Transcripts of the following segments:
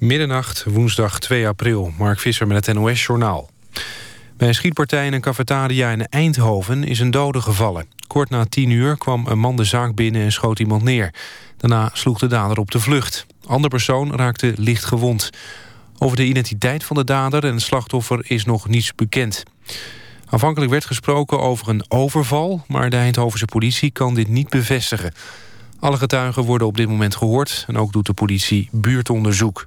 Middernacht, woensdag 2 april. Mark Visser met het NOS-journaal. Bij een schietpartij in een cafetaria in Eindhoven is een dode gevallen. Kort na 10 uur kwam een man de zaak binnen en schoot iemand neer. Daarna sloeg de dader op de vlucht. Ander persoon raakte licht gewond. Over de identiteit van de dader en het slachtoffer is nog niets bekend. Aanvankelijk werd gesproken over een overval, maar de Eindhovense politie kan dit niet bevestigen. Alle getuigen worden op dit moment gehoord en ook doet de politie buurtonderzoek.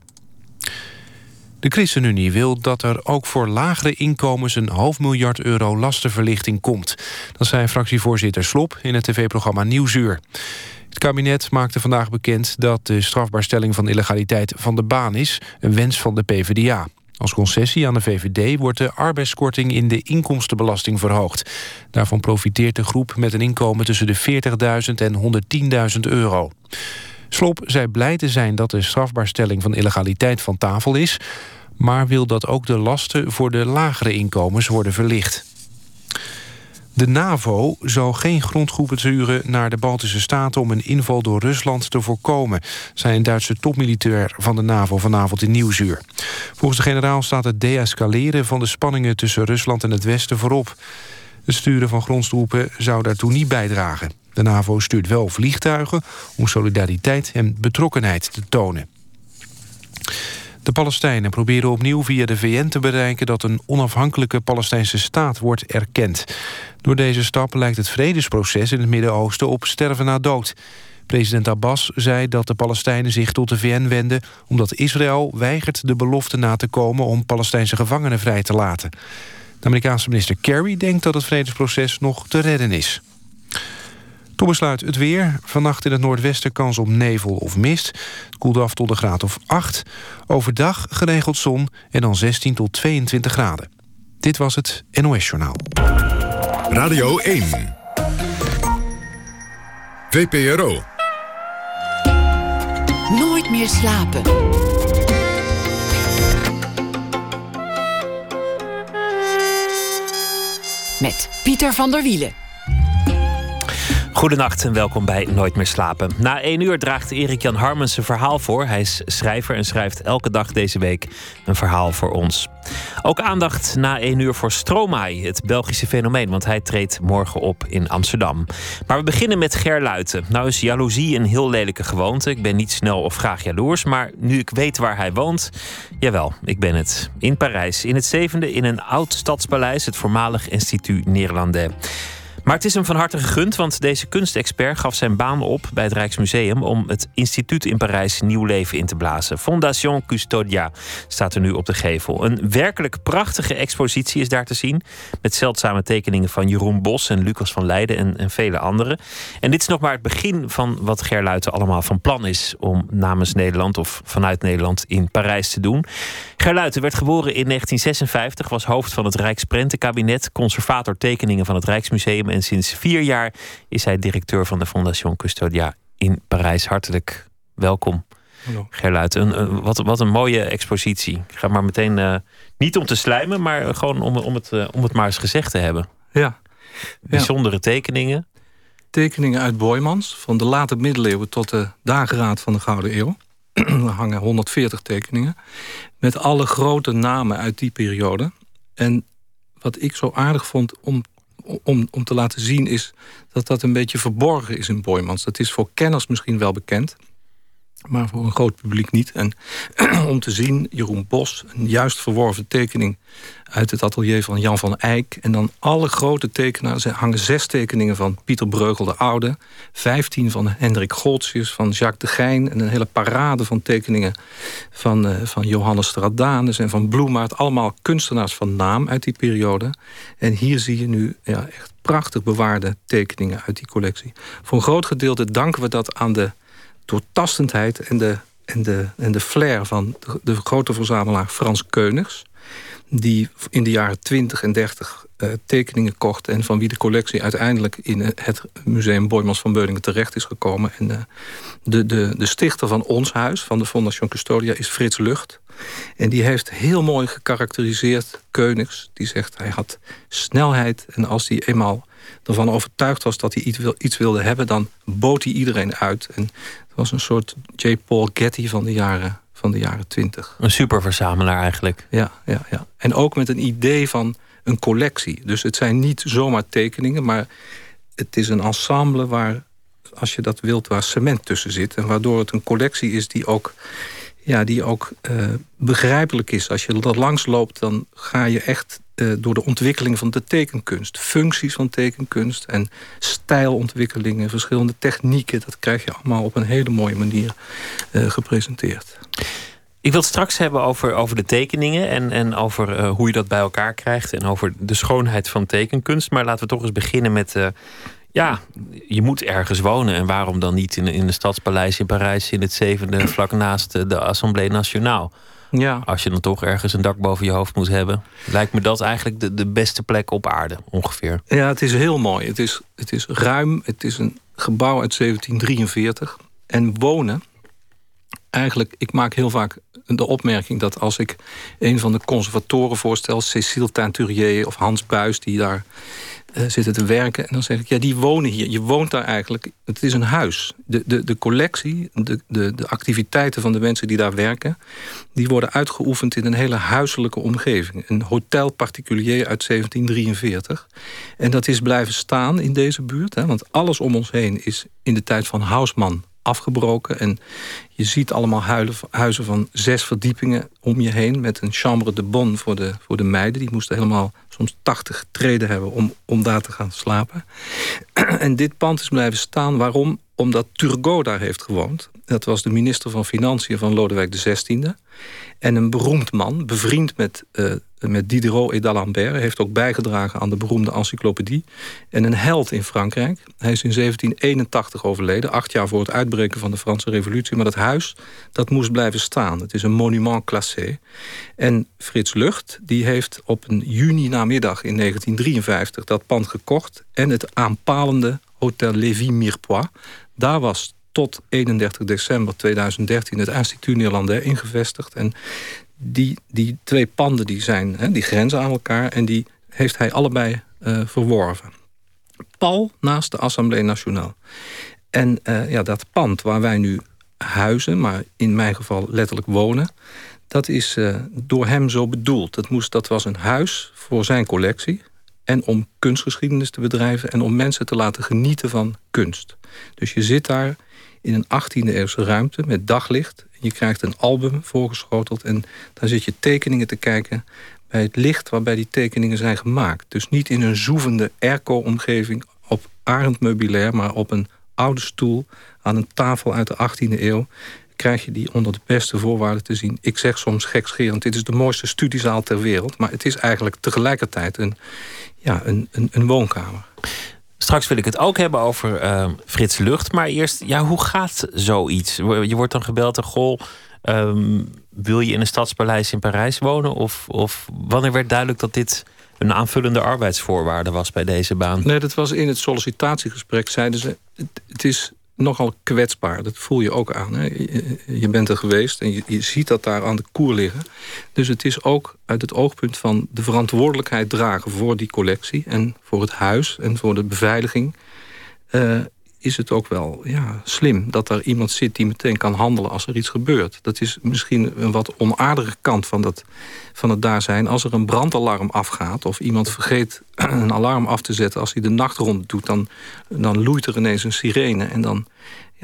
De ChristenUnie wil dat er ook voor lagere inkomens een €500 miljoen lastenverlichting komt. Dat zei fractievoorzitter Slob in het tv-programma Nieuwsuur. Het kabinet maakte vandaag bekend dat de strafbaarstelling van illegaliteit van de baan is, een wens van de PvdA. Als concessie aan de VVD wordt de arbeidskorting in de inkomstenbelasting verhoogd. Daarvan profiteert de groep met een inkomen tussen de €40.000 en €110.000. Slob zei blij te zijn dat de strafbaarstelling van illegaliteit van tafel is, maar wil dat ook de lasten voor de lagere inkomens worden verlicht. De NAVO zal geen grondtroepen sturen naar de Baltische Staten om een inval door Rusland te voorkomen, zei een Duitse topmilitair van de NAVO vanavond in Nieuwsuur. Volgens de generaal staat het deescaleren van de spanningen tussen Rusland en het Westen voorop. Het sturen van grondtroepen zou daartoe niet bijdragen. De NAVO stuurt wel vliegtuigen om solidariteit en betrokkenheid te tonen. De Palestijnen proberen opnieuw via de VN te bereiken dat een onafhankelijke Palestijnse staat wordt erkend. Door deze stap lijkt het vredesproces in het Midden-Oosten op sterven na dood. President Abbas zei dat de Palestijnen zich tot de VN wenden omdat Israël weigert de belofte na te komen om Palestijnse gevangenen vrij te laten. De Amerikaanse minister Kerry denkt dat het vredesproces nog te redden is. Tot besluit het weer. Vannacht in het noordwesten kans op nevel of mist. Het koelt af tot een graad of 8. Overdag geregeld zon en dan 16 tot 22 graden. Dit was het NOS Journaal. Radio 1. VPRO. Nooit meer slapen. Met Pieter van der Wielen. Goedenacht en welkom bij Nooit meer slapen. Na 1 uur draagt Erik Jan Harmens een verhaal voor. Hij is schrijver en schrijft elke dag deze week een verhaal voor ons. Ook aandacht na 1 uur voor Stromae, het Belgische fenomeen, want hij treedt morgen op in Amsterdam. Maar we beginnen met Ger Luijten. Nou is jaloezie een heel lelijke gewoonte. Ik ben niet snel of graag jaloers, maar nu ik weet waar hij woont, jawel, ik ben het. In Parijs, in het 7e, in een oud stadspaleis, het voormalig Institut Neerlandais. Maar het is hem van harte gegund, want deze kunstexpert gaf zijn baan op bij het Rijksmuseum om het instituut in Parijs nieuw leven in te blazen. Fondation Custodia staat er nu op de gevel. Een werkelijk prachtige expositie is daar te zien, met zeldzame tekeningen van Jeroen Bos en Lucas van Leiden en vele anderen. En dit is nog maar het begin van wat Ger Luijten allemaal van plan is om namens Nederland of vanuit Nederland in Parijs te doen. Ger Luijten werd geboren in 1956, was hoofd van het Rijksprentenkabinet, conservator tekeningen van het Rijksmuseum. En sinds 4 jaar is hij directeur van de Fondation Custodia in Parijs. Hartelijk welkom, hallo. Ger Luijten. Wat een mooie expositie. Ik ga maar meteen, niet om te slijmen, maar gewoon om het maar eens gezegd te hebben. Ja. Bijzondere tekeningen. Tekeningen uit Boijmans, van de late middeleeuwen tot de dageraad van de Gouden Eeuw. Er hangen 140 tekeningen. Met alle grote namen uit die periode. En wat ik zo aardig vond om te laten zien is dat een beetje verborgen is in Boijmans. Dat is voor kenners misschien wel bekend, maar voor een groot publiek niet. En om te zien, Jeroen Bos, een juist verworven tekening uit het atelier van Jan van Eyck. En dan alle grote tekenaars. Er hangen 6 tekeningen van Pieter Breugel de Oude, 15 van Hendrik Goltzius, van Jacques de Geijn. En een hele parade van tekeningen van Johannes Stradanus en van Bloemaert. Allemaal kunstenaars van naam uit die periode. En hier zie je nu echt prachtig bewaarde tekeningen uit die collectie. Voor een groot gedeelte danken we dat aan de doortastendheid en de flair van de grote verzamelaar Frans Keuners, die in de jaren 20 en 30 tekeningen kocht en van wie de collectie uiteindelijk in het museum Boijmans van Beuningen terecht is gekomen. En de stichter van ons huis, van de Fondation Custodia, is Frits Lucht. En die heeft heel mooi gekarakteriseerd Keuners. Die zegt, hij had snelheid en als hij eenmaal ervan overtuigd was dat hij iets wilde hebben, dan bood hij iedereen uit. En het was een soort J. Paul Getty van de jaren van de jaren 20. Een superverzamelaar eigenlijk. Ja. En ook met een idee van een collectie. Dus het zijn niet zomaar tekeningen, maar het is een ensemble waar, als je dat wilt, waar cement tussen zit. En waardoor het een collectie is die ook begrijpelijk is. Als je dat langs loopt, dan ga je echt door de ontwikkeling van de tekenkunst. Functies van tekenkunst en stijlontwikkelingen, verschillende technieken. Dat krijg je allemaal op een hele mooie manier gepresenteerd. Ik wil het straks hebben over de tekeningen en over hoe je dat bij elkaar krijgt en over de schoonheid van tekenkunst. Maar laten we toch eens beginnen met je moet ergens wonen. En waarom dan niet in het Stadspaleis in Parijs, in het 7e, vlak naast de Assemblée Nationale? Ja. Als je dan toch ergens een dak boven je hoofd moet hebben, lijkt me dat eigenlijk de beste plek op aarde, ongeveer. Ja, het is heel mooi. Het is ruim. Het is een gebouw uit 1743. En wonen, eigenlijk, ik maak heel vaak de opmerking dat als ik een van de conservatoren voorstel, Cécile Teinturier of Hans Buys, die daar zitten te werken, en dan zeg ik, ja, die wonen hier. Je woont daar eigenlijk. Het is een huis. De collectie, de activiteiten van de mensen die daar werken, die worden uitgeoefend in een hele huiselijke omgeving. Een hotel particulier uit 1743. En dat is blijven staan in deze buurt. Hè, want alles om ons heen is in de tijd van Haussmann afgebroken. En je ziet allemaal huizen van 6 verdiepingen om je heen, met een chambre de bonne voor de meiden. Die moesten helemaal soms 80 treden hebben om daar te gaan slapen. En dit pand is blijven staan. Waarom? Omdat Turgot daar heeft gewoond. Dat was de minister van Financiën van Lodewijk XVI. En een beroemd man, bevriend met Diderot en d'Alembert, heeft ook bijgedragen aan de beroemde encyclopedie. En een held in Frankrijk. Hij is in 1781 overleden, 8 jaar voor het uitbreken van de Franse Revolutie. Maar dat huis, dat moest blijven staan. Het is een monument classé. En Frits Lucht, die heeft op een juni namiddag in 1953... dat pand gekocht en het aanpalende Hotel Lévis-Mirepoix. Daar was tot 31 december 2013 het Instituut Neerlandais ingevestigd. En die twee panden die zijn, die grenzen aan elkaar, en die heeft hij allebei verworven. Pal naast de Assemblée Nationale. En dat pand waar wij nu huizen, maar in mijn geval letterlijk wonen, dat is door hem zo bedoeld. Dat was een huis voor zijn collectie en om kunstgeschiedenis te bedrijven en om mensen te laten genieten van kunst. Dus je zit daar in een 18e-eeuwse ruimte met daglicht. Je krijgt een album voorgeschoteld en daar zit je tekeningen te kijken bij het licht waarbij die tekeningen zijn gemaakt. Dus niet in een zoevende airco-omgeving op arend meubilair, maar op een oude stoel aan een tafel uit de 18e eeuw krijg je die onder de beste voorwaarden te zien. Ik zeg soms gekscherend, dit is de mooiste studiezaal ter wereld, maar het is eigenlijk tegelijkertijd een woonkamer. Straks wil ik het ook hebben over Frits Lucht. Maar eerst, hoe gaat zoiets? Je wordt dan gebeld en goh, wil je in een stadspaleis in Parijs wonen? Of wanneer werd duidelijk dat dit een aanvullende arbeidsvoorwaarde was bij deze baan? Nee, dat was in het sollicitatiegesprek. Zeiden ze, het is nogal kwetsbaar. Dat voel je ook aan. Hè? Je bent er geweest en je ziet dat daar aan de koer liggen. Dus het is ook uit het oogpunt van de verantwoordelijkheid dragen voor die collectie en voor het huis en voor de beveiliging, is het ook wel slim dat er iemand zit die meteen kan handelen als er iets gebeurt. Dat is misschien een wat onaardige kant van het daar zijn. Als er een brandalarm afgaat of iemand vergeet een alarm af te zetten, als hij de nacht rond doet, dan loeit er ineens een sirene. En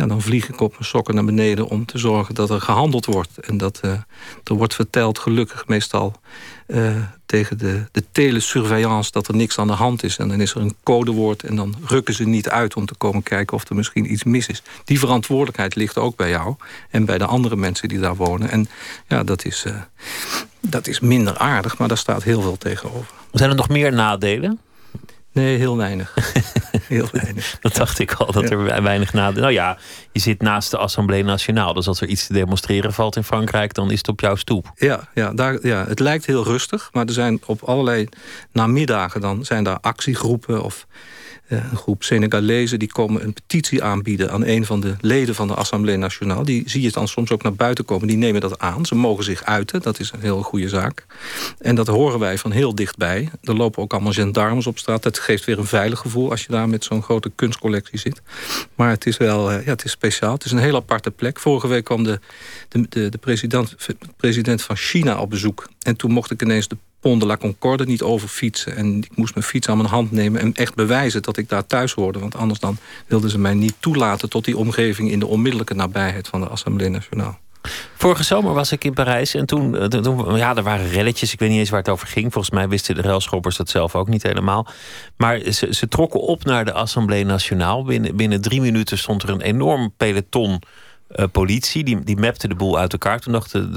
dan vlieg ik op mijn sokken naar beneden om te zorgen dat er gehandeld wordt. En dat er wordt verteld, gelukkig meestal tegen de telesurveillance, dat er niks aan de hand is. En dan is er een codewoord en dan rukken ze niet uit om te komen kijken of er misschien iets mis is. Die verantwoordelijkheid ligt ook bij jou en bij de andere mensen die daar wonen. En dat is minder aardig, maar daar staat heel veel tegenover. Zijn er nog meer nadelen? Nee, heel weinig. Heel weinig. Dat dacht ik al, dat er weinig nadeel. Nou ja, je zit naast de Assemblée Nationale. Dus als er iets te demonstreren valt in Frankrijk, dan is het op jouw stoep. Ja, het lijkt heel rustig. Maar er zijn op allerlei namiddagen, dan zijn daar actiegroepen of een groep Senegalezen die komen een petitie aanbieden aan een van de leden van de Assemblée Nationale. Die zie je dan soms ook naar buiten komen. Die nemen dat aan. Ze mogen zich uiten. Dat is een heel goede zaak. En dat horen wij van heel dichtbij. Er lopen ook allemaal gendarmes op straat. Dat geeft weer een veilig gevoel als je daar met met zo'n grote kunstcollectie zit. Maar het is wel het is speciaal. Het is een heel aparte plek. Vorige week kwam de president van China op bezoek. En toen mocht ik ineens de Pont de la Concorde niet over fietsen. En ik moest mijn fiets aan mijn hand nemen en echt bewijzen dat ik daar thuis hoorde. Want anders dan wilden ze mij niet toelaten tot die omgeving in de onmiddellijke nabijheid van de Assemblée Nationale. Vorige zomer was ik in Parijs en toen er waren relletjes. Ik weet niet eens waar het over ging. Volgens mij wisten de ruilschoppers dat zelf ook niet helemaal. Maar ze trokken op naar de Assemblée Nationale. Binnen 3 minuten stond er een enorm peloton politie. Die mapte de boel uit elkaar. Toen dachten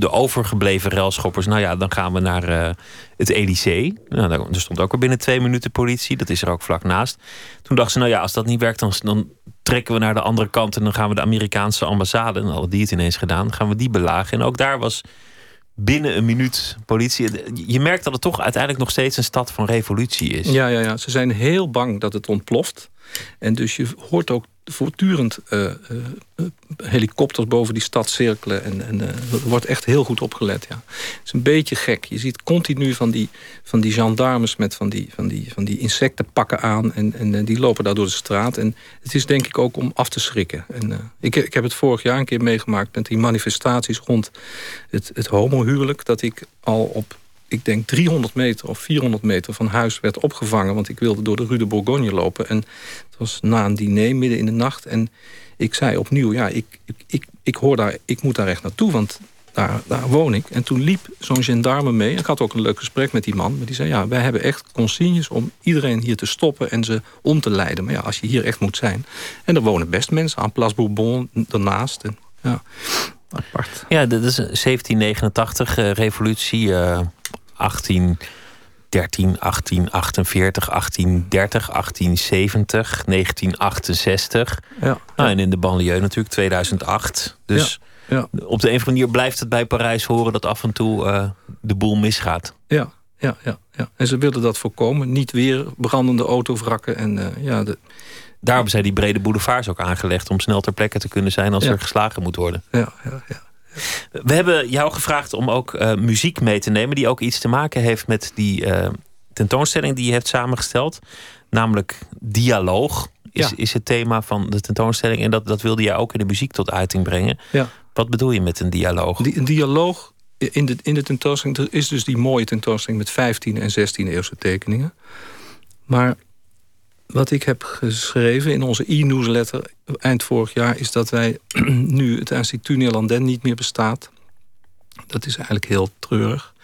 de overgebleven ruilschoppers, dan gaan we naar het Elysée. Nou, er stond ook al binnen 2 minuten politie. Dat is er ook vlak naast. Toen dachten ze, als dat niet werkt, dan trekken we naar de andere kant en dan gaan we de Amerikaanse ambassade, en al die het ineens gedaan, gaan we die belagen. En ook daar was binnen 1 minuut politie. Je merkt dat het toch uiteindelijk nog steeds een stad van revolutie is. Ja. Ze zijn heel bang dat het ontploft. En dus je hoort ook voortdurend helikopters boven die stad cirkelen. En er wordt echt heel goed opgelet. Ja. Het is een beetje gek. Je ziet continu van die gendarmes met van die insectenpakken aan. En die lopen daar door de straat. En het is denk ik ook om af te schrikken. Ik heb het vorig jaar een keer meegemaakt met die manifestaties rond het homohuwelijk. Dat ik al op, ik denk 300 meter of 400 meter van huis werd opgevangen. Want ik wilde door de Rue de Bourgogne lopen. En het was na een diner, midden in de nacht. En ik zei opnieuw, ik moet daar echt naartoe. Want daar woon ik. En toen liep zo'n gendarme mee. Ik had ook een leuk gesprek met die man. Maar die zei, wij hebben echt consignes om iedereen hier te stoppen en ze om te leiden. Maar als je hier echt moet zijn. En er wonen best mensen aan Place Bourbon, daarnaast. En, apart. Ja, dat is 1789, revolutie... 1813, 1848, 1830, 1870, 1968. Ja. Nou, en in de banlieue natuurlijk 2008. Dus ja. Op de een of andere manier blijft het bij Parijs horen dat af en toe de boel misgaat. Ja. En ze wilden dat voorkomen. Niet weer brandende autovrakken. Daarom zijn die brede boulevards ook aangelegd om snel ter plekke te kunnen zijn als er geslagen moet worden. Ja. We hebben jou gevraagd om ook muziek mee te nemen die ook iets te maken heeft met die tentoonstelling die je hebt samengesteld. Namelijk dialoog is het thema van de tentoonstelling. En dat wilde jij ook in de muziek tot uiting brengen. Ja. Wat bedoel je met een dialoog? Een dialoog in de tentoonstelling. Er is dus die mooie tentoonstelling met 15e en 16e eeuwse tekeningen. Maar wat ik heb geschreven in onze e-newsletter eind vorig jaar is dat wij nu het Instituut Neerlandais niet meer bestaat. Dat is eigenlijk heel treurig.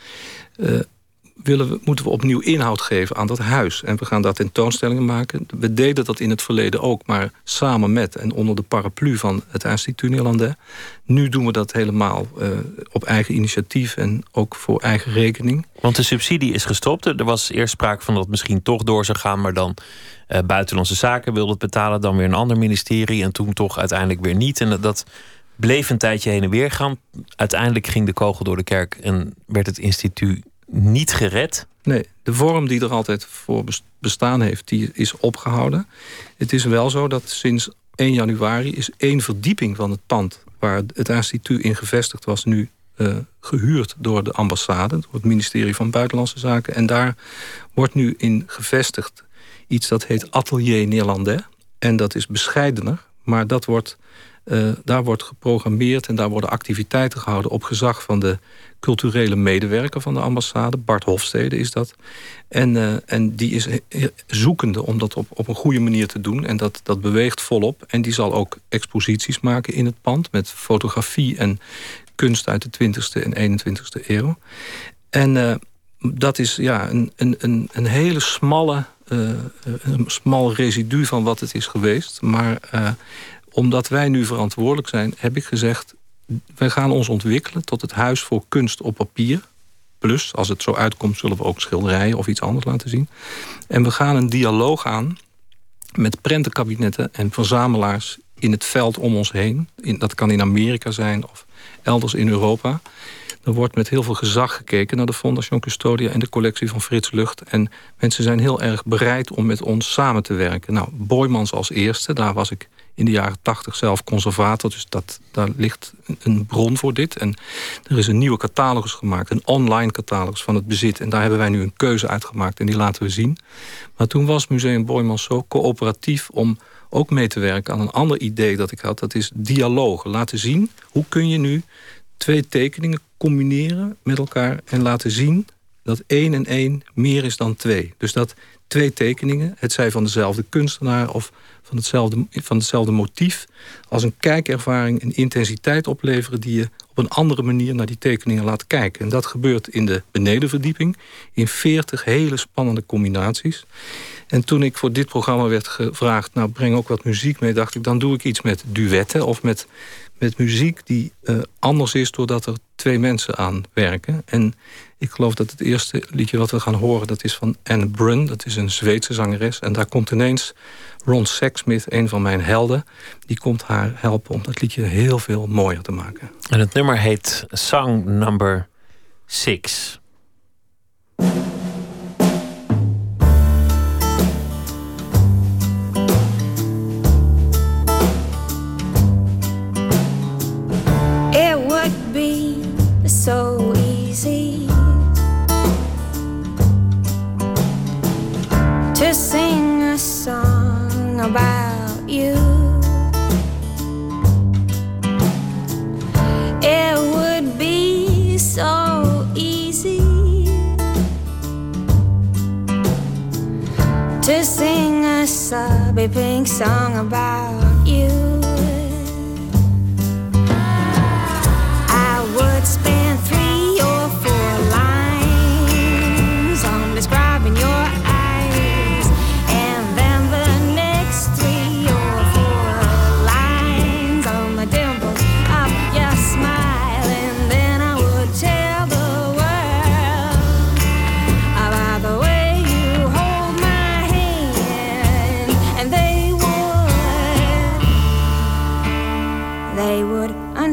Moeten we opnieuw inhoud geven aan dat huis. En we gaan daar tentoonstellingen maken. We deden dat in het verleden ook, maar samen met en onder de paraplu van het Instituut Neerlandais. Nu doen we dat helemaal op eigen initiatief en ook voor eigen rekening. Want de subsidie is gestopt. Er was eerst sprake van dat het misschien toch door zou gaan, maar dan Buitenlandse Zaken wilde het betalen, dan weer een ander ministerie en toen toch uiteindelijk weer niet. En dat bleef een tijdje heen en weer gaan. Uiteindelijk ging de kogel door de kerk en werd het instituut niet gered? Nee, de vorm die er altijd voor bestaan heeft, die is opgehouden. Het is wel zo dat sinds 1 januari is 1 verdieping van het pand waar het instituut in gevestigd was nu gehuurd door de ambassade, door het ministerie van Buitenlandse Zaken. En daar wordt nu in gevestigd iets dat heet Atelier Neerlandais. En dat is bescheidener, maar dat wordt... daar wordt geprogrammeerd en daar worden activiteiten gehouden op gezag van de culturele medewerker van de ambassade. Bart Hofstede is dat. En die is zoekende om dat op een goede manier te doen. En dat beweegt volop. En die zal ook exposities maken in het pand met fotografie en kunst uit de 20e en 21e eeuw. En dat is een hele smalle, een smal residu van wat het is geweest. Maar omdat wij nu verantwoordelijk zijn, heb ik gezegd, wij gaan ons ontwikkelen tot het huis voor kunst op papier. Plus, als het zo uitkomt, zullen we ook schilderijen of iets anders laten zien. En we gaan een dialoog aan met prentenkabinetten en verzamelaars in het veld om ons heen. Dat kan in Amerika zijn of elders in Europa. Er wordt met heel veel gezag gekeken naar de Fondation Custodia en de collectie van Frits Lucht. En mensen zijn heel erg bereid om met ons samen te werken. Nou, Boijmans als eerste, daar was ik in de jaren '80 zelf conservator. Dus daar ligt een bron voor dit. En er is een nieuwe catalogus gemaakt, een online catalogus van het bezit. En daar hebben wij nu een keuze uitgemaakt en die laten we zien. Maar toen was Museum Boijmans zo coöperatief om ook mee te werken aan een ander idee dat ik had. Dat is dialogen. Laten zien hoe kun je nu twee tekeningen combineren met elkaar en laten zien dat 1 en 1 meer is dan 2. Dus dat twee tekeningen, het zij van dezelfde kunstenaar of van hetzelfde motief, als een kijkervaring een intensiteit opleveren die je op een andere manier naar die tekeningen laat kijken. En dat gebeurt in de benedenverdieping in 40 hele spannende combinaties. En toen ik voor dit programma werd gevraagd, nou breng ook wat muziek mee, dacht ik, dan doe ik iets met duetten of met muziek die anders is doordat er twee mensen aan werken. En ik geloof dat het eerste liedje wat we gaan horen, dat is van Anne Brun. Dat is een Zweedse zangeres. En daar komt ineens Ron Sexsmith, een van mijn helden, die komt haar helpen om dat liedje heel veel mooier te maken. En het nummer heet Song Number 6. So easy to sing a song about you. It would be so easy to sing a sobby pink song about you. I would spend 3 or 4 lines on describing your eyes, and then the next 3 or 4 lines on the dimples of your smile, and then I would tell the world about the way you hold my hand, and they would understand.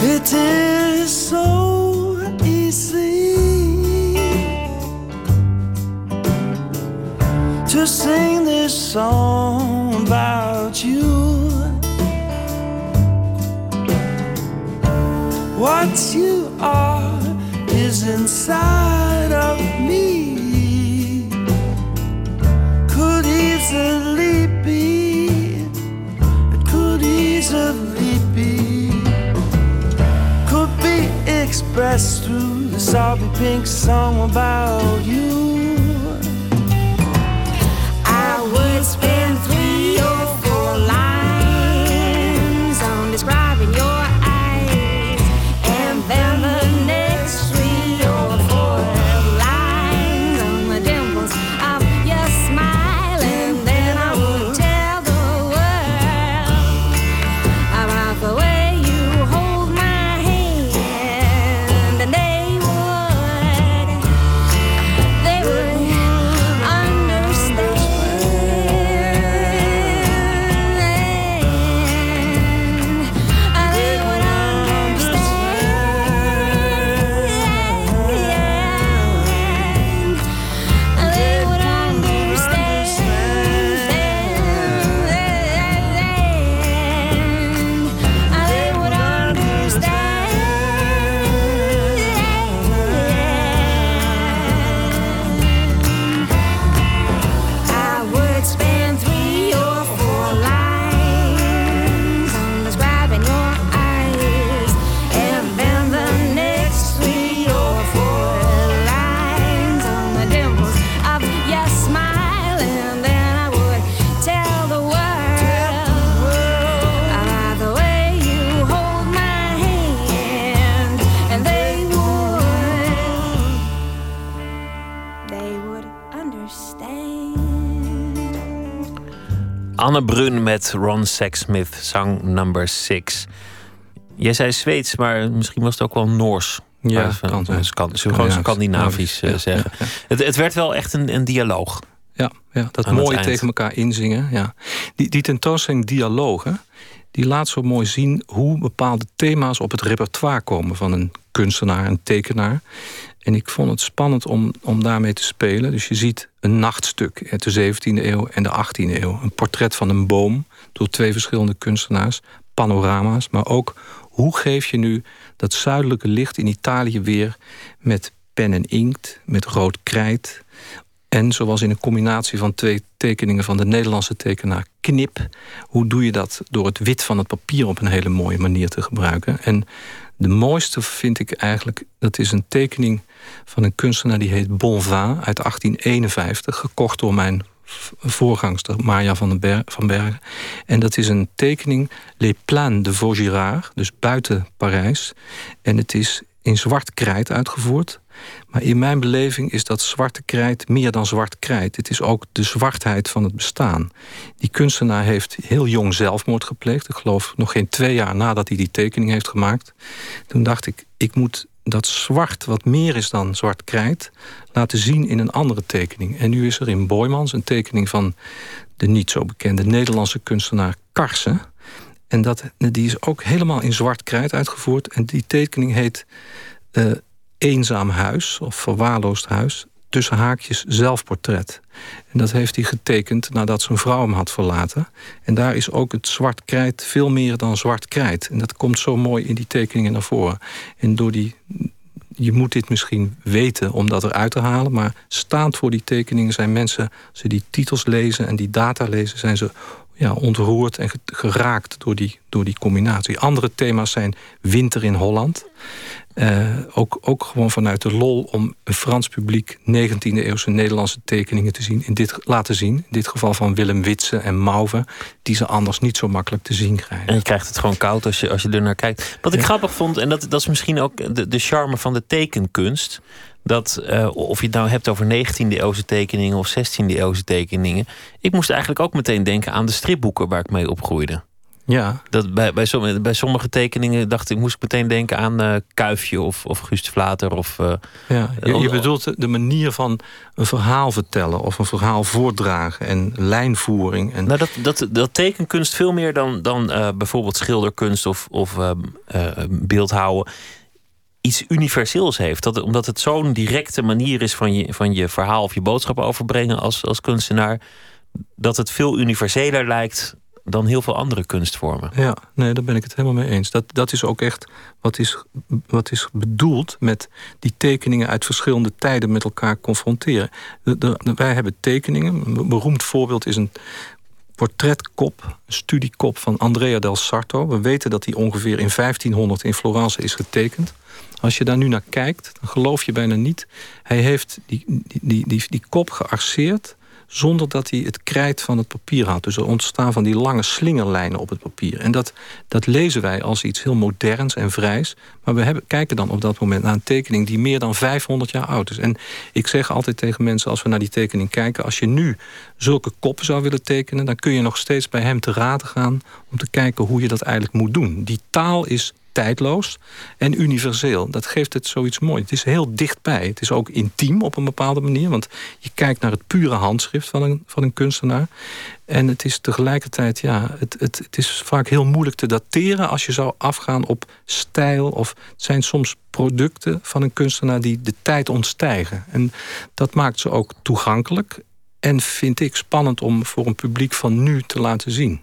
It is so easy to sing this song about you. What you are is inside of me, could easily be, it could easily be, be expressed through the sobby pink song about you. I would spend 3 or 4 lines on describing your eyes, and then the next 3 or 4 lines on the dimples of your smile, and then I would tell the world about the way Anne Brun met Ron Sexsmith, Song Number 6. Jij zei Zweeds, maar misschien was het ook wel Noors. Ja, kan. Gewoon Scandinavisch zeggen. Ja. Het werd wel echt een dialoog. Ja, dat mooi tegen elkaar inzingen. Ja. Die tentoonstelling Dialogen, die laat zo mooi zien hoe bepaalde thema's op het repertoire komen van een kunstenaar, een tekenaar. En ik vond het spannend om daarmee te spelen. Dus je ziet een nachtstuk uit de 17e eeuw en de 18e eeuw. Een portret van een boom door twee verschillende kunstenaars. Panorama's, maar ook hoe geef je nu dat zuidelijke licht in Italië weer met pen en inkt, met rood krijt. En zoals in een combinatie van twee tekeningen van de Nederlandse tekenaar Knip. Hoe doe je dat door het wit van het papier op een hele mooie manier te gebruiken? En de mooiste vind ik eigenlijk, dat is een tekening van een kunstenaar die heet Bonvin uit 1851. Gekocht door mijn voorgangster Marja van Bergen. En dat is een tekening Les Plaines de Vaugirard, dus buiten Parijs. En het is in zwart krijt uitgevoerd. Maar in mijn beleving is dat zwarte krijt meer dan zwart krijt. Het is ook de zwartheid van het bestaan. Die kunstenaar heeft heel jong zelfmoord gepleegd. Ik geloof nog geen 2 jaar nadat hij die tekening heeft gemaakt. Toen dacht ik, ik moet dat zwart wat meer is dan zwart krijt laten zien in een andere tekening. En nu is er in Boijmans een tekening van de niet zo bekende Nederlandse kunstenaar Karsen. En die is ook helemaal in zwart krijt uitgevoerd. En die tekening heet Eenzaam huis of verwaarloosd huis, tussen haakjes zelfportret. En dat heeft hij getekend nadat zijn vrouw hem had verlaten. En daar is ook het zwart krijt veel meer dan zwart krijt. En dat komt zo mooi in die tekeningen naar voren. En door je moet dit misschien weten om dat eruit te halen, maar staand voor die tekeningen zijn mensen, als ze die titels lezen en die data lezen, zijn ze ontroerd en geraakt door die combinatie. Andere thema's zijn winter in Holland. Ook gewoon vanuit de lol om een Frans publiek 19e eeuwse Nederlandse tekeningen te zien. Laten zien. In dit geval van Willem Witsen en Mauve. Die ze anders niet zo makkelijk te zien krijgen. En je krijgt het gewoon koud als je er naar kijkt. Wat ik grappig vond, en dat is misschien ook de charme van de tekenkunst. Dat of je het nou hebt over 19e eeuwse tekeningen of 16e eeuwse tekeningen. Ik moest eigenlijk ook meteen denken aan de stripboeken waar ik mee opgroeide. Ja. Dat bij sommige tekeningen moest ik meteen denken aan Kuifje of Guust Vlater. Je bedoelt de manier van een verhaal vertellen of een verhaal voordragen en lijnvoering. En dat tekenkunst veel meer dan bijvoorbeeld schilderkunst of beeldhouwen iets universeels heeft. Omdat het zo'n directe manier is van je verhaal of je boodschap overbrengen als kunstenaar, dat het veel universeler lijkt dan heel veel andere kunstvormen. Ja, nee, daar ben ik het helemaal mee eens. Dat is ook echt wat is bedoeld met die tekeningen uit verschillende tijden met elkaar confronteren. Wij hebben tekeningen. Een beroemd voorbeeld is een portretkop, een studiekop van Andrea del Sarto. We weten dat die ongeveer in 1500 in Florence is getekend. Als je daar nu naar kijkt, dan geloof je bijna niet. Hij heeft die kop gearceerd zonder dat hij het krijt van het papier had. Dus er ontstaan van die lange slingerlijnen op het papier. En dat lezen wij als iets heel moderns en vrijs. Maar we kijken dan op dat moment naar een tekening die meer dan 500 jaar oud is. En ik zeg altijd tegen mensen, als we naar die tekening kijken, als je nu zulke koppen zou willen tekenen, dan kun je nog steeds bij hem te raden gaan om te kijken hoe je dat eigenlijk moet doen. Die taal is tijdloos en universeel. Dat geeft het zoiets moois. Het is heel dichtbij. Het is ook intiem op een bepaalde manier. Want je kijkt naar het pure handschrift van een kunstenaar. En het is tegelijkertijd, het is vaak heel moeilijk te dateren als je zou afgaan op stijl. Of het zijn soms producten van een kunstenaar die de tijd ontstijgen. En dat maakt ze ook toegankelijk. En vind ik spannend om voor een publiek van nu te laten zien.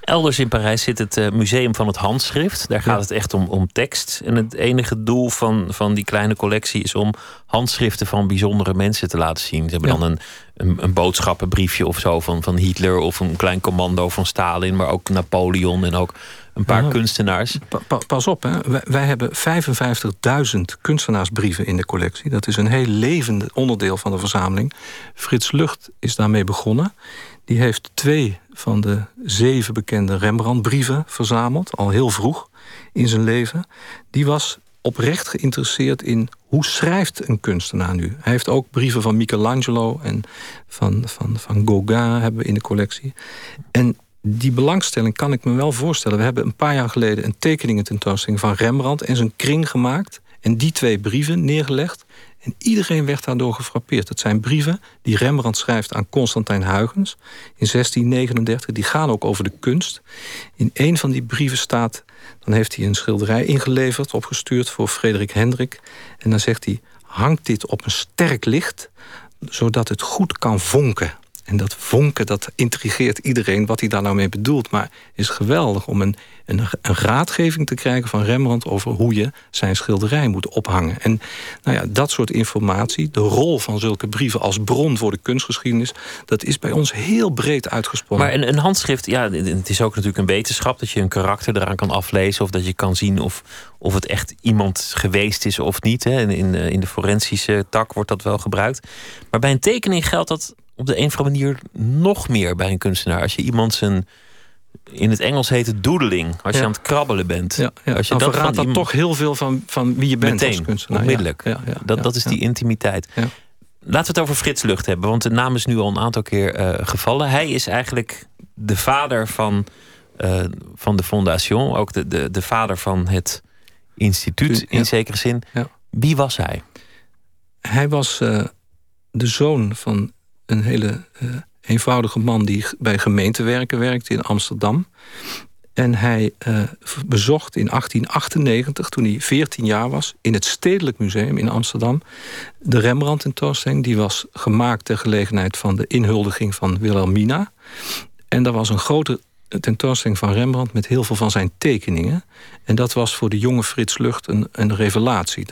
Elders in Parijs zit het Museum van het Handschrift. Daar gaat het echt om tekst. En het enige doel van die kleine collectie is om handschriften van bijzondere mensen te laten zien. Ze hebben dan een boodschappenbriefje of zo van Hitler of een klein commando van Stalin, maar ook Napoleon en ook een paar kunstenaars. Pas op, hè. Wij hebben 55.000 kunstenaarsbrieven in de collectie. Dat is een heel levend onderdeel van de verzameling. Frits Lucht is daarmee begonnen. Die heeft 2 van de 7 bekende Rembrandt-brieven verzameld, al heel vroeg in zijn leven. Die was oprecht geïnteresseerd in hoe schrijft een kunstenaar nu. Hij heeft ook brieven van Michelangelo en van Gauguin hebben we in de collectie. En die belangstelling kan ik me wel voorstellen. We hebben een paar jaar geleden een tekeningententoonstelling van Rembrandt en zijn kring gemaakt. En die twee brieven neergelegd. En iedereen werd daardoor gefrappeerd. Het zijn brieven die Rembrandt schrijft aan Constantijn Huygens in 1639. Die gaan ook over de kunst. In een van die brieven staat... dan heeft hij een schilderij ingeleverd, opgestuurd voor Frederik Hendrik. En dan zegt hij, hangt dit op een sterk licht... zodat het goed kan vonken. En dat vonken, dat intrigeert iedereen wat hij daar nou mee bedoelt. Maar het is geweldig om een raadgeving te krijgen van Rembrandt... over hoe je zijn schilderij moet ophangen. En nou ja, dat soort informatie, de rol van zulke brieven... als bron voor de kunstgeschiedenis, dat is bij ons heel breed uitgesproken. Maar een handschrift, ja, het is ook natuurlijk een wetenschap... dat je een karakter eraan kan aflezen... of dat je kan zien of het echt iemand geweest is of niet. Hè. In de forensische tak wordt dat wel gebruikt. Maar bij een tekening geldt dat... op de een of andere manier nog meer bij een kunstenaar. Als je iemand zijn, in het Engels heet het doodling... als je aan het krabbelen bent. Ja. Als je dan verraadt dat toch heel veel van wie je bent meteen, als kunstenaar. Onmiddellijk. Dat is die intimiteit. Ja. Laten we het over Frits Lucht hebben. Want de naam is nu al een aantal keer gevallen. Hij is eigenlijk de vader van de Fondation. Ook de vader van het instituut in zekere zin. Ja. Wie was hij? Hij was de zoon van... een hele eenvoudige man die bij gemeentewerken werkte in Amsterdam. En hij bezocht in 1898, toen hij 14 jaar was... in het Stedelijk Museum in Amsterdam... de Rembrandt-tentoonstelling. Die was gemaakt ter gelegenheid van de inhuldiging van Wilhelmina. En daar was een grote tentoonstelling van Rembrandt... met heel veel van zijn tekeningen. En dat was voor de jonge Frits Lucht een revelatie.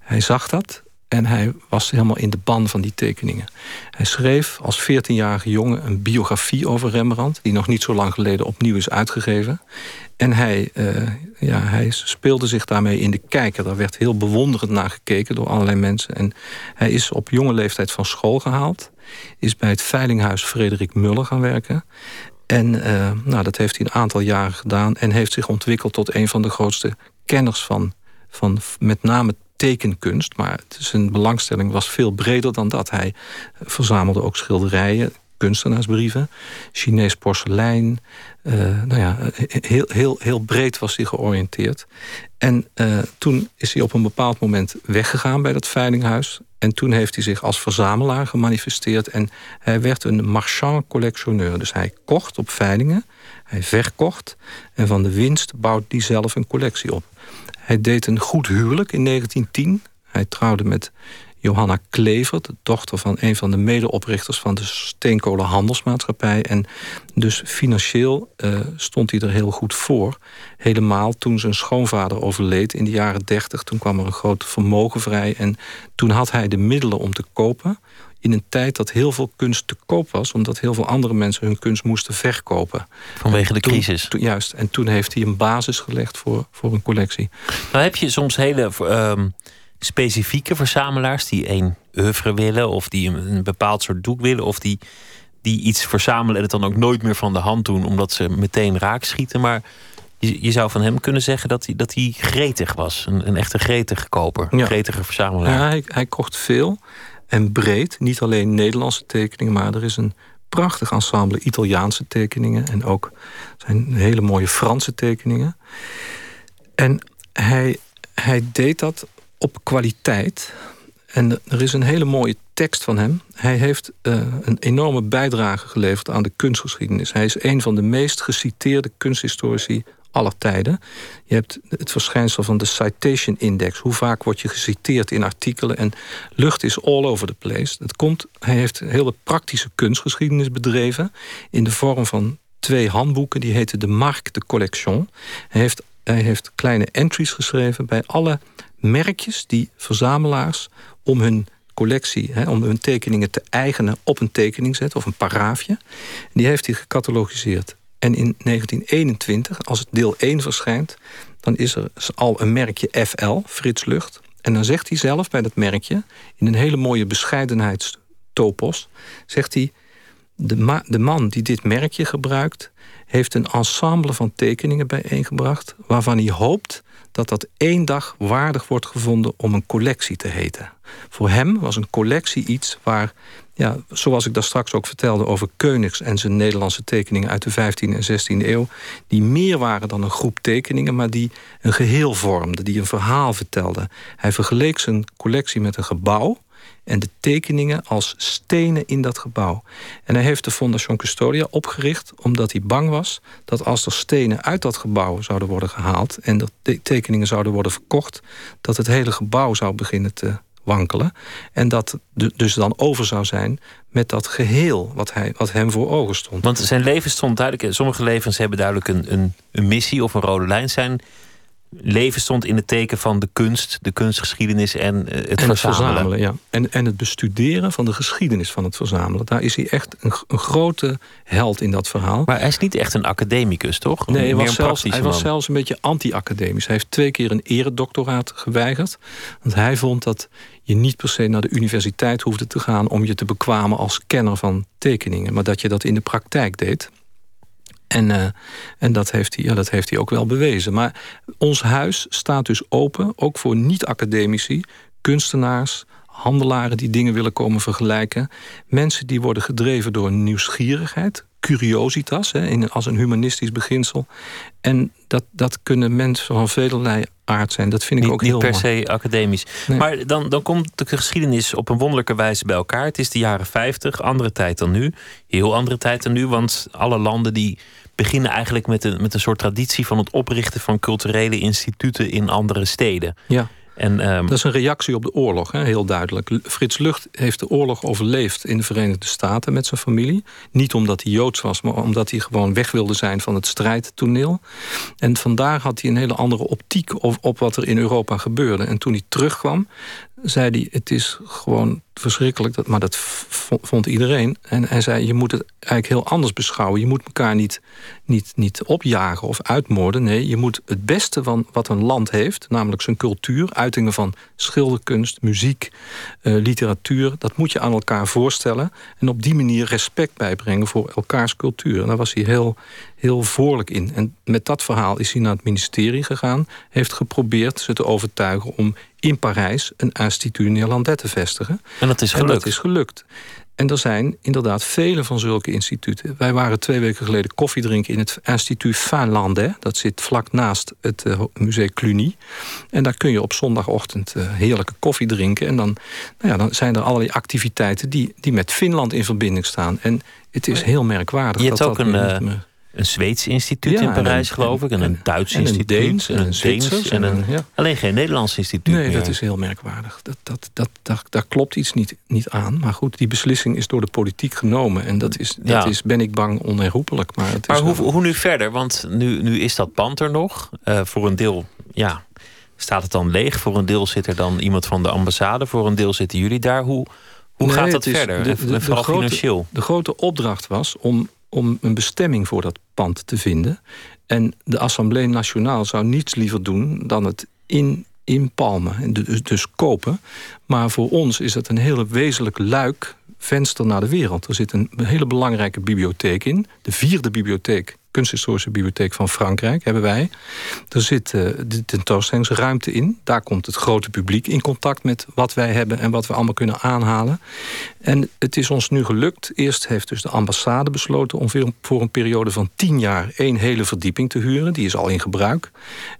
Hij zag dat... en hij was helemaal in de ban van die tekeningen. Hij schreef als 14-jarige jongen een biografie over Rembrandt... die nog niet zo lang geleden opnieuw is uitgegeven. En hij speelde zich daarmee in de kijker. Daar werd heel bewonderend naar gekeken door allerlei mensen. En hij is op jonge leeftijd van school gehaald. Is bij het veilinghuis Frederik Muller gaan werken... en dat heeft hij een aantal jaren gedaan... en heeft zich ontwikkeld tot een van de grootste kenners van met name... tekenkunst, maar zijn belangstelling was veel breder dan dat. Hij verzamelde ook schilderijen, kunstenaarsbrieven, Chinees porselein. Heel breed was hij georiënteerd. En toen is hij op een bepaald moment weggegaan bij dat veilinghuis. En toen heeft hij zich als verzamelaar gemanifesteerd. En hij werd een marchand-collectionneur. Dus hij kocht op veilingen, hij verkocht... en van de winst bouwt hij zelf een collectie op. Hij deed een goed huwelijk in 1910. Hij trouwde met Johanna Klever, de dochter van een van de medeoprichters... van de Steenkolenhandelsmaatschappij. En dus financieel stond hij er heel goed voor. Helemaal toen zijn schoonvader overleed in de jaren 30. Toen kwam er een groot vermogen vrij. En toen had hij de middelen om te kopen... in een tijd dat heel veel kunst te koop was... omdat heel veel andere mensen hun kunst moesten verkopen. Vanwege de crisis. Juist, en toen heeft hij een basis gelegd voor een collectie. Nou heb je soms hele specifieke verzamelaars... die een oeuvre willen of die een bepaald soort doek willen... of die iets verzamelen en het dan ook nooit meer van de hand doen... omdat ze meteen raak schieten. Maar je zou van hem kunnen zeggen dat hij gretig was. Een echte gretige koper, een gretige verzamelaar. Ja, hij kocht veel... en breed, niet alleen Nederlandse tekeningen... maar er is een prachtig ensemble Italiaanse tekeningen... en ook zijn hele mooie Franse tekeningen. En hij deed dat op kwaliteit. En er is een hele mooie tekst van hem. Hij heeft een enorme bijdrage geleverd aan de kunstgeschiedenis. Hij is een van de meest geciteerde kunsthistorici... aller tijden. Je hebt het verschijnsel van de citation index. Hoe vaak word je geciteerd in artikelen? En Lucht is all over the place. Hij heeft een hele praktische kunstgeschiedenis bedreven... in de vorm van 2 handboeken. Die heten de Marque de Collection. Hij heeft kleine entries geschreven... bij alle merkjes die verzamelaars om hun collectie... om hun tekeningen te eigenen op een tekening zetten... of een paraafje. Die heeft hij gecatalogiseerd. En in 1921, als het deel 1 verschijnt... dan is er al een merkje FL, Frits Lucht. En dan zegt hij zelf bij dat merkje... in een hele mooie bescheidenheidstopos... zegt hij, de man die dit merkje gebruikt... heeft een ensemble van tekeningen bijeengebracht... waarvan hij hoopt dat dat één dag waardig wordt gevonden... om een collectie te heten. Voor hem was een collectie iets waar... Ja, zoals ik daar straks ook vertelde over Königs en zijn Nederlandse tekeningen uit de 15e en 16e eeuw, die meer waren dan een groep tekeningen, maar die een geheel vormden, die een verhaal vertelden. Hij vergeleek zijn collectie met een gebouw en de tekeningen als stenen in dat gebouw. En hij heeft de Fondation Custodia opgericht omdat hij bang was dat als er stenen uit dat gebouw zouden worden gehaald en de tekeningen zouden worden verkocht, dat het hele gebouw zou beginnen te wankelen. En dat dus dan over zou zijn met dat geheel wat hem voor ogen stond. Want zijn leven stond duidelijk. Sommige levens hebben duidelijk een missie of een rode lijn. Zijn leven stond in het teken van de kunst, de kunstgeschiedenis en het verzamelen. Ja. En het bestuderen van de geschiedenis van het verzamelen. Daar is hij echt een grote held in dat verhaal. Maar hij is niet echt een academicus, toch? Nee, hij was zelfs een beetje anti-academisch. Hij heeft 2 keer een eredoctoraat geweigerd. Want hij vond dat je niet per se naar de universiteit hoefde te gaan om je te bekwamen als kenner van tekeningen. Maar dat je dat in de praktijk deed. En dat heeft hij ook wel bewezen. Maar ons huis staat dus open, ook voor niet-academici, kunstenaars, handelaren die dingen willen komen vergelijken. Mensen die worden gedreven door nieuwsgierigheid, curiositas, als een humanistisch beginsel. En dat kunnen mensen van velerlei aard zijn. Dat vind ik ook heel mooi. Niet per se academisch. Nee. Maar dan komt de geschiedenis op een wonderlijke wijze bij elkaar. Het is de jaren 50, andere tijd dan nu. Heel andere tijd dan nu, want alle landen die beginnen eigenlijk met een soort traditie van het oprichten van culturele instituten in andere steden. Ja. Dat is een reactie op de oorlog, heel duidelijk. Frits Lucht heeft de oorlog overleefd in de Verenigde Staten met zijn familie. Niet omdat hij Joods was, maar omdat hij gewoon weg wilde zijn van het strijdtoneel. En vandaar had hij een hele andere optiek op wat er in Europa gebeurde. En toen hij terugkwam, zei hij, het is gewoon verschrikkelijk. Maar dat vond iedereen. En hij zei, je moet het eigenlijk heel anders beschouwen. Je moet elkaar niet opjagen of uitmoorden. Nee, je moet het beste van wat een land heeft, namelijk zijn cultuur, uitingen van schilderkunst, muziek, literatuur, dat moet je aan elkaar voorstellen. En op die manier respect bijbrengen voor elkaars cultuur. En daar was hij heel voorlijk in. En met dat verhaal is hij naar het ministerie gegaan, heeft geprobeerd ze te overtuigen om in Parijs een Institut Neerlandais te vestigen. En dat is gelukt. En er zijn inderdaad vele van zulke instituten. Wij waren 2 weken geleden koffie drinken in het Instituut Finlandais. Dat zit vlak naast het Musée Cluny. En daar kun je op zondagochtend heerlijke koffie drinken. En dan zijn er allerlei activiteiten die met Finland in verbinding staan. En het is heel merkwaardig. Je hebt dat ook een Zweeds instituut in Parijs, geloof ik. En een Duits instituut. En een Deens. Alleen geen Nederlands instituut meer. Nee, dat is heel merkwaardig. Daar klopt iets niet aan. Maar goed, die beslissing is door de politiek genomen. En dat is, ben ik bang, onherroepelijk. Maar hoe nu verder? Want nu is dat pand er nog. Voor een deel, ja, staat het dan leeg. Voor een deel zit er dan iemand van de ambassade. Voor een deel zitten jullie daar. Hoe gaat dat verder? Vooral financieel. De grote opdracht was om een bestemming voor dat pand te vinden. En de Assemblée Nationale zou niets liever doen dan het inpalmen, dus kopen. Maar voor ons is het een hele wezenlijk luik, venster naar de wereld. Er zit een hele belangrijke bibliotheek in. De 4e bibliotheek, kunsthistorische bibliotheek van Frankrijk, hebben wij. Er zit de tentoonstellingsruimte in. Daar komt het grote publiek in contact met wat wij hebben en wat we allemaal kunnen aanhalen. En het is ons nu gelukt. Eerst heeft dus de ambassade besloten om voor een periode van 10 jaar... 1 hele verdieping te huren. Die is al in gebruik.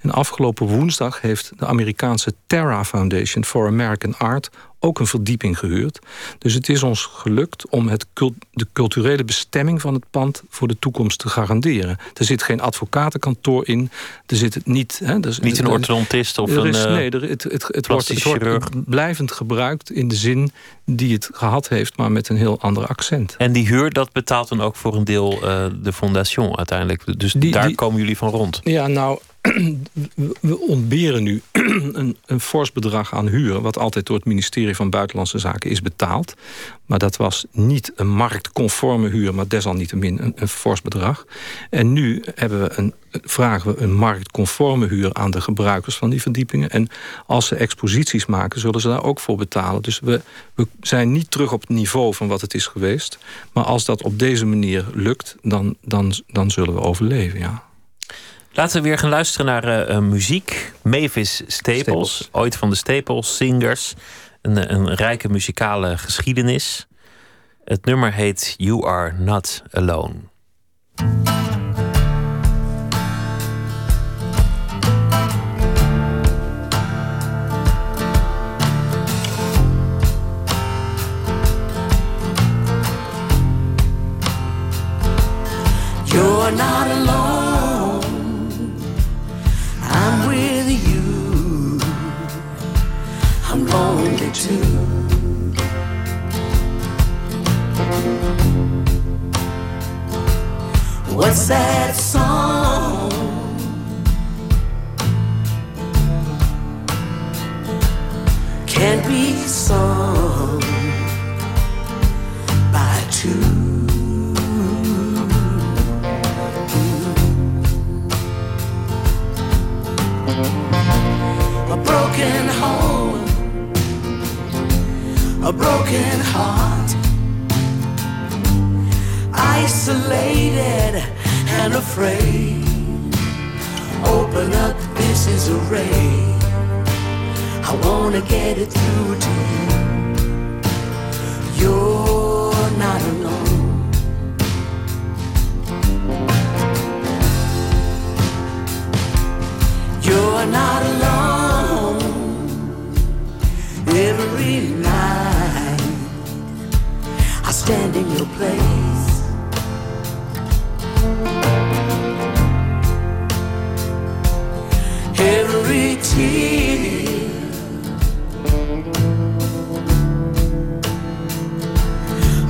En afgelopen woensdag heeft de Amerikaanse Terra Foundation for American Art ook een verdieping gehuurd. Dus het is ons gelukt om de culturele bestemming van het pand voor de toekomst te garanderen. Er zit geen advocatenkantoor in. Er zit het niet. Hè, niet een orthodontist of een plastisch chirurg. Het wordt blijvend gebruikt in de zin die het gehad heeft, maar met een heel ander accent. En die huur, dat betaalt dan ook voor een deel de fondation uiteindelijk. Dus daar komen jullie van rond. Ja, nou, we ontberen nu een fors bedrag aan huur, wat altijd door het ministerie van Buitenlandse Zaken is betaald. Maar dat was niet een marktconforme huur, maar desalniettemin een fors bedrag. En nu vragen we een marktconforme huur aan de gebruikers van die verdiepingen. En als ze exposities maken, zullen ze daar ook voor betalen. Dus we zijn niet terug op het niveau van wat het is geweest. Maar als dat op deze manier lukt, dan zullen we overleven, ja. Laten we weer gaan luisteren naar muziek. Mavis Staples, ooit van de Staples Singers. Een rijke muzikale geschiedenis. Het nummer heet You Are Not Alone. You're not alone, I'm with you, I'm lonely too. What's that song? Can't be sung by two. A broken home, a broken heart, isolated and afraid. Open up, this is a ray, I wanna get it through to you. You're not alone. You're not alone. Every night I stand in your place. Every tear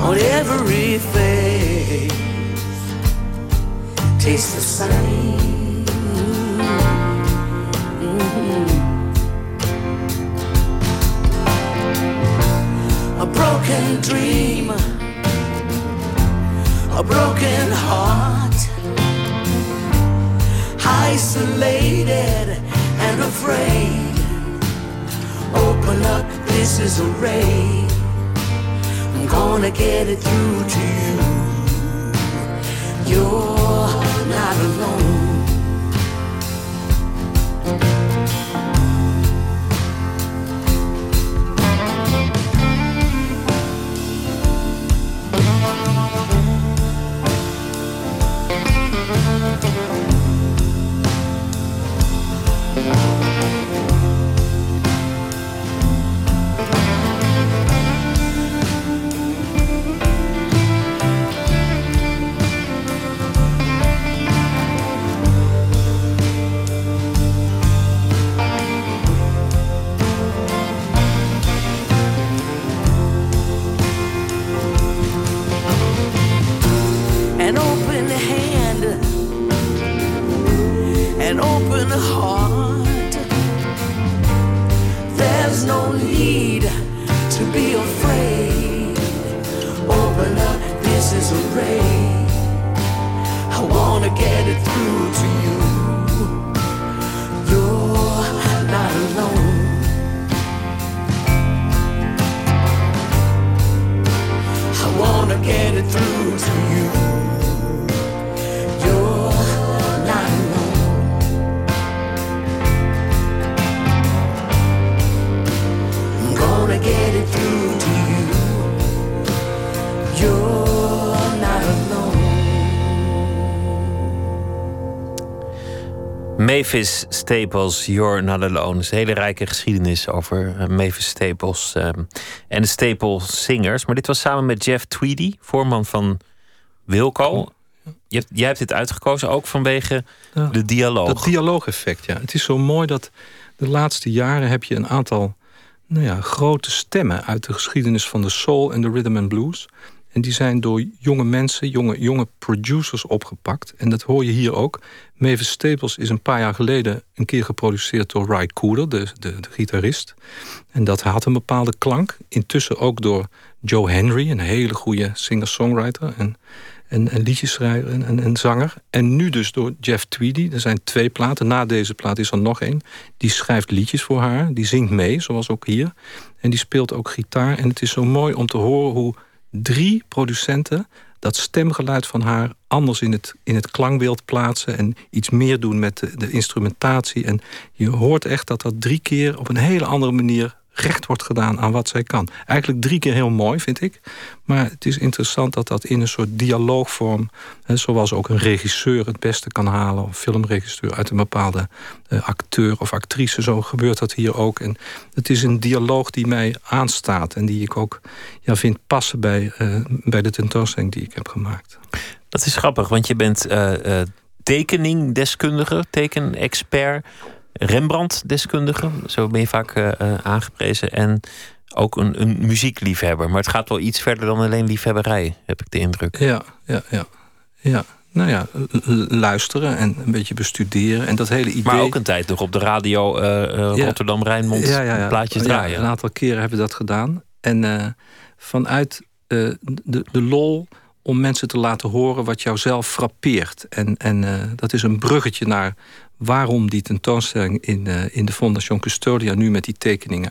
on every face tastes the same. A broken dream, a broken heart, isolated and afraid. Open up, this is a ray, I'm gonna get it through to you. You're not alone. Mavis Staples, You're Not Alone. Dat is een hele rijke geschiedenis over Mavis Staples en de Staples Singers. Maar dit was samen met Jeff Tweedy, voorman van Wilco. Jij hebt dit uitgekozen ook vanwege de dialoog. Dat dialoogeffect, ja. Het is zo mooi dat de laatste jaren heb je een aantal grote stemmen uit de geschiedenis van de soul en de rhythm and blues. En die zijn door jonge mensen, jonge producers opgepakt. En dat hoor je hier ook. Mavis Staples is een paar jaar geleden een keer geproduceerd door Ry Cooder, de gitarist. En dat had een bepaalde klank. Intussen ook door Joe Henry, een hele goede singer-songwriter en liedjeschrijver en zanger. En nu dus door Jeff Tweedy. Er zijn 2 platen. Na deze plaat is er nog één. Die schrijft liedjes voor haar. Die zingt mee, zoals ook hier. En die speelt ook gitaar. En het is zo mooi om te horen hoe 3 producenten dat stemgeluid van haar anders in het klankbeeld plaatsen en iets meer doen met de instrumentatie. En je hoort echt dat 3 keer op een hele andere manier recht wordt gedaan aan wat zij kan. Eigenlijk 3 keer heel mooi, vind ik. Maar het is interessant dat dat in een soort dialoogvorm, zoals ook een regisseur het beste kan halen, of filmregisseur uit een bepaalde acteur of actrice, zo gebeurt dat hier ook. En het is een dialoog die mij aanstaat en die ik ook vind passen bij de tentoonstelling die ik heb gemaakt. Dat is grappig, want je bent tekeningdeskundige, tekenexpert, Rembrandt-deskundige, zo ben je vaak aangeprezen, en ook een muziekliefhebber. Maar het gaat wel iets verder dan alleen liefhebberij, heb ik de indruk. Ja. Nou ja, luisteren en een beetje bestuderen. En dat hele idee. Maar ook een tijd nog op de radio Rotterdam-Rijnmond plaatjes draaien. Ja, een aantal keren hebben we dat gedaan. En vanuit de lol om mensen te laten horen wat jouzelf frappeert. En dat is een bruggetje naar waarom die tentoonstelling in de Fondation Custodia nu met die tekeningen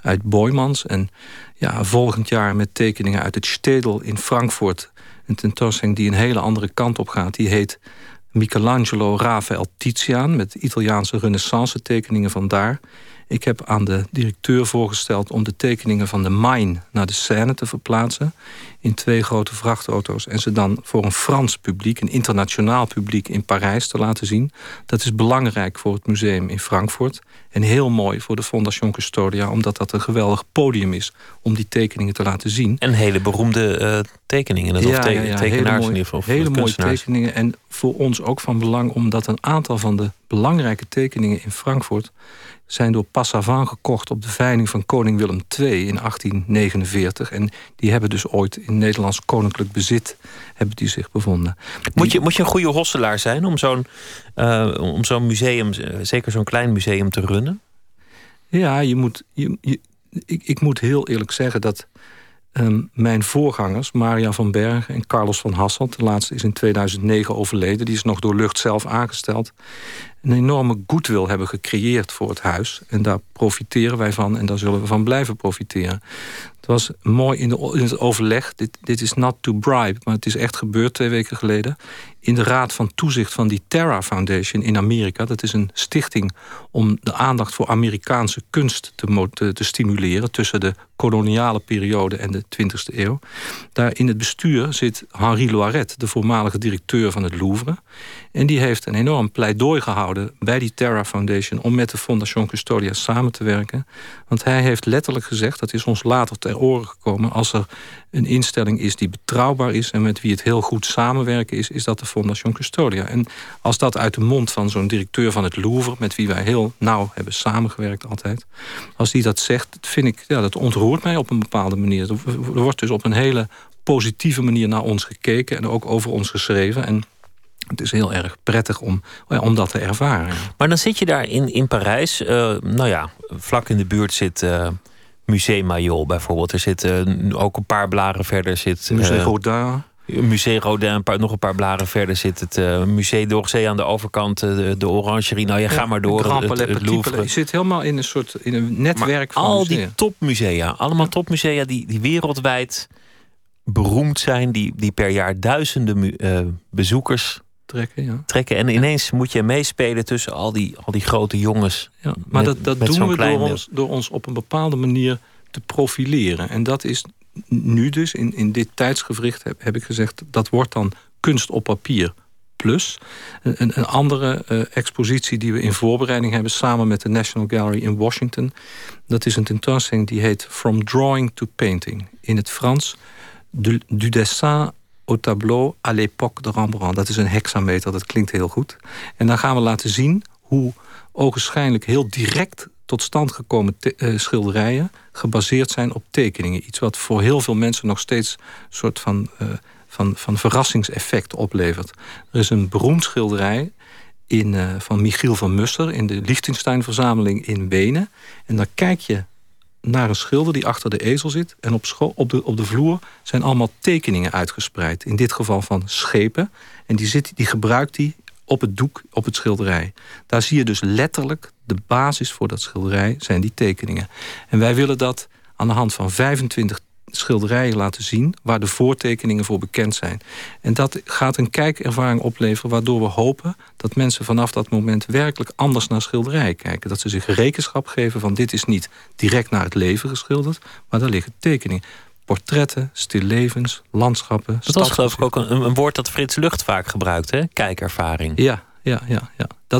uit Boijmans. En ja, volgend jaar met tekeningen uit het Stedel in Frankfurt. Een tentoonstelling die een hele andere kant op gaat. Die heet Michelangelo, Raphaël, Titiaan, met Italiaanse renaissance tekeningen vandaar. Ik heb aan de directeur voorgesteld om de tekeningen van de Main naar de Seine te verplaatsen in 2 grote vrachtauto's en ze dan voor een Frans publiek, een internationaal publiek in Parijs te laten zien. Dat is belangrijk voor het museum in Frankfurt en heel mooi voor de Fondation Custodia, omdat dat een geweldig podium is om die tekeningen te laten zien. En hele beroemde tekeningen, tekenaars in ieder geval. Hele mooie tekeningen en voor ons ook van belang, omdat een aantal van de belangrijke tekeningen in Frankfurt zijn door Passavant gekocht op de veiling van koning Willem II in 1849. En die hebben dus ooit in Nederlands koninklijk bezit hebben die zich bevonden. Moet je een goede hosselaar zijn om zo'n museum, zeker zo'n klein museum, te runnen? Ja, ik moet heel eerlijk zeggen dat mijn voorgangers, Maria van Berg en Carlos van Hasselt, de laatste is in 2009 overleden, die is nog door Lucht zelf aangesteld, een enorme goodwill hebben gecreëerd voor het huis. En daar profiteren wij van en daar zullen we van blijven profiteren. Het was mooi in het overleg, dit is not to bribe, maar het is echt gebeurd 2 weken geleden, in de raad van toezicht van die Terra Foundation in Amerika. Dat is een stichting om de aandacht voor Amerikaanse kunst te stimuleren tussen de koloniale periode en de 20e eeuw. Daar in het bestuur zit Henri Loiret, de voormalige directeur van het Louvre. En die heeft een enorm pleidooi gehouden bij die Terra Foundation om met de Fondation Custodia samen te werken. Want hij heeft letterlijk gezegd, dat is ons later ter oren gekomen, als er een instelling is die betrouwbaar is en met wie het heel goed samenwerken is, is dat de Fondation Custodia. En als dat uit de mond van zo'n directeur van het Louvre, met wie wij heel nauw hebben samengewerkt altijd, als die dat zegt, dat ontroert mij op een bepaalde manier. Er wordt dus op een hele positieve manier naar ons gekeken en ook over ons geschreven. En het is heel erg prettig om dat te ervaren. Maar dan zit je daar in Parijs. Vlak in de buurt zit Musée Mayol bijvoorbeeld. Er zit ook een paar blaren verder zit Musée Rodin. Musée Rodin, nog een paar blaren verder zit het Musée d'Orsay aan de overkant, de Orangerie. Nou, ga maar door. Het Louvre. Je zit helemaal in een soort netwerk van al die topmusea. Allemaal topmusea die wereldwijd beroemd zijn, die per jaar duizenden bezoekers trekken. En ineens moet je meespelen tussen al die grote jongens. Ja, maar dat doen we door ons op een bepaalde manier te profileren. En dat is nu dus, in dit tijdsgewricht heb ik gezegd, dat wordt dan kunst op papier plus. Een andere expositie die we in voorbereiding hebben samen met de National Gallery in Washington, dat is een tentoonstelling die heet From Drawing to Painting. In het Frans, du dessin au tableau à l'époque de Rembrandt. Dat is een hexameter, dat klinkt heel goed. En dan gaan we laten zien hoe ogenschijnlijk heel direct tot stand gekomen schilderijen gebaseerd zijn op tekeningen. Iets wat voor heel veel mensen nog steeds een soort van verrassingseffect oplevert. Er is een beroemd schilderij van Michiel van Musser in de Liechtenstein-verzameling in Wenen. En dan kijk je naar een schilder die achter de ezel zit, en op de vloer zijn allemaal tekeningen uitgespreid. In dit geval van schepen. En die gebruikt hij op het doek, op het schilderij. Daar zie je dus letterlijk de basis voor dat schilderij zijn die tekeningen. En wij willen dat aan de hand van 25 schilderijen laten zien waar de voortekeningen voor bekend zijn. En dat gaat een kijkervaring opleveren waardoor we hopen dat mensen vanaf dat moment werkelijk anders naar schilderijen kijken. Dat ze zich rekenschap geven van dit is niet direct naar het leven geschilderd, maar daar liggen tekeningen. Portretten, stillevens, landschappen. Dat was geloof ik ook een woord dat Frits Lucht vaak gebruikt, hè? Kijkervaring. Ja.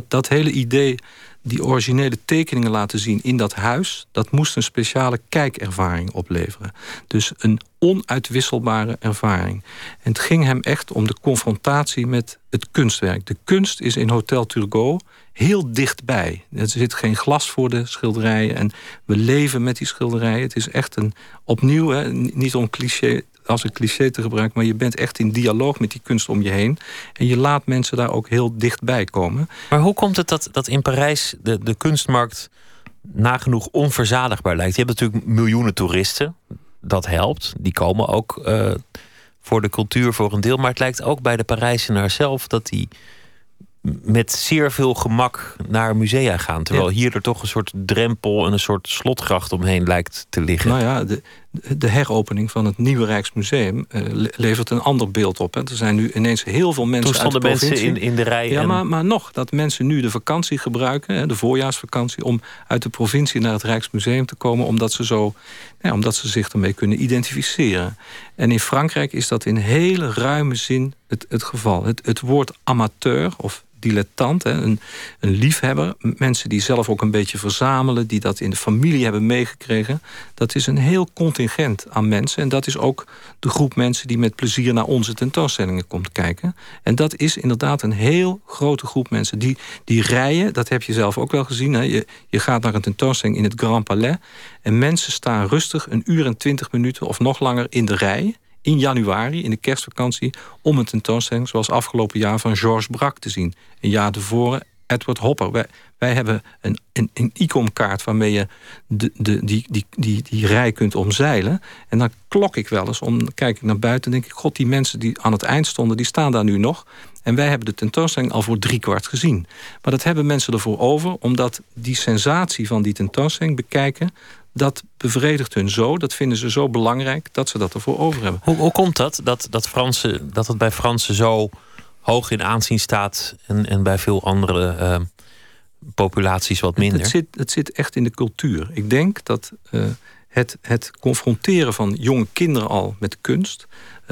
Dat hele idee, die originele tekeningen laten zien in dat huis, dat moest een speciale kijkervaring opleveren. Dus een onuitwisselbare ervaring. En het ging hem echt om de confrontatie met het kunstwerk. De kunst is in Hotel Turgot heel dichtbij. Er zit geen glas voor de schilderijen en we leven met die schilderijen. Het is echt een, opnieuw, hè, niet om cliché, als een cliché te gebruiken, maar je bent echt in dialoog met die kunst om je heen. En je laat mensen daar ook heel dichtbij komen. Maar hoe komt het dat in Parijs de kunstmarkt nagenoeg onverzadigbaar lijkt? Je hebt natuurlijk miljoenen toeristen. Dat helpt. Die komen ook voor de cultuur voor een deel. Maar het lijkt ook bij de Parijzenaar zelf dat die met zeer veel gemak naar musea gaan. Terwijl hier er toch een soort drempel en een soort slotgracht omheen lijkt te liggen. Nou ja, de heropening van het nieuwe Rijksmuseum levert een ander beeld op. Hè. Er zijn nu ineens heel veel mensen uit de provincie. Toen stonden mensen in de rij. Ja, en... maar nog, dat mensen nu de vakantie gebruiken, hè, de voorjaarsvakantie, om uit de provincie naar het Rijksmuseum te komen, omdat ze zich ermee kunnen identificeren. En in Frankrijk is dat in hele ruime zin het geval. Het woord amateur of dilettant, een liefhebber, mensen die zelf ook een beetje verzamelen, die dat in de familie hebben meegekregen, dat is een heel contingent aan mensen. En dat is ook de groep mensen die met plezier naar onze tentoonstellingen komt kijken. En dat is inderdaad een heel grote groep mensen. Die rijen, dat heb je zelf ook wel gezien, hè? Je gaat naar een tentoonstelling in het Grand Palais en mensen staan rustig 1 uur en 20 minuten of nog langer in de rij in januari, in de kerstvakantie, om een tentoonstelling zoals afgelopen jaar van Georges Braque te zien. Een jaar tevoren Edward Hopper. Wij hebben een iconkaart waarmee je die rij kunt omzeilen. En dan klok ik wel eens, kijk ik naar buiten en denk ik, god, die mensen die aan het eind stonden, die staan daar nu nog. En wij hebben de tentoonstelling al voor 3/4 gezien. Maar dat hebben mensen ervoor over, omdat die sensatie van die tentoonstelling bekijken, dat bevredigt hun zo, dat vinden ze zo belangrijk dat ze dat ervoor over hebben. Hoe komt dat het bij Fransen zo hoog in aanzien staat en bij veel andere populaties wat minder? Het zit echt in de cultuur. Ik denk dat het confronteren van jonge kinderen al met kunst,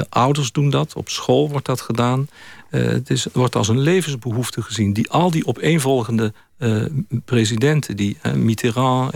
ouders doen dat, op school wordt dat gedaan. Het wordt als een levensbehoefte gezien. Al die opeenvolgende presidenten, die Mitterrand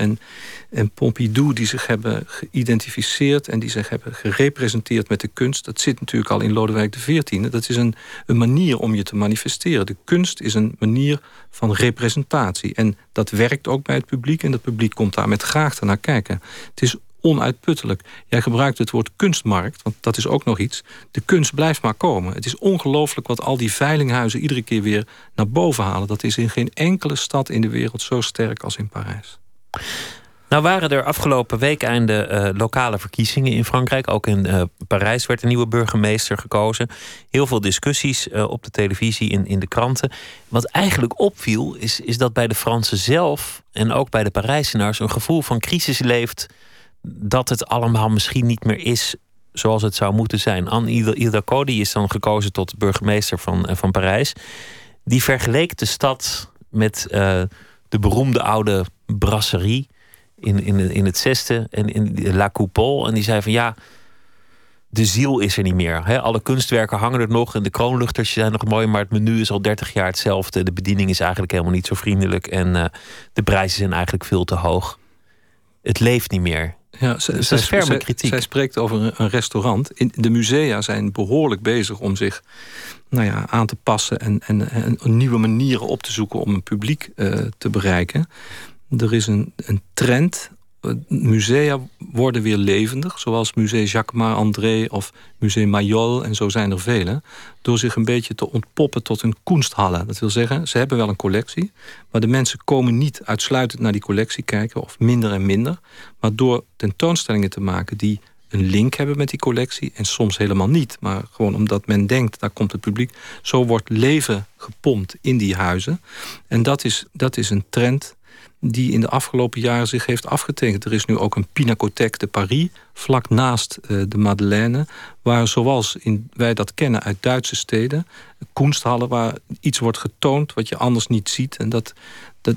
en Pompidou, die zich hebben geïdentificeerd en die zich hebben gerepresenteerd met de kunst, dat zit natuurlijk al in Lodewijk XIV. Dat is een manier om je te manifesteren. De kunst is een manier van representatie. En dat werkt ook bij het publiek en dat publiek komt daar met graagte naar kijken. Het is onuitputtelijk. Jij gebruikt het woord kunstmarkt, want dat is ook nog iets. De kunst blijft maar komen. Het is ongelooflijk wat al die veilinghuizen iedere keer weer naar boven halen. Dat is in geen enkele stad in de wereld zo sterk als in Parijs. Nou waren er afgelopen weekeinde lokale verkiezingen in Frankrijk. Ook in Parijs werd een nieuwe burgemeester gekozen. Heel veel discussies op de televisie, in de kranten. Wat eigenlijk opviel is dat bij de Fransen zelf en ook bij de Parijzenaars een gevoel van crisis leeft, dat het allemaal misschien niet meer is zoals het zou moeten zijn. Anne Hidalgo is dan gekozen tot burgemeester van Parijs. Die vergeleek de stad met de beroemde oude brasserie in het 6e en in La Coupole. En die zei van ja, de ziel is er niet meer. He, alle kunstwerken hangen er nog en de kroonluchters zijn nog mooi, maar het menu is al 30 jaar hetzelfde. De bediening is eigenlijk helemaal niet zo vriendelijk en de prijzen zijn eigenlijk veel te hoog. Het leeft niet meer. Ja, zij spreekt over een restaurant. De musea zijn behoorlijk bezig om zich aan te passen en nieuwe manieren op te zoeken om een publiek te bereiken. Er is een trend. Musea worden weer levendig, zoals Musée Jacquemart-André of Musée Mayol, en zo zijn er vele, door zich een beetje te ontpoppen tot een kunsthalle. Dat wil zeggen, ze hebben wel een collectie, maar de mensen komen niet uitsluitend naar die collectie kijken, of minder en minder, maar door tentoonstellingen te maken die een link hebben met die collectie, en soms helemaal niet, maar gewoon omdat men denkt, daar komt het publiek. Zo wordt leven gepompt in die huizen. En dat is een trend die in de afgelopen jaren zich heeft afgetekend. Er is nu ook een Pinacothèque de Paris, vlak naast de Madeleine, waar zoals wij dat kennen uit Duitse steden, kunsthallen waar iets wordt getoond wat je anders niet ziet. En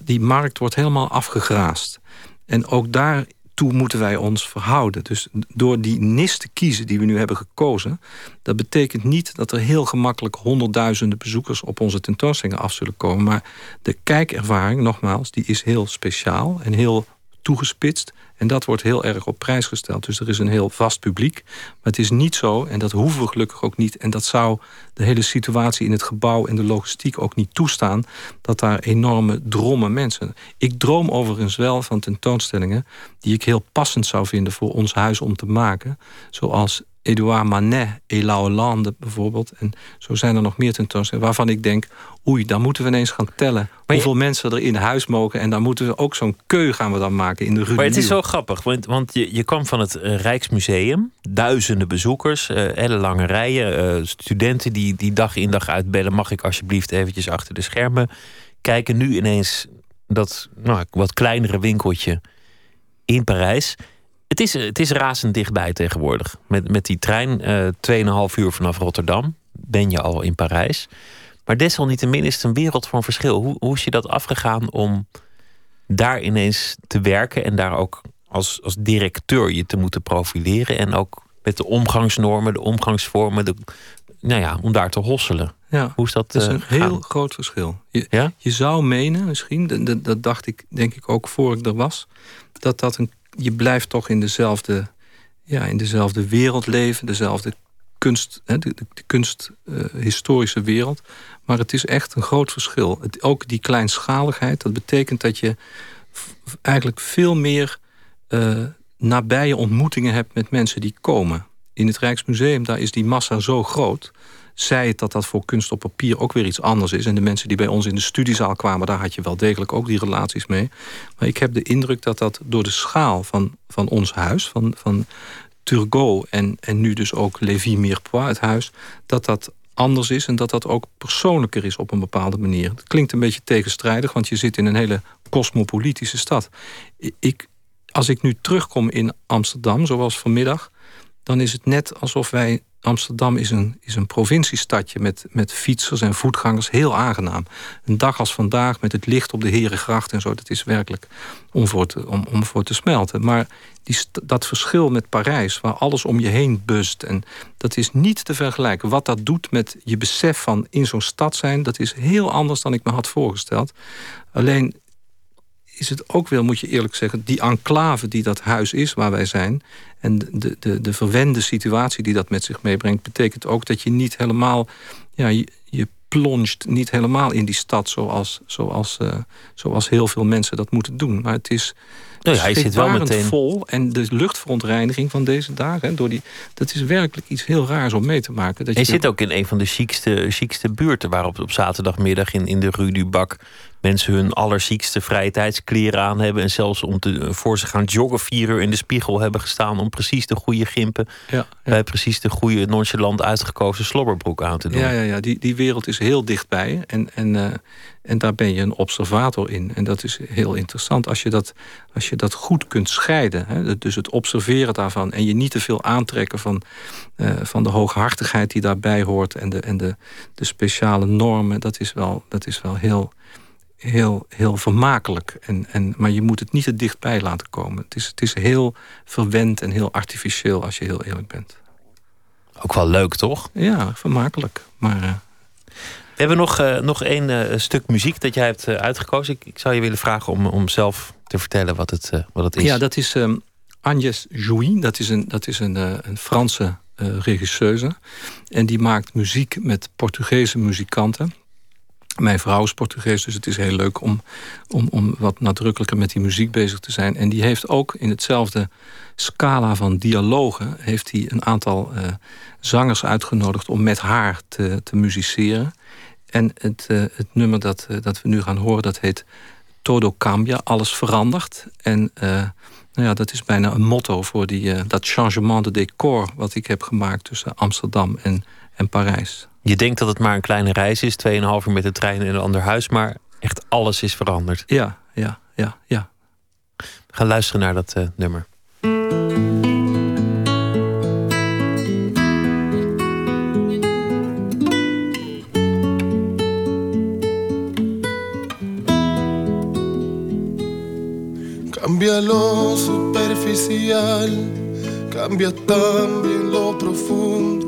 die markt wordt helemaal afgegraast. En ook daartoe moeten wij ons verhouden. Dus door die nis te kiezen die we nu hebben gekozen, dat betekent niet dat er heel gemakkelijk honderdduizenden bezoekers op onze tentoonstellingen af zullen komen. Maar de kijkervaring, nogmaals, die is heel speciaal en heel toegespitst. En dat wordt heel erg op prijs gesteld. Dus er is een heel vast publiek. Maar het is niet zo, en dat hoeven we gelukkig ook niet, en dat zou de hele situatie in het gebouw en de logistiek ook niet toestaan, dat daar enorme drommen mensen. Ik droom overigens wel van tentoonstellingen die ik heel passend zou vinden voor ons huis om te maken. Zoals Edouard Manet, et la Hollande bijvoorbeeld. En zo zijn er nog meer tentoonstellingen waarvan ik denk, oei, dan moeten we ineens gaan tellen hoeveel mensen er in huis mogen. En daar moeten we ook zo'n keu gaan we dan maken in de ruïne. Maar het is zo grappig, want je kwam van het Rijksmuseum. Duizenden bezoekers, hele lange rijen. Studenten die dag in dag uit bellen, mag ik alsjeblieft eventjes achter de schermen kijken. Nu ineens dat wat kleinere winkeltje in Parijs. Het is razend dichtbij tegenwoordig. Met die trein 2,5 uur vanaf Rotterdam ben je al in Parijs. Maar desalniettemin is het een wereld van verschil. Hoe is je dat afgegaan om daar ineens te werken en daar ook als directeur je te moeten profileren en ook met de omgangsnormen, de omgangsvormen, om daar te hosselen? Ja, hoe is dat? Dat is een heel groot verschil. Je zou menen misschien, dat dacht ik denk ik ook voor ik er was, dat je blijft toch in dezelfde wereld leven, dezelfde kunst, de kunsthistorische wereld. Maar het is echt een groot verschil. Ook die kleinschaligheid, dat betekent dat je eigenlijk veel meer nabije ontmoetingen hebt met mensen die komen. In het Rijksmuseum, daar is die massa zo groot. Zij het dat voor kunst op papier ook weer iets anders is. En de mensen die bij ons in de studiezaal kwamen, daar had je wel degelijk ook die relaties mee. Maar ik heb de indruk dat door de schaal van ons huis, van Turgot en nu dus ook Lévi Mirepoix, het huis, dat anders is en dat ook persoonlijker is op een bepaalde manier. Het klinkt een beetje tegenstrijdig, want je zit in een hele cosmopolitische stad. Als ik nu terugkom in Amsterdam, zoals vanmiddag, dan is het net alsof wij... Amsterdam is een provinciestadje met fietsers en voetgangers, heel aangenaam. Een dag als vandaag met het licht op de Herengracht en zo, dat is werkelijk om voor te smelten. Maar dat verschil met Parijs, waar alles om je heen bust, en dat is niet te vergelijken. Wat dat doet met je besef van in zo'n stad zijn, dat is heel anders dan ik me had voorgesteld. Alleen is het ook wel, moet je eerlijk zeggen, die enclave die dat huis is waar wij zijn, en de verwende situatie die dat met zich meebrengt, betekent ook dat je niet helemaal, je plongt niet helemaal in die stad zoals heel veel mensen dat moeten doen. Maar het is hij zit wel meteen vol, en de luchtverontreiniging van deze dagen, dat is werkelijk iets heel raars om mee te maken. Dat je zit ook in een van de chicste buurten, waar op zaterdagmiddag in de Rue du Bac mensen hun allerziekste vrije tijdskleren aan hebben en zelfs voor ze gaan joggen 4 uur in de spiegel hebben gestaan om precies de goede gimpen bij precies de goede nonchalant uitgekozen slobberbroek aan te doen. Ja. Die wereld is heel dichtbij en daar ben je een observator in. En dat is heel interessant als je dat goed kunt scheiden. Hè? Dus het observeren daarvan en je niet te veel aantrekken van de hooghartigheid die daarbij hoort en de speciale normen. Dat is wel heel... heel, heel vermakelijk. Maar je moet het niet te dichtbij laten komen. Het is heel verwend en heel artificieel, als je heel eerlijk bent. Ook wel leuk, toch? Ja, vermakelijk. Maar, We hebben nog één stuk muziek dat jij hebt uitgekozen. Ik zou je willen vragen om zelf te vertellen wat het is. Ja, dat is Agnès Jouy. Dat is een Franse regisseuse. En die maakt muziek met Portugese muzikanten. Mijn vrouw is Portugees, dus het is heel leuk om wat nadrukkelijker met die muziek bezig te zijn. En die heeft ook in hetzelfde scala van dialogen, heeft hij een aantal zangers uitgenodigd om met haar te musiceren. En het nummer dat we nu gaan horen, dat heet Todo Cambia, alles verandert. En dat is bijna een motto voor dat changement de décor wat ik heb gemaakt tussen Amsterdam en Parijs. Je denkt dat het maar een kleine reis is, 2,5 uur met de trein in een ander huis, maar echt alles is veranderd. Ja, ja, ja, ja. We gaan luisteren naar dat nummer. Cambia lo superficial, cambia también lo profundo,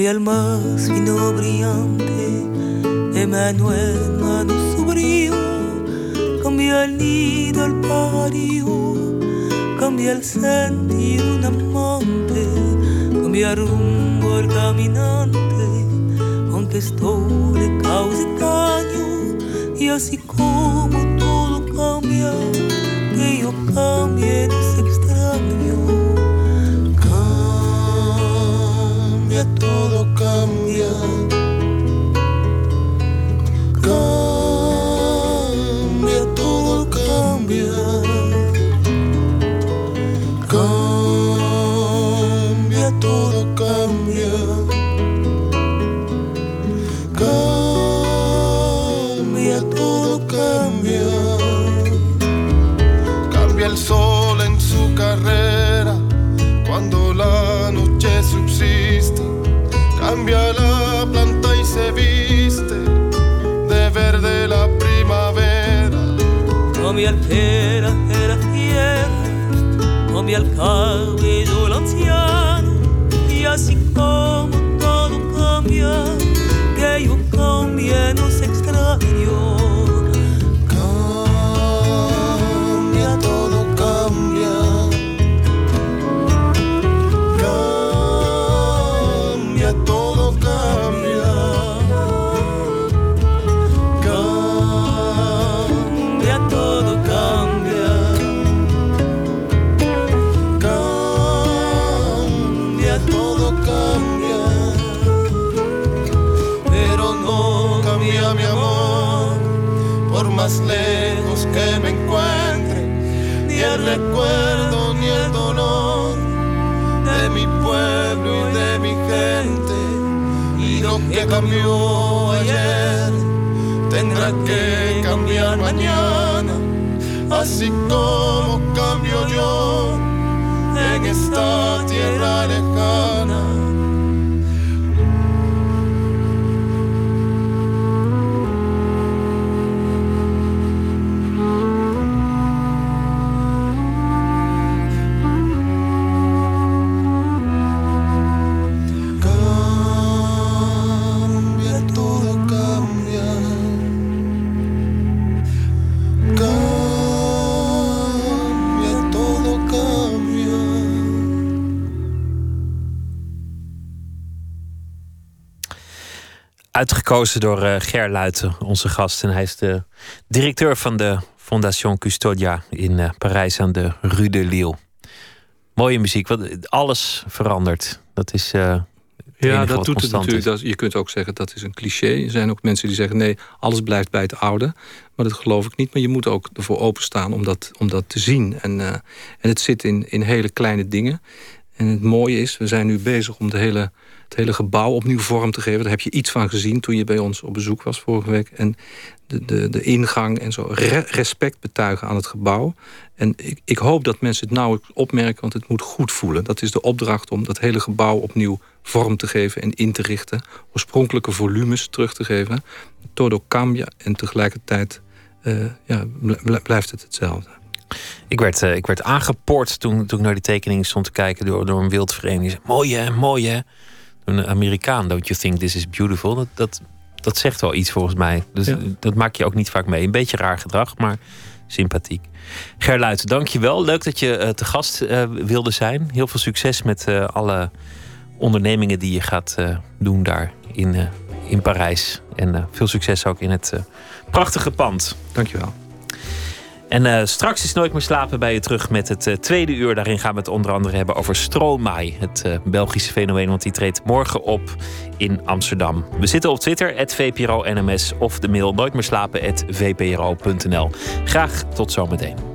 Mi alma fino brillante, Emmanuel, mano su brío, cambia el nido al pario, cambia el sentir un amante, cambia rumbo al caminante, aunque esto le cause daño, y así como todo cambia, que yo cambie no es extraño. Todo cambia, cambia, todo cambia, cambia, todo cambia, cambia, todo cambia, cambia el sol en su carrera cuando la noche subsiste. Cambia la planta y se viste de verde la primavera. Cambia el pelaje la tierra, cambia el cabello el anciano, y así como todo cambia, que yo cambie no es extraño. Cambia todo cambia. Más lejos que me encuentre, ni el recuerdo ni el dolor de mi pueblo y de mi gente, y lo que cambió ayer tendrá que cambiar mañana, así como cambio yo en esta tierra lejana. Uitgekozen door Ger Luijten, onze gast. En hij is de directeur van de Fondation Custodia in Parijs aan de Rue de Lille. Mooie muziek, want alles verandert. Dat is ja, dat doet het natuurlijk. Dat, je kunt ook zeggen dat is een cliché. Er zijn ook mensen die zeggen nee, alles blijft bij het oude. Maar dat geloof ik niet. Maar je moet ook ervoor openstaan om dat te zien. En het zit in hele kleine dingen. En het mooie is, we zijn nu bezig om het hele gebouw opnieuw vorm te geven. Daar heb je iets van gezien toen je bij ons op bezoek was vorige week. En de ingang en zo. Respect betuigen aan het gebouw. En ik hoop dat mensen het nauwelijks opmerken, want het moet goed voelen. Dat is de opdracht om dat hele gebouw opnieuw vorm te geven en in te richten. Oorspronkelijke volumes terug te geven. Todo cambia en tegelijkertijd blijft het hetzelfde. Ik werd aangepoord toen ik naar die tekening stond te kijken door een wildvreemde. Die zei, mooi hè, mooi hè. Een Amerikaan, don't you think this is beautiful? Dat zegt wel iets volgens mij. Dus ja. Dat maak je ook niet vaak mee. Een beetje raar gedrag, maar sympathiek. Ger Luijten, dank je wel. Leuk dat je te gast wilde zijn. Heel veel succes met alle ondernemingen die je gaat doen daar in in Parijs. En veel succes ook in het prachtige pand. Dankjewel. En straks is Nooit meer slapen bij je terug met het tweede uur. Daarin gaan we het onder andere hebben over Stromae, het Belgische fenomeen. Want die treedt morgen op in Amsterdam. We zitten op Twitter, @VPRO NMS. Of de mail nooitmeerslapen@vpro.nl. Graag tot zometeen.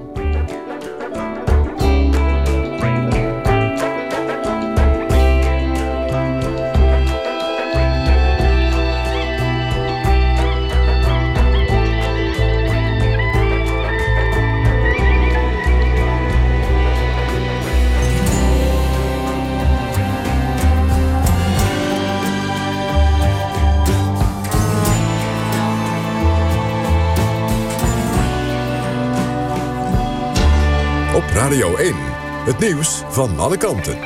Radio 1, het nieuws van alle kanten.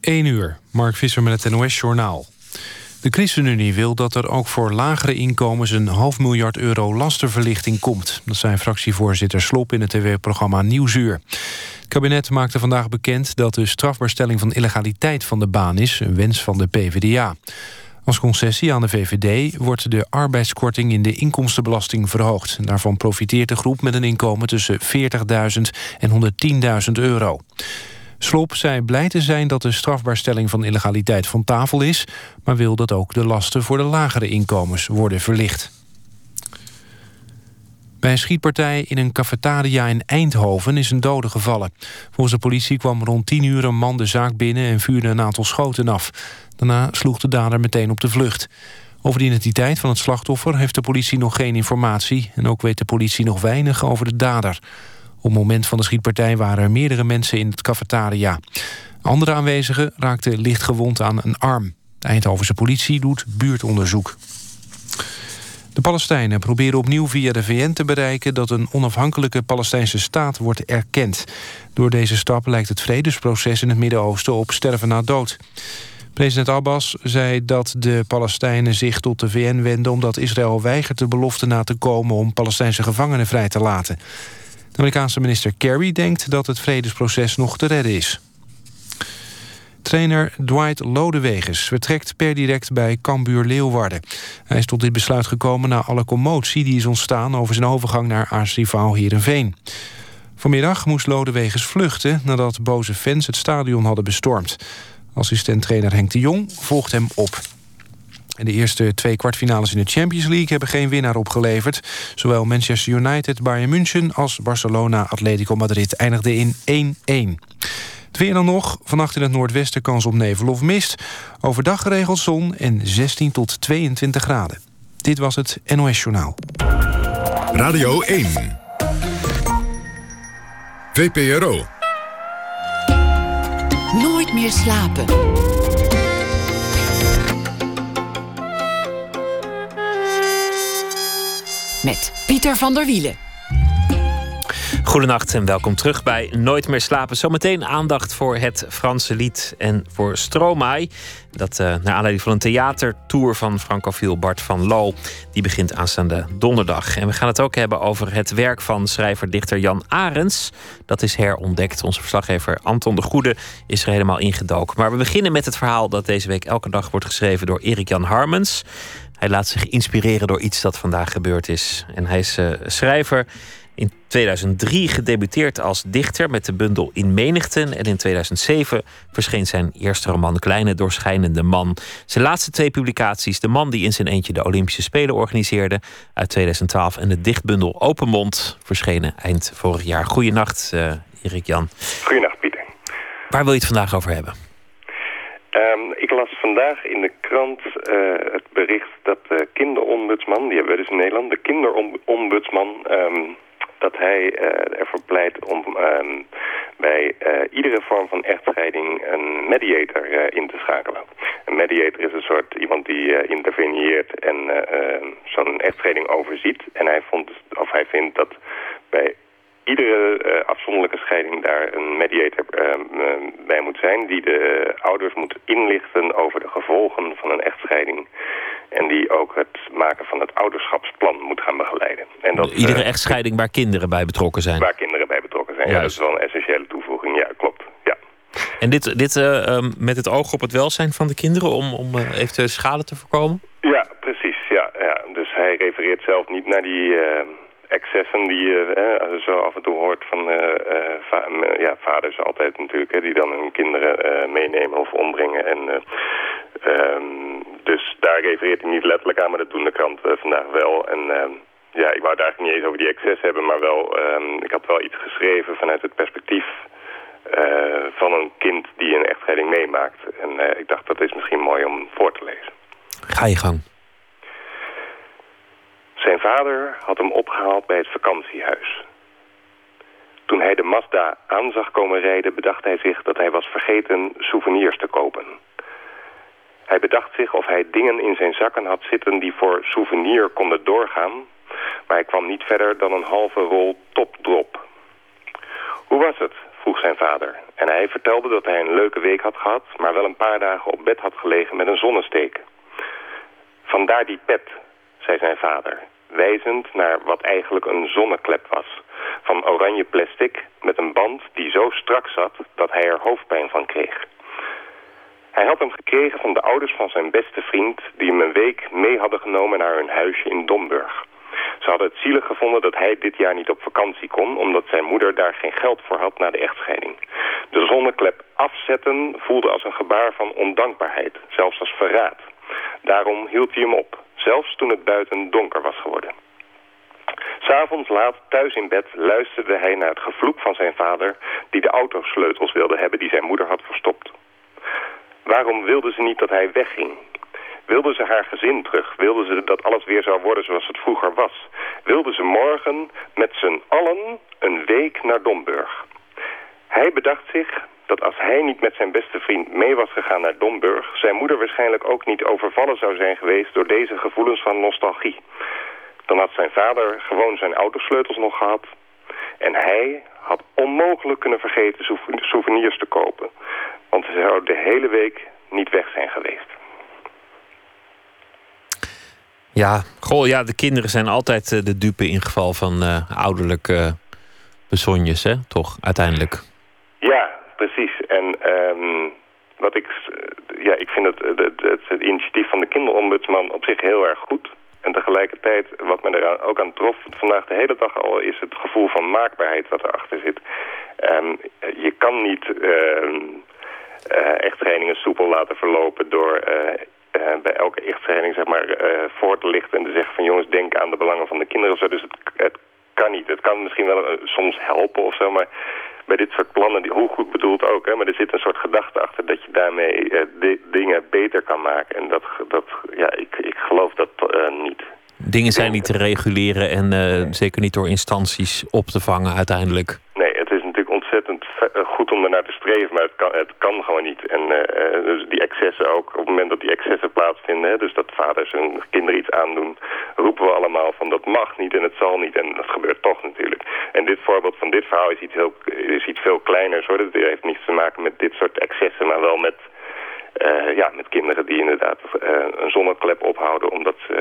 1 uur, Mark Visser met het NOS-journaal. De ChristenUnie wil dat er ook voor lagere inkomens een €500 miljoen lastenverlichting komt. Dat zei fractievoorzitter Slob in het tv-programma Nieuwsuur. Het kabinet maakte vandaag bekend dat de strafbaarstelling van illegaliteit van de baan is, een wens van de PvdA. Als concessie aan de VVD wordt de arbeidskorting in de inkomstenbelasting verhoogd. Daarvan profiteert de groep met een inkomen tussen 40.000 en €110.000. Slob zei blij te zijn dat de strafbaarstelling van illegaliteit van tafel is, maar wil dat ook de lasten voor de lagere inkomens worden verlicht. Bij een schietpartij in een cafetaria in Eindhoven is een dode gevallen. Volgens de politie kwam rond 10 uur een man de zaak binnen en vuurde een aantal schoten af. Daarna sloeg de dader meteen op de vlucht. Over de identiteit van het slachtoffer heeft de politie nog geen informatie. En ook weet de politie nog weinig over de dader. Op het moment van de schietpartij waren er meerdere mensen in het cafetaria. Andere aanwezigen raakten licht gewond aan een arm. De Eindhovense politie doet buurtonderzoek. De Palestijnen proberen opnieuw via de VN te bereiken dat een onafhankelijke Palestijnse staat wordt erkend. Door deze stap lijkt het vredesproces in het Midden-Oosten op sterven na dood. President Abbas zei dat de Palestijnen zich tot de VN wenden omdat Israël weigert de belofte na te komen om Palestijnse gevangenen vrij te laten. De Amerikaanse minister Kerry denkt dat het vredesproces nog te redden is. Trainer Dwight Lodeweges vertrekt per direct bij Cambuur Leeuwarden. Hij is tot dit besluit gekomen na alle commotie die is ontstaan over zijn overgang naar aartsrivaal Heerenveen. Vanmiddag moest Lodeweges vluchten nadat boze fans het stadion hadden bestormd. Assistent-trainer Henk de Jong volgt hem op. En de eerste 2 kwartfinales in de Champions League hebben geen winnaar opgeleverd. Zowel Manchester United, Bayern München als Barcelona, Atletico Madrid eindigden in 1-1. Het weer dan nog. Vannacht in het noordwesten kans op nevel of mist. Overdag geregeld zon en 16 tot 22 graden. Dit was het NOS Journaal. Radio 1. VPRO. Nooit meer slapen. Met Pieter van der Wielen. Goedenacht en welkom terug bij Nooit meer slapen. Zometeen aandacht voor het Franse lied en voor Stromae. Dat naar aanleiding van een theatertour van francofiel Bart van Loo. Die begint aanstaande donderdag. En we gaan het ook hebben over het werk van schrijver-dichter Jan Arends. Dat is herontdekt. Onze verslaggever Anton de Goede is er helemaal ingedoken. Maar we beginnen met het verhaal dat deze week elke dag wordt geschreven door Erik Jan Harmens. Hij laat zich inspireren door iets dat vandaag gebeurd is. En hij is schrijver. In 2003 gedebuteerd als dichter met de bundel In Menigten. En in 2007 verscheen zijn eerste roman Kleine Doorschijnende Man. Zijn laatste 2 publicaties, De man die in zijn eentje de Olympische Spelen organiseerde uit 2012... en de dichtbundel Openmond, verschenen eind vorig jaar. Goedenacht, Erik Jan. Goedenacht, Pieter. Waar wil je het vandaag over hebben? Ik las vandaag in de krant het bericht dat de kinderombudsman... die hebben we dus in Nederland, de kinderombudsman... dat hij ervoor pleit om bij iedere vorm van echtscheiding een mediator in te schakelen. Een mediator is een soort iemand die interveneert en zo'n echtscheiding overziet. En hij vindt dat bij iedere afzonderlijke scheiding daar een mediator bij moet zijn, die de ouders moet inlichten over de gevolgen van een echtscheiding. En die ook het maken van het ouderschapsplan moet gaan begeleiden. En dat, iedere echtscheiding waar kinderen bij betrokken zijn? Waar kinderen bij betrokken zijn. En dat is wel een essentiële toevoeging, ja, klopt. Ja. En dit met het oog op het welzijn van de kinderen om eventueel schade te voorkomen? Ja, precies. Ja. Dus hij refereert zelf niet naar die excessen die je zo af en toe hoort van vaders altijd natuurlijk, die dan hun kinderen meenemen of ombrengen. Dus daar refereert hij niet letterlijk aan, maar dat doen de kranten vandaag wel. En ik wou het eigenlijk niet eens over die excessen hebben, maar wel, ik had wel iets geschreven vanuit het perspectief van een kind die een echtscheiding meemaakt. En ik dacht, dat is misschien mooi om voor te lezen. Ga je gang. Zijn vader had hem opgehaald bij het vakantiehuis. Toen hij de Mazda aan zag komen rijden, bedacht hij zich dat hij was vergeten souvenirs te kopen. Hij bedacht zich of hij dingen in zijn zakken had zitten die voor souvenir konden doorgaan, maar hij kwam niet verder dan een halve rol topdrop. Hoe was het? Vroeg zijn vader. En hij vertelde dat hij een leuke week had gehad, maar wel een paar dagen op bed had gelegen met een zonnesteek. Vandaar die pet, zei zijn vader, wijzend naar wat eigenlijk een zonneklep was. Van oranje plastic met een band die zo strak zat dat hij er hoofdpijn van kreeg. Hij had hem gekregen van de ouders van zijn beste vriend die hem een week mee hadden genomen naar hun huisje in Domburg. Ze hadden het zielig gevonden dat hij dit jaar niet op vakantie kon, omdat zijn moeder daar geen geld voor had na de echtscheiding. De zonneklep afzetten voelde als een gebaar van ondankbaarheid, zelfs als verraad. Daarom hield hij hem op, zelfs toen het buiten donker was geworden. 'S Avonds laat, thuis in bed, luisterde hij naar het gevloek van zijn vader, die de autosleutels wilde hebben die zijn moeder had verstopt. Waarom wilde ze niet dat hij wegging? Wilde ze haar gezin terug? Wilde ze dat alles weer zou worden zoals het vroeger was? Wilde ze morgen met z'n allen een week naar Domburg? Hij bedacht zich dat als hij niet met zijn beste vriend mee was gegaan naar Domburg, zijn moeder waarschijnlijk ook niet overvallen zou zijn geweest door deze gevoelens van nostalgie. Dan had zijn vader gewoon zijn autosleutels nog gehad en hij had onmogelijk kunnen vergeten souvenirs te kopen, want ze zou de hele week niet weg zijn geweest. Ja, de kinderen zijn altijd de dupe in geval van ouderlijke besonjes, hè? Toch, uiteindelijk? Ja, precies. Ik vind het initiatief van de kinderombudsman op zich heel erg goed. En tegelijkertijd, wat me er ook aan trof vandaag de hele dag al, is het gevoel van maakbaarheid wat erachter zit. Je kan niet echtscheidingen soepel laten verlopen door bij elke echtscheiding voor te lichten en te zeggen van jongens, denk aan de belangen van de kinderen of zo. Dus het kan niet. Het kan misschien wel soms helpen of zo, maar bij dit soort plannen, die, hoe goed bedoeld ook, hè, maar er zit een soort gedachte achter dat je daarmee dingen beter kan maken. En ik geloof dat niet. Dingen zijn niet te reguleren en zeker niet door instanties op te vangen uiteindelijk. Nee, het is natuurlijk ontzettend goed om ernaar te streven, maar het kan gewoon niet. En dus die excessen ook, op het moment dat die excessen plaatsvinden, hè, dus dat vaders hun kinderen iets aandoen, roepen we allemaal van dat mag niet en het zal niet en dat gebeurt toch natuurlijk. En dit voorbeeld van dit verhaal is iets veel kleiners hoor. Dat heeft niets te maken met dit soort excessen, maar wel met kinderen die inderdaad een zonneklep ophouden omdat ze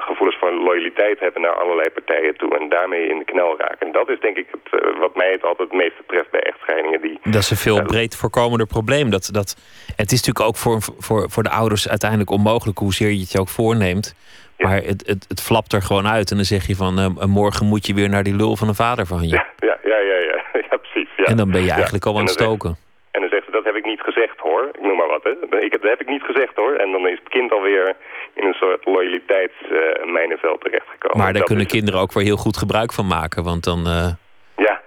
gevoelens van loyaliteit hebben naar allerlei partijen toe en daarmee in de knel raken. En dat is denk ik wat mij het altijd het meeste treft bij echtscheidingen. Dat is een veel breed voorkomender probleem. Dat het is natuurlijk ook voor de ouders uiteindelijk onmogelijk hoezeer je het je ook voorneemt. Ja. Maar het flapt er gewoon uit en dan zeg je van morgen moet je weer naar die lul van een vader van je. Ja, precies. Ja. En dan ben je eigenlijk al aan het stoken. En dan zegt ze, dat heb ik niet gezegd hoor. Ik noem maar wat, hè. Dat heb ik niet gezegd hoor. En dan is het kind alweer in een soort loyaliteitsmijnenveld terechtgekomen. Maar daar kunnen kinderen ook weer heel goed gebruik van maken. Want dan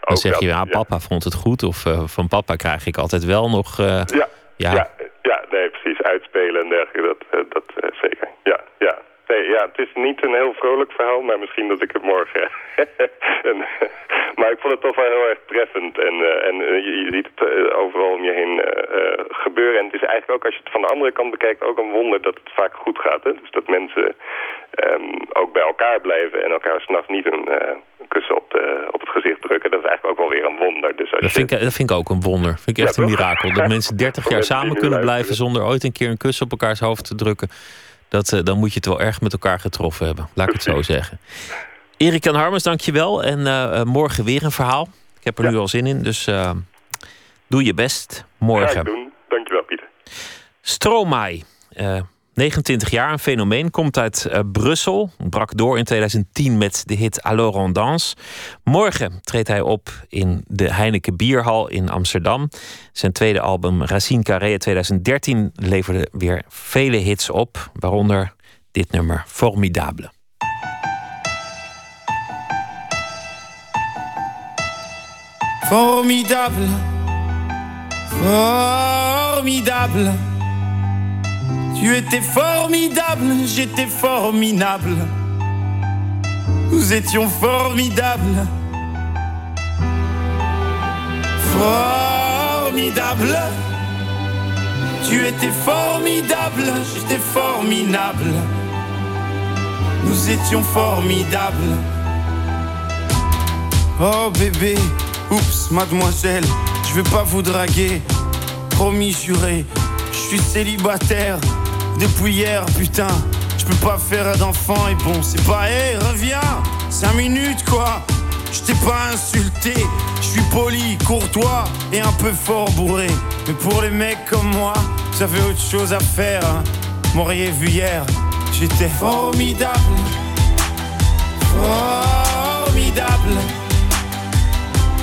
zeg je, papa vond het goed. Of van papa krijg ik altijd wel nog... Nee, precies. Uitspelen en dergelijke. Dat zeker. Ja. Nee, ja, het is niet een heel vrolijk verhaal, maar misschien dat ik het morgen... maar ik vond het toch wel heel erg treffend. En je ziet het overal om je heen gebeuren. En het is eigenlijk ook, als je het van de andere kant bekijkt, ook een wonder dat het vaak goed gaat. Hè? Dus dat mensen ook bij elkaar blijven en elkaar 's nachts niet een kus op het gezicht drukken. Dat is eigenlijk ook wel weer een wonder. Dus dat vind ik ook een wonder. Vind ik echt een mirakel. Dat mensen 30 jaar samen kunnen blijven zonder ooit een keer een kus op elkaars hoofd te drukken. Dan moet je het wel erg met elkaar getroffen hebben. Laat ik het zo zeggen. Erik Jan Harmens, dank je wel. En morgen weer een verhaal. Ik heb er nu al zin in, dus doe je best morgen. Ga ik doen. Dankjewel, Pieter. Stromae, 29 jaar, een fenomeen, komt uit Brussel. Brak door in 2010 met de hit Alors on danse. Morgen treedt hij op in de Heineken Bierhal in Amsterdam. Zijn tweede album Racine Carré 2013 leverde weer vele hits op. Waaronder dit nummer, Formidable. Formidable, formidable. Tu étais formidable, j'étais formidable. Nous étions formidables. Formidable. Tu étais formidable, j'étais formidable. Nous étions formidables. Oh bébé, oups, mademoiselle, je vais pas vous draguer. Promis, juré, je suis célibataire depuis hier, putain. Je peux pas faire d'enfant et bon, c'est pas, hé, hey, reviens, 5 minutes quoi. Je t'ai pas insulté, je suis poli, courtois et un peu fort bourré. Mais pour les mecs comme moi, vous avez autre chose à faire, hein. M'auriez vu hier, j'étais formidable. Formidable.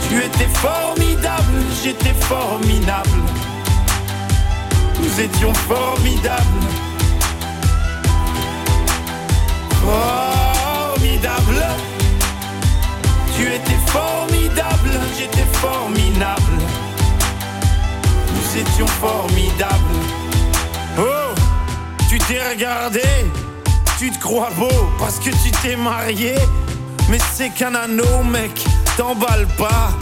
Tu étais formidable, j'étais formidable. Nous étions formidables. Formidable. Tu étais formidable, j'étais formidable. Nous étions formidables. Oh, tu t'es regardé, tu te crois beau parce que tu t'es marié. Mais c'est qu'un anneau, mec, t'emballe pas.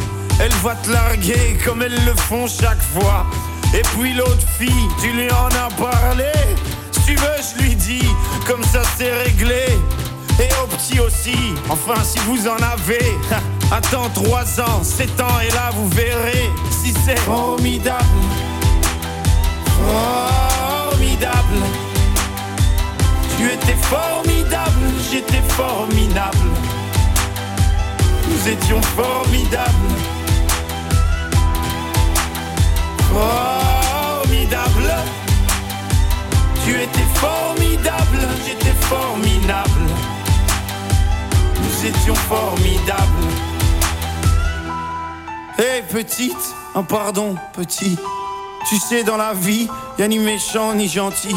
Elle va te larguer comme elles le font chaque fois. Et puis l'autre fille, tu lui en as parlé. Si tu veux, je lui dis, comme ça c'est réglé. Et au petit aussi, enfin si vous en avez. Attends 3 ans, 7 ans et là vous verrez si c'est formidable. Formidable. Tu étais formidable, j'étais formidable. Nous étions formidables. Formidable. Tu étais formidable, j'étais formidable. Nous étions formidables. Hé hey, petite, un pardon petit. Tu sais dans la vie, y'a ni méchant ni gentil.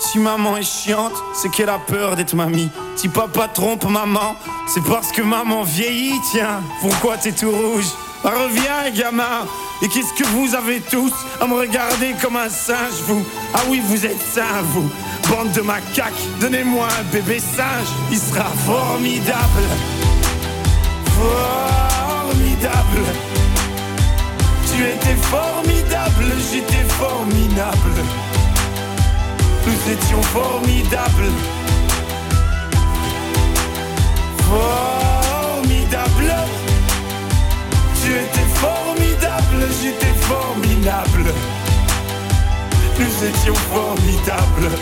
Si maman est chiante, c'est qu'elle a peur d'être mamie. Si papa trompe maman, c'est parce que maman vieillit, tiens. Pourquoi t'es tout rouge? Ah, reviens, gamin. Et qu'est-ce que vous avez tous à me regarder comme un singe, vous? Ah oui, vous êtes sains, vous. Bande de macaques, donnez-moi un bébé singe. Il sera formidable. Formidable. Tu étais formidable, j'étais formidable. Nous étions formidables. Formidable. Tu étais formidable, j'étais formidable. Nous étions formidables.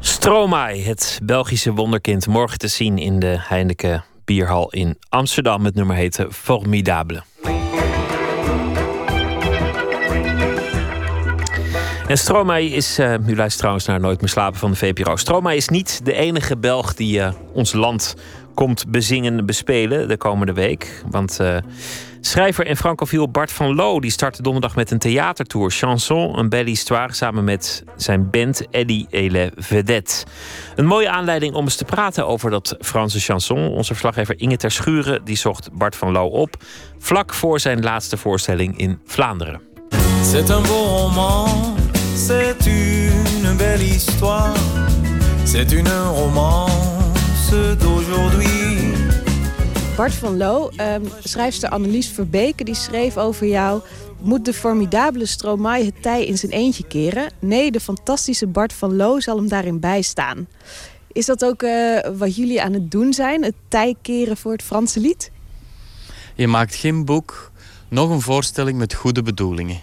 Stromae, het Belgische wonderkind, morgen te zien in de Heineken Bierhal in Amsterdam. Het nummer heette Formidable. En Stromae is, u luistert trouwens naar Nooit meer slapen van de VPRO. Stromae is niet de enige Belg die ons land komt bezingen, bespelen de komende week. Want schrijver en francofiel Bart van Loo die startte donderdag met een theatertour. Chanson, een belle histoire, samen met zijn band Eddy et les Vedettes. Een mooie aanleiding om eens te praten over dat Franse chanson. Onze verslaggever Inge ter Schuren die zocht Bart van Loo op vlak voor zijn laatste voorstelling in Vlaanderen. C'est un beau roman, c'est une belle histoire, c'est une romance. Bart van Loo, schrijfster Annelies Verbeke, die schreef over jou... Moet de formidabele Stromae het tij in zijn eentje keren? Nee, de fantastische Bart van Loo zal hem daarin bijstaan. Is dat ook wat jullie aan het doen zijn? Het tij keren voor het Franse lied? Je maakt geen boek, nog een voorstelling met goede bedoelingen.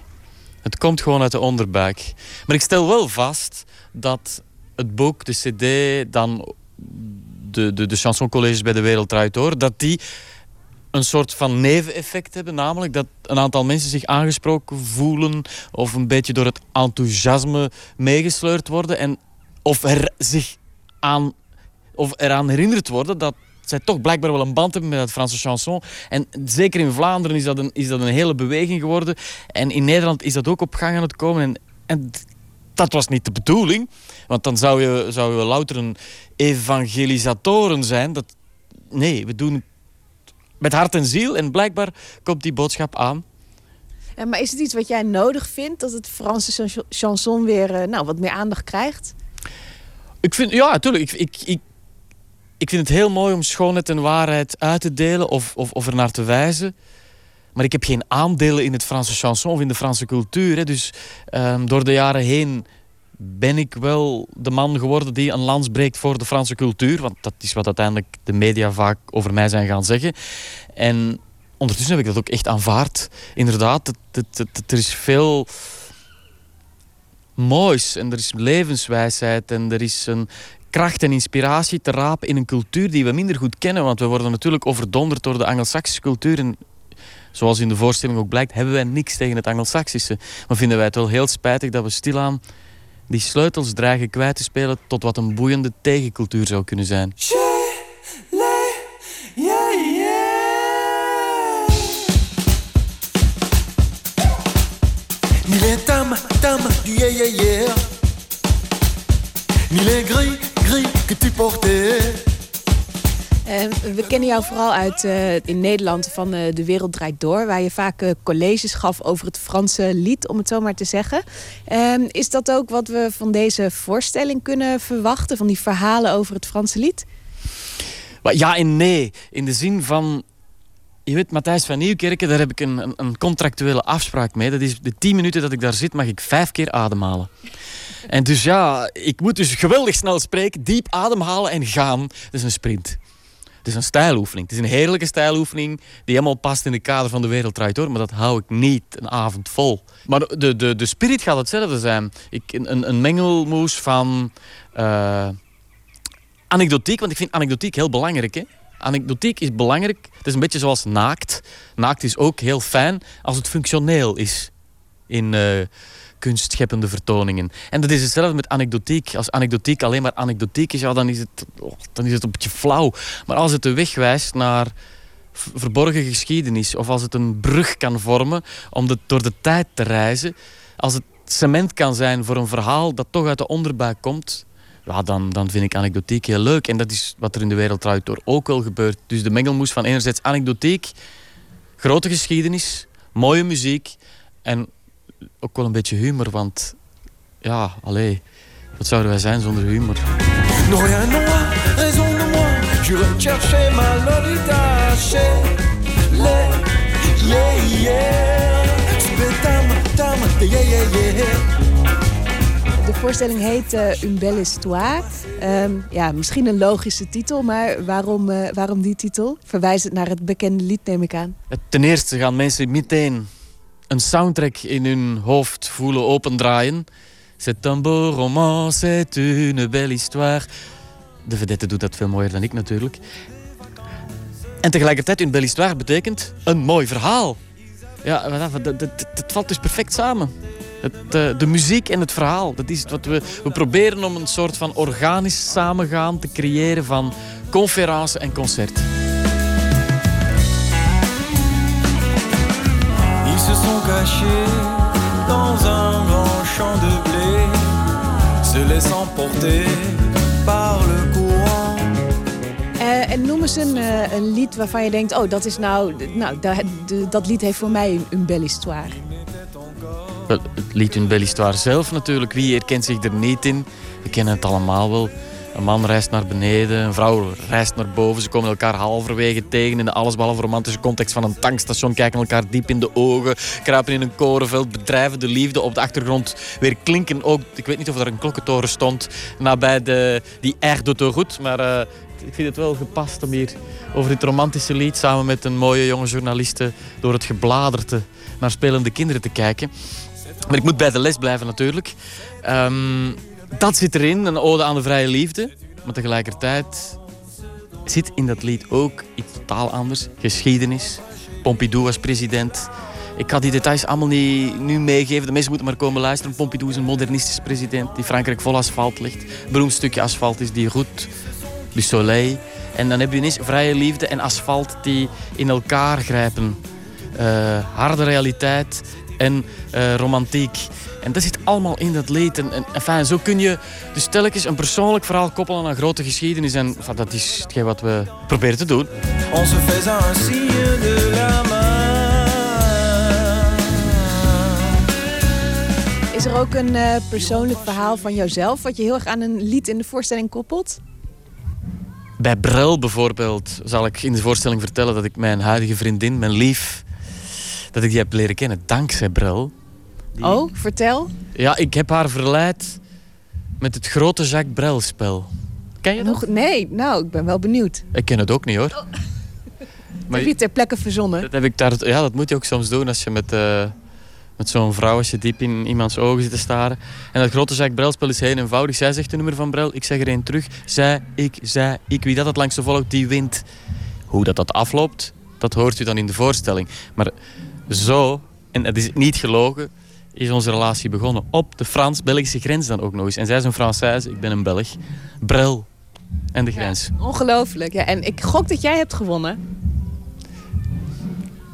Het komt gewoon uit de onderbuik. Maar ik stel wel vast dat het boek, de cd, dan de chansoncolleges bij de Wereld Draait Door, dat die een soort van neveneffect hebben. Namelijk dat een aantal mensen zich aangesproken voelen of een beetje door het enthousiasme meegesleurd worden. En of eraan herinnerd worden dat zij toch blijkbaar wel een band hebben met dat Franse chanson. En zeker in Vlaanderen is dat een hele beweging geworden. En in Nederland is dat ook op gang aan het komen. En dat was niet de bedoeling. Want dan zou je louter een evangelisatoren zijn. Nee, we doen het met hart en ziel. En blijkbaar komt die boodschap aan. Ja, maar is het iets wat jij nodig vindt? Dat het Franse chanson weer wat meer aandacht krijgt? Ik vind het heel mooi om schoonheid en waarheid uit te delen of ernaar te wijzen. Maar ik heb geen aandelen in het Franse chanson of in de Franse cultuur. Hè. Dus door de jaren heen ben ik wel de man geworden die een lans breekt voor de Franse cultuur. Want dat is wat uiteindelijk de media vaak over mij zijn gaan zeggen. En ondertussen heb ik dat ook echt aanvaard. Inderdaad, er is veel moois en er is levenswijsheid en er is een kracht en inspiratie te rapen in een cultuur die we minder goed kennen. Want we worden natuurlijk overdonderd door de Anglo-Saxische cultuur. En zoals in de voorstelling ook blijkt, hebben wij niks tegen het Anglo-Saxische. Maar vinden wij het wel heel spijtig dat we stilaan die sleutels dreigen kwijt te spelen tot wat een boeiende tegencultuur zou kunnen zijn. We kennen jou vooral uit in Nederland van De Wereld Draait Door, waar je vaak colleges gaf over het Franse lied, om het zo maar te zeggen. Is dat ook wat we van deze voorstelling kunnen verwachten, van die verhalen over het Franse lied? Ja en nee. In de zin van, je weet, Matthijs van Nieuwkerken, daar heb ik een contractuele afspraak mee. Dat is de 10 minuten dat ik daar zit, mag ik 5 keer ademhalen. En dus ja, ik moet dus geweldig snel spreken, diep ademhalen en gaan. Dat is een sprint. Het is een stijloefening. Het is een heerlijke stijloefening die helemaal past in de kader van De Wereld Draait Door. Maar dat hou ik niet een avond vol. Maar de spirit gaat hetzelfde zijn. Een mengelmoes van anekdotiek. Want ik vind anekdotiek heel belangrijk, hè? Anekdotiek is belangrijk. Het is een beetje zoals naakt. Naakt is ook heel fijn als het functioneel is in kunstscheppende vertoningen. En dat is hetzelfde met anekdotiek. Als anekdotiek alleen maar anekdotiek is, ja, dan is het een beetje flauw. Maar als het de weg wijst naar verborgen geschiedenis, of als het een brug kan vormen om door de tijd te reizen, als het cement kan zijn voor een verhaal dat toch uit de onderbuik komt, ja, dan vind ik anekdotiek heel leuk. En dat is wat er in De Wereld Draait Door ook wel gebeurt. Dus de mengelmoes van enerzijds anekdotiek, grote geschiedenis, mooie muziek en ook wel een beetje humor, want ja, allee, wat zouden wij zijn zonder humor? De voorstelling heet Une belle histoire. Misschien een logische titel, maar waarom die titel? Verwijst het naar het bekende lied, neem ik aan. Ten eerste gaan mensen meteen een soundtrack in hun hoofd voelen opendraaien. C'est un beau roman, c'est une belle histoire. De vedette doet dat veel mooier dan ik natuurlijk. En tegelijkertijd, une belle histoire betekent een mooi verhaal. Ja, dat valt dus perfect samen. De muziek en het verhaal, dat is het wat we proberen om een soort van organisch samengaan te creëren van conferentie en concert. Cachés dans un grand champ de blé, se laissant porter par le courant. En noem eens een lied waarvan je denkt, oh, dat is dat lied heeft voor mij een belle histoire. Wel, het lied een belle histoire zelf natuurlijk. Wie herkent zich er niet in? We kennen het allemaal wel. Een man reist naar beneden, een vrouw reist naar boven. Ze komen elkaar halverwege tegen in de allesbehalve romantische context van een tankstation. Kijken elkaar diep in de ogen, kruipen in een korenveld, bedrijven de liefde. Op de achtergrond weer klinken ook, ik weet niet of er een klokkentoren stond, nabij die Aire de Turgot. Maar ik vind het wel gepast om hier over dit romantische lied samen met een mooie jonge journaliste door het gebladerte naar spelende kinderen te kijken. Maar ik moet bij de les blijven natuurlijk. Dat zit erin, een ode aan de vrije liefde. Maar tegelijkertijd zit in dat lied ook iets totaal anders. Geschiedenis. Pompidou was president. Ik ga die details allemaal niet nu meegeven. De mensen moeten maar komen luisteren. Pompidou is een modernistisch president die Frankrijk vol asfalt ligt. Een beroemd stukje asfalt is die route du soleil. En dan heb je ineens vrije liefde en asfalt die in elkaar grijpen. Harde realiteit en romantiek. En dat zit allemaal in dat lied. En zo kun je dus telkens een persoonlijk verhaal koppelen aan een grote geschiedenis. En dat is hetgeen wat we proberen te doen. On se faisait un signe de la main. Is er ook een persoonlijk verhaal van jouzelf wat je heel erg aan een lied in de voorstelling koppelt? Bij Brel bijvoorbeeld zal ik in de voorstelling vertellen dat ik mijn huidige vriendin, mijn lief, dat ik die heb leren kennen dankzij Brel. Die... Oh, vertel. Ja, ik heb haar verleid met het grote Jacques Brel-spel. Ken je dat? Nog? Nee, nou, ik ben wel benieuwd. Ik ken het ook niet, hoor. Oh. Maar heb je ter plekke verzonnen? Dat heb ik daar, ja, dat moet je ook soms doen als je met zo'n vrouw, als je diep in iemands ogen zit te staren. En dat grote Jacques Brel-spel is heel eenvoudig. Zij zegt een nummer van Brel, ik zeg er één terug. Zij, ik. Wie dat het langste volgt, die wint. Hoe dat afloopt, dat hoort u dan in de voorstelling. Maar zo, en dat is niet gelogen, is onze relatie begonnen. Op de Frans-Belgische grens dan ook nog eens. En zij is een Française, ik ben een Belg. Brel en de grens. Ja, ongelooflijk. Ja, en ik gok dat jij hebt gewonnen.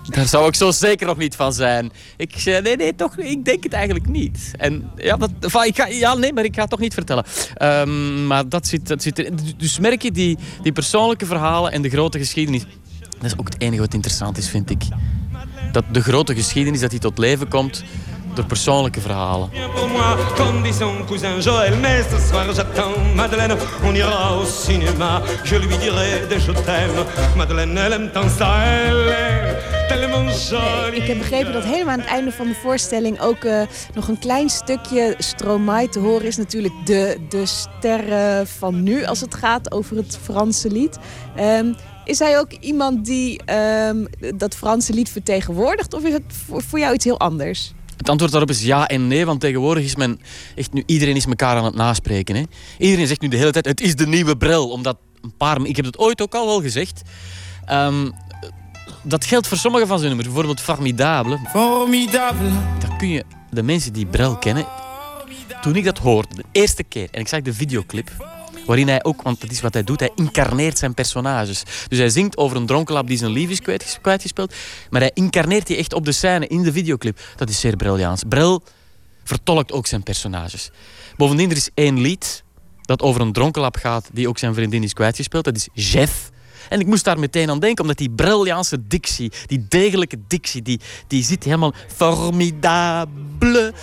Daar zou ik zo zeker nog niet van zijn. Ik zei, nee, toch, ik denk het eigenlijk niet. En ja, maar ik ga het toch niet vertellen. Maar dat zit er. Dus merk je die persoonlijke verhalen en de grote geschiedenis. Dat is ook het enige wat interessant is, vind ik. Dat de grote geschiedenis, dat die tot leven komt door persoonlijke verhalen. Ik heb begrepen dat helemaal aan het einde van de voorstelling ook nog een klein stukje Stromae te horen is. Natuurlijk de sterren van nu als het gaat over het Franse lied. Is hij ook iemand die dat Franse lied vertegenwoordigt of is het voor jou iets heel anders? Het antwoord daarop is ja en nee, want tegenwoordig is men echt nu, iedereen is elkaar aan het naspreken. Hè? Iedereen zegt nu de hele tijd, het is de nieuwe Brel. Omdat ik heb het ooit ook al wel gezegd. Dat geldt voor sommige van zijn nummers. Bijvoorbeeld Formidable. Daar kun je de mensen die Brel kennen. Toen ik dat hoorde, de eerste keer, en ik zag de videoclip, waarin hij ook, want dat is wat hij doet, hij incarneert zijn personages. Dus hij zingt over een dronkenlap die zijn lief is kwijtgespeeld. Maar hij incarneert die echt op de scène, in de videoclip. Dat is zeer Breljaans. Brel vertolkt ook zijn personages. Bovendien, er is één lied dat over een dronkenlap gaat die ook zijn vriendin is kwijtgespeeld. Dat is Jeff. En ik moest daar meteen aan denken, omdat die Breljaanse dictie, die degelijke dictie, die zit helemaal formidable.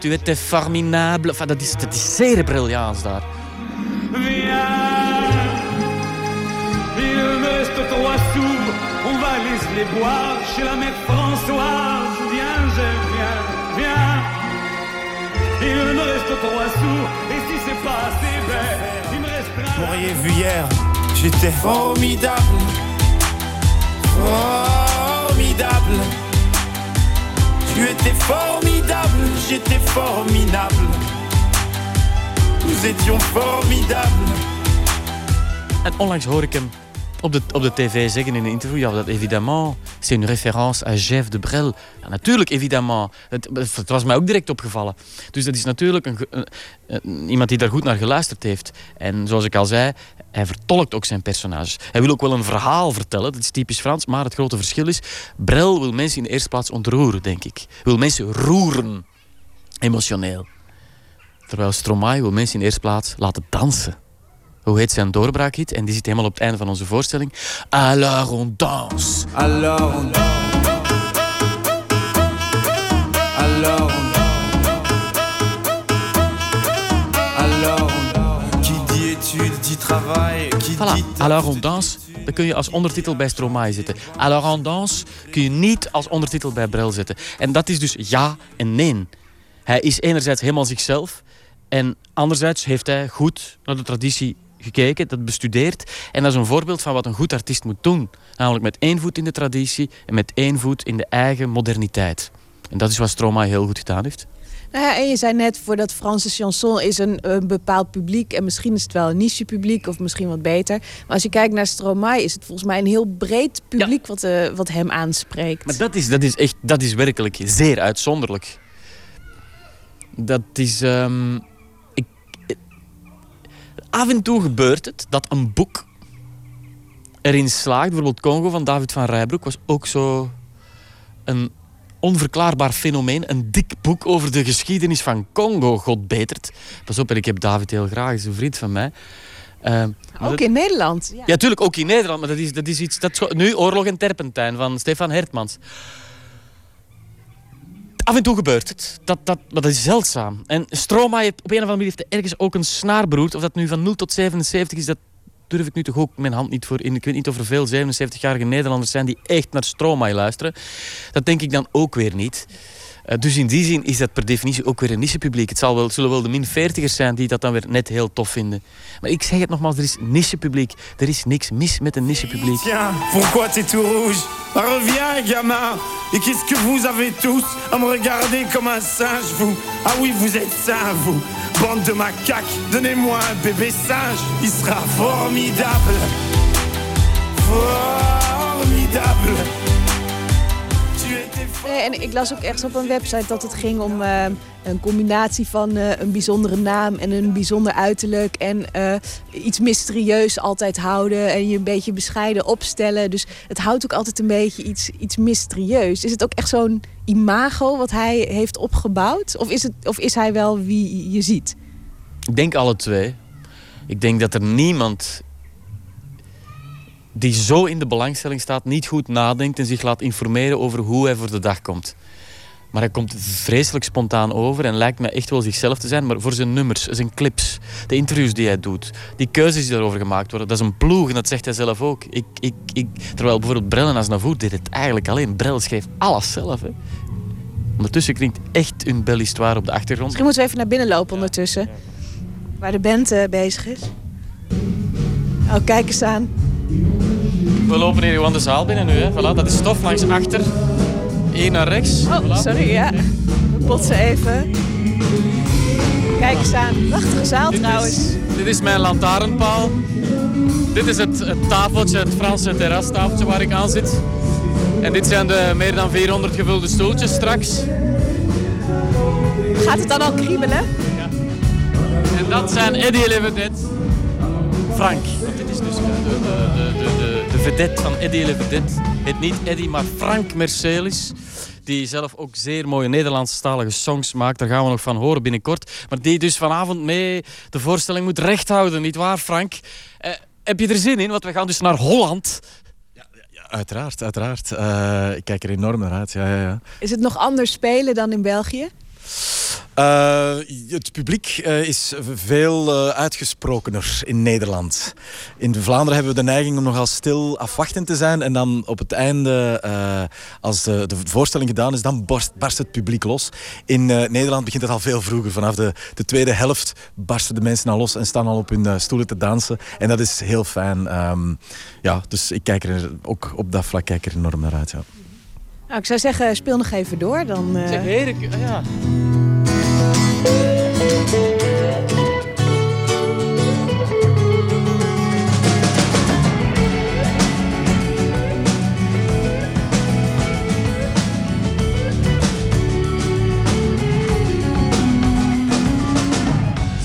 Tu étais formidable. Enfin, dat is zeer Breljaans daar. M'auriez vu hier, j'étais formidable, formidable. Tu étais formidable, j'étais formidable. Nous étions formidables. En onlangs hoor ik hem op de tv zeggen in een interview, ja, dat évidemment, c'est une référence à Jeff de Brel. Ja, natuurlijk, évidemment. Het was mij ook direct opgevallen. Dus dat is natuurlijk iemand die daar goed naar geluisterd heeft. En zoals ik al zei, hij vertolkt ook zijn personages. Hij wil ook wel een verhaal vertellen, dat is typisch Frans, maar het grote verschil is, Brel wil mensen in de eerste plaats ontroeren, denk ik. Wil mensen roeren, emotioneel. Terwijl Stromae wil mensen in de eerste plaats laten dansen. Hoe heet zijn doorbraakhit? En die zit helemaal op het einde van onze voorstelling. Alors on danse. Alors on danse. Alors on danse. Alors on danse. Qui dit études, dit Voilà, alors on danse, dat kun je als ondertitel bij Stromae zetten. Alors on danse kun je niet als ondertitel bij Brel zetten. En dat is dus ja en nee. Hij is enerzijds helemaal zichzelf en anderzijds heeft hij goed naar de traditie gekeken, dat bestudeerd. En dat is een voorbeeld van wat een goed artiest moet doen. Namelijk met één voet in de traditie en met één voet in de eigen moderniteit. En dat is wat Stromae heel goed gedaan heeft. Nou ja, en je zei net, voor dat Franse chanson is een bepaald publiek. En misschien is het wel een niche publiek of misschien wat beter. Maar als je kijkt naar Stromae is het volgens mij een heel breed publiek, ja, wat hem aanspreekt. Maar dat is werkelijk zeer uitzonderlijk. Dat is... Af en toe gebeurt het dat een boek erin slaagt. Bijvoorbeeld Congo van David van Rijbroek was ook zo een onverklaarbaar fenomeen. Een dik boek over de geschiedenis van Congo, God betert. Pas op, en ik heb David heel graag, is een vriend van mij. Ook dat... in Nederland? Ja, natuurlijk, ook in Nederland. Maar dat is iets... Dat... Nu Oorlog en Terpentijn van Stefan Hertmans. Af en toe gebeurt het. Maar dat is zeldzaam. En Stromae op een of andere manier heeft ergens ook een snaarbroert. Of dat nu van 0 tot 77 is, dat durf ik nu toch ook mijn hand niet voor in. Ik weet niet of er veel 77-jarige Nederlanders zijn die echt naar Stromae luisteren. Dat denk ik dan ook weer niet. Dus in die zin is dat per definitie ook weer een nichepubliek. Het zullen wel de min 40ers zijn die dat dan weer net heel tof vinden. Maar ik zeg het nogmaals, er is nichepubliek. Er is niks mis met een nichepubliek. Tiens, pourquoi t'es tout rouge? Reviens, gamin. Et qu'est-ce que vous avez tous à me regarder comme un singe, vous? Ah oui, vous êtes sains, vous. Bande de macaques, donnez-moi un bébé singe. Il sera formidable. Formidable. Nee, en ik las ook ergens op een website dat het ging om een combinatie van een bijzondere naam en een bijzonder uiterlijk. En iets mysterieus altijd houden en je een beetje bescheiden opstellen. Dus het houdt ook altijd een beetje iets mysterieus. Is het ook echt zo'n imago wat hij heeft opgebouwd? Of is hij wel wie je ziet? Ik denk alle twee. Ik denk dat er niemand die zo in de belangstelling staat, niet goed nadenkt en zich laat informeren over hoe hij voor de dag komt. Maar hij komt vreselijk spontaan over en lijkt mij echt wel zichzelf te zijn, maar voor zijn nummers, zijn clips, de interviews die hij doet, die keuzes die daarover gemaakt worden, dat is een ploeg en dat zegt hij zelf ook. Terwijl bijvoorbeeld Brel en Aznavour deed het eigenlijk alleen. Brel schreef alles zelf, hè. Ondertussen klinkt echt een belle histoire op de achtergrond. Misschien moeten we even naar binnen lopen ondertussen, waar de band bezig is. Oh, kijk eens aan. We lopen hier gewoon de zaal binnen nu, hè. Voilà, dat is tof, langs achter. 1 naar rechts. Oh, voilà. Sorry, ja. We botsen even. Kijk eens aan. Prachtige zaal trouwens. Dit is mijn lantaarnpaal. Dit is het tafeltje, het Franse terrastafeltje waar ik aan zit. En dit zijn de meer dan 400 gevulde stoeltjes straks. Gaat het dan al kriebelen? Ja. En dat zijn Eddie Levedet. Frank. Want dit is dus de vedette van Eddie Le Vedette. Heet niet Eddie, maar Frank Mercelis. Die zelf ook zeer mooie Nederlandstalige songs maakt. Daar gaan we nog van horen binnenkort. Maar die dus vanavond mee de voorstelling moet rechthouden. Niet waar, Frank? Heb je er zin in? Want we gaan dus naar Holland. Ja, uiteraard. Ik kijk er enorm naar uit. Ja. Is het nog anders spelen dan in België? Het publiek is veel uitgesprokener in Nederland. In Vlaanderen hebben we de neiging om nogal stil afwachtend te zijn. En dan op het einde, als de voorstelling gedaan is, dan barst het publiek los. In Nederland begint het al veel vroeger. Vanaf de tweede helft barsten de mensen al los en staan al op hun stoelen te dansen. En dat is heel fijn. Dus ik kijk er ook op dat vlak enorm naar uit. Ja. Nou, ik zou zeggen, speel nog even door. Dan, Zeg, Erik, ja...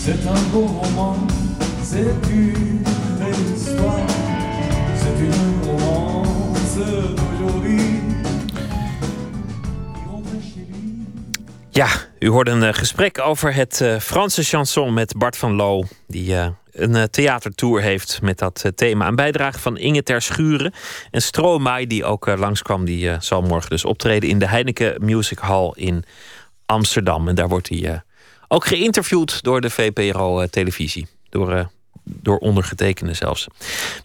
C'est un beau roman, c'est une belle histoire, c'est une romance d'aujourd'hui. Ja, u hoorde een gesprek over het Franse chanson met Bart van Loo, die een theatertour heeft met dat thema. Een bijdrage van Inge ter Schuren. En Stromae, die ook langskwam, die zal morgen dus optreden in de Heineken Music Hall in Amsterdam. En daar wordt hij ook geïnterviewd door de VPRO televisie. Door door ondergetekende zelfs.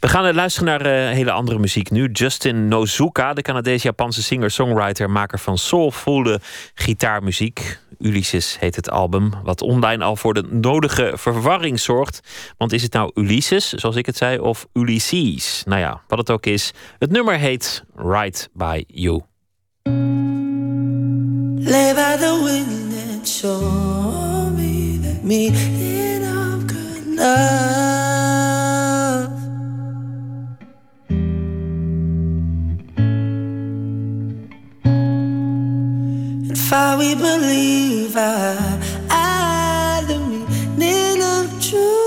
We gaan luisteren naar hele andere muziek nu. Justin Nozuka, de Canadees-Japanse singer-songwriter, maker van soulvolle gitaarmuziek. Ulysses heet het album, wat online al voor de nodige verwarring zorgt. Want is het nou Ulysses, zoals ik het zei, of Ulysses? Nou ja, wat het ook is. Het nummer heet Right By You. Lay by the wind and show me that meaning of good love. If I we believe I the meaning of truth.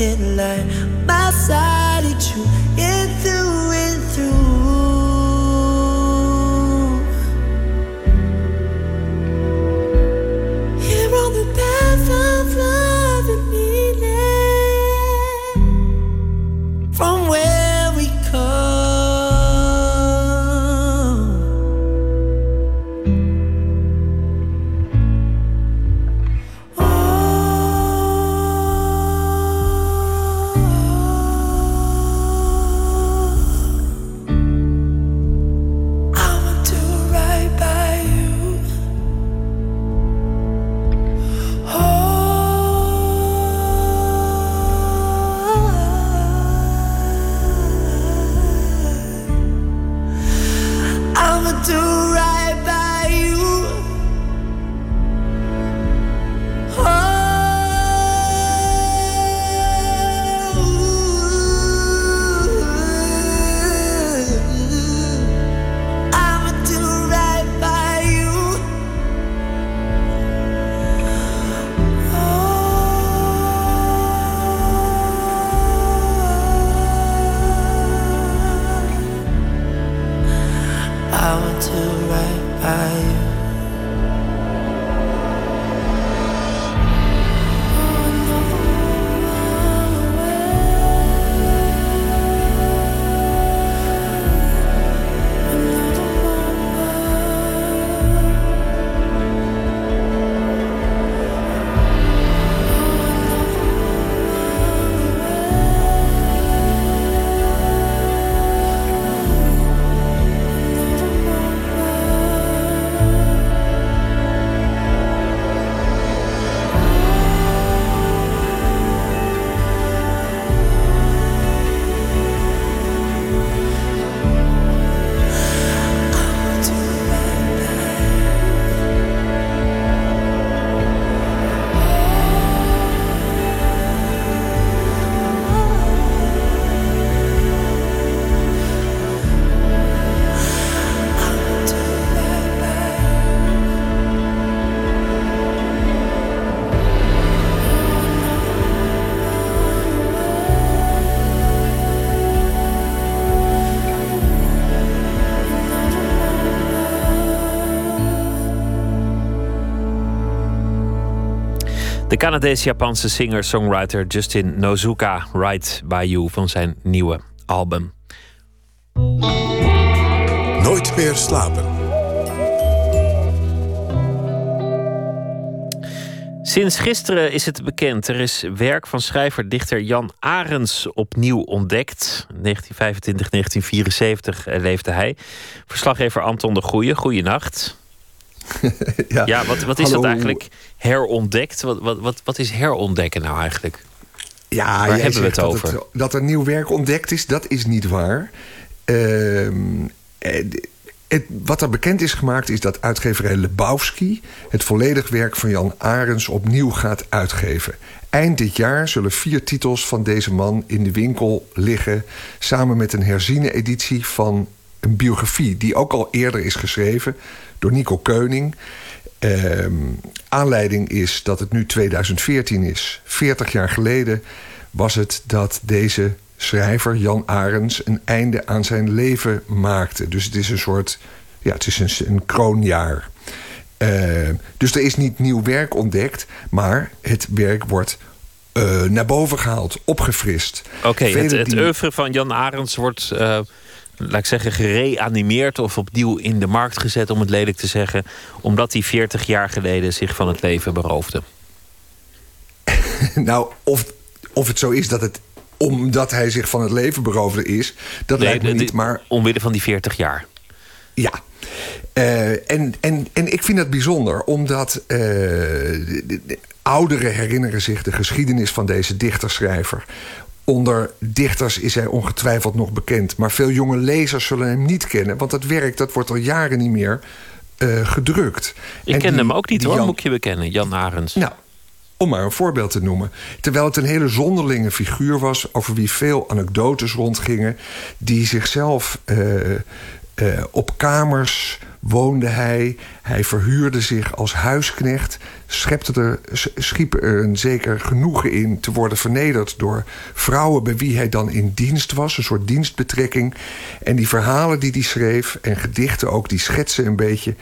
In line, my side at you, in through and through. Here on the path of love and meaning, from where we come. De Canadees-Japanse singer-songwriter Justin Nozuka, Right By You, van zijn nieuwe album. Nooit meer slapen. Sinds gisteren is het bekend. Er is werk van schrijver-dichter Jan Arends opnieuw ontdekt. 1925-1974 leefde hij. Verslaggever Anton de Goeie, goeienacht. Ja, wat is hallo. Dat eigenlijk herontdekt? Wat is herontdekken nou eigenlijk? Ja, waar hebben we het over? Dat er nieuw werk ontdekt is, dat is niet waar. Wat er bekend is gemaakt is dat uitgeverij Lebowski het volledig werk van Jan Arends opnieuw gaat uitgeven. Eind dit jaar zullen 4 titels van deze man in de winkel liggen, samen met een herziene editie van een biografie die ook al eerder is geschreven door Nico Keuning. Aanleiding is dat het nu 2014 is. 40 jaar geleden was het dat deze schrijver Jan Arends een einde aan zijn leven maakte. Dus het is een soort, ja, het is een kroonjaar. Dus er is niet nieuw werk ontdekt, maar het werk wordt naar boven gehaald, opgefrist. Oké, het oeuvre van Jan Arends wordt, laat ik zeggen, gereanimeerd of opnieuw in de markt gezet, om het lelijk te zeggen, omdat hij 40 jaar geleden zich van het leven beroofde. Nou, of het zo is dat het omdat hij zich van het leven beroofde is, dat lijkt me niet, maar omwille van die 40 jaar. Ja. En ik vind dat bijzonder, omdat de ouderen herinneren zich de geschiedenis van deze dichterschrijver. Onder dichters is hij ongetwijfeld nog bekend, maar veel jonge lezers zullen hem niet kennen, want dat werk dat wordt al jaren niet meer gedrukt. Ik ken hem ook niet hoor, moet je bekennen, Jan Arends. Nou, om maar een voorbeeld te noemen. Terwijl het een hele zonderlinge figuur was, over wie veel anekdotes rondgingen, die zichzelf op kamers woonde hij verhuurde zich als huisknecht, schiep er een zeker genoegen in te worden vernederd door vrouwen bij wie hij dan in dienst was, een soort dienstbetrekking. En die verhalen die hij schreef en gedichten ook, die schetsen een beetje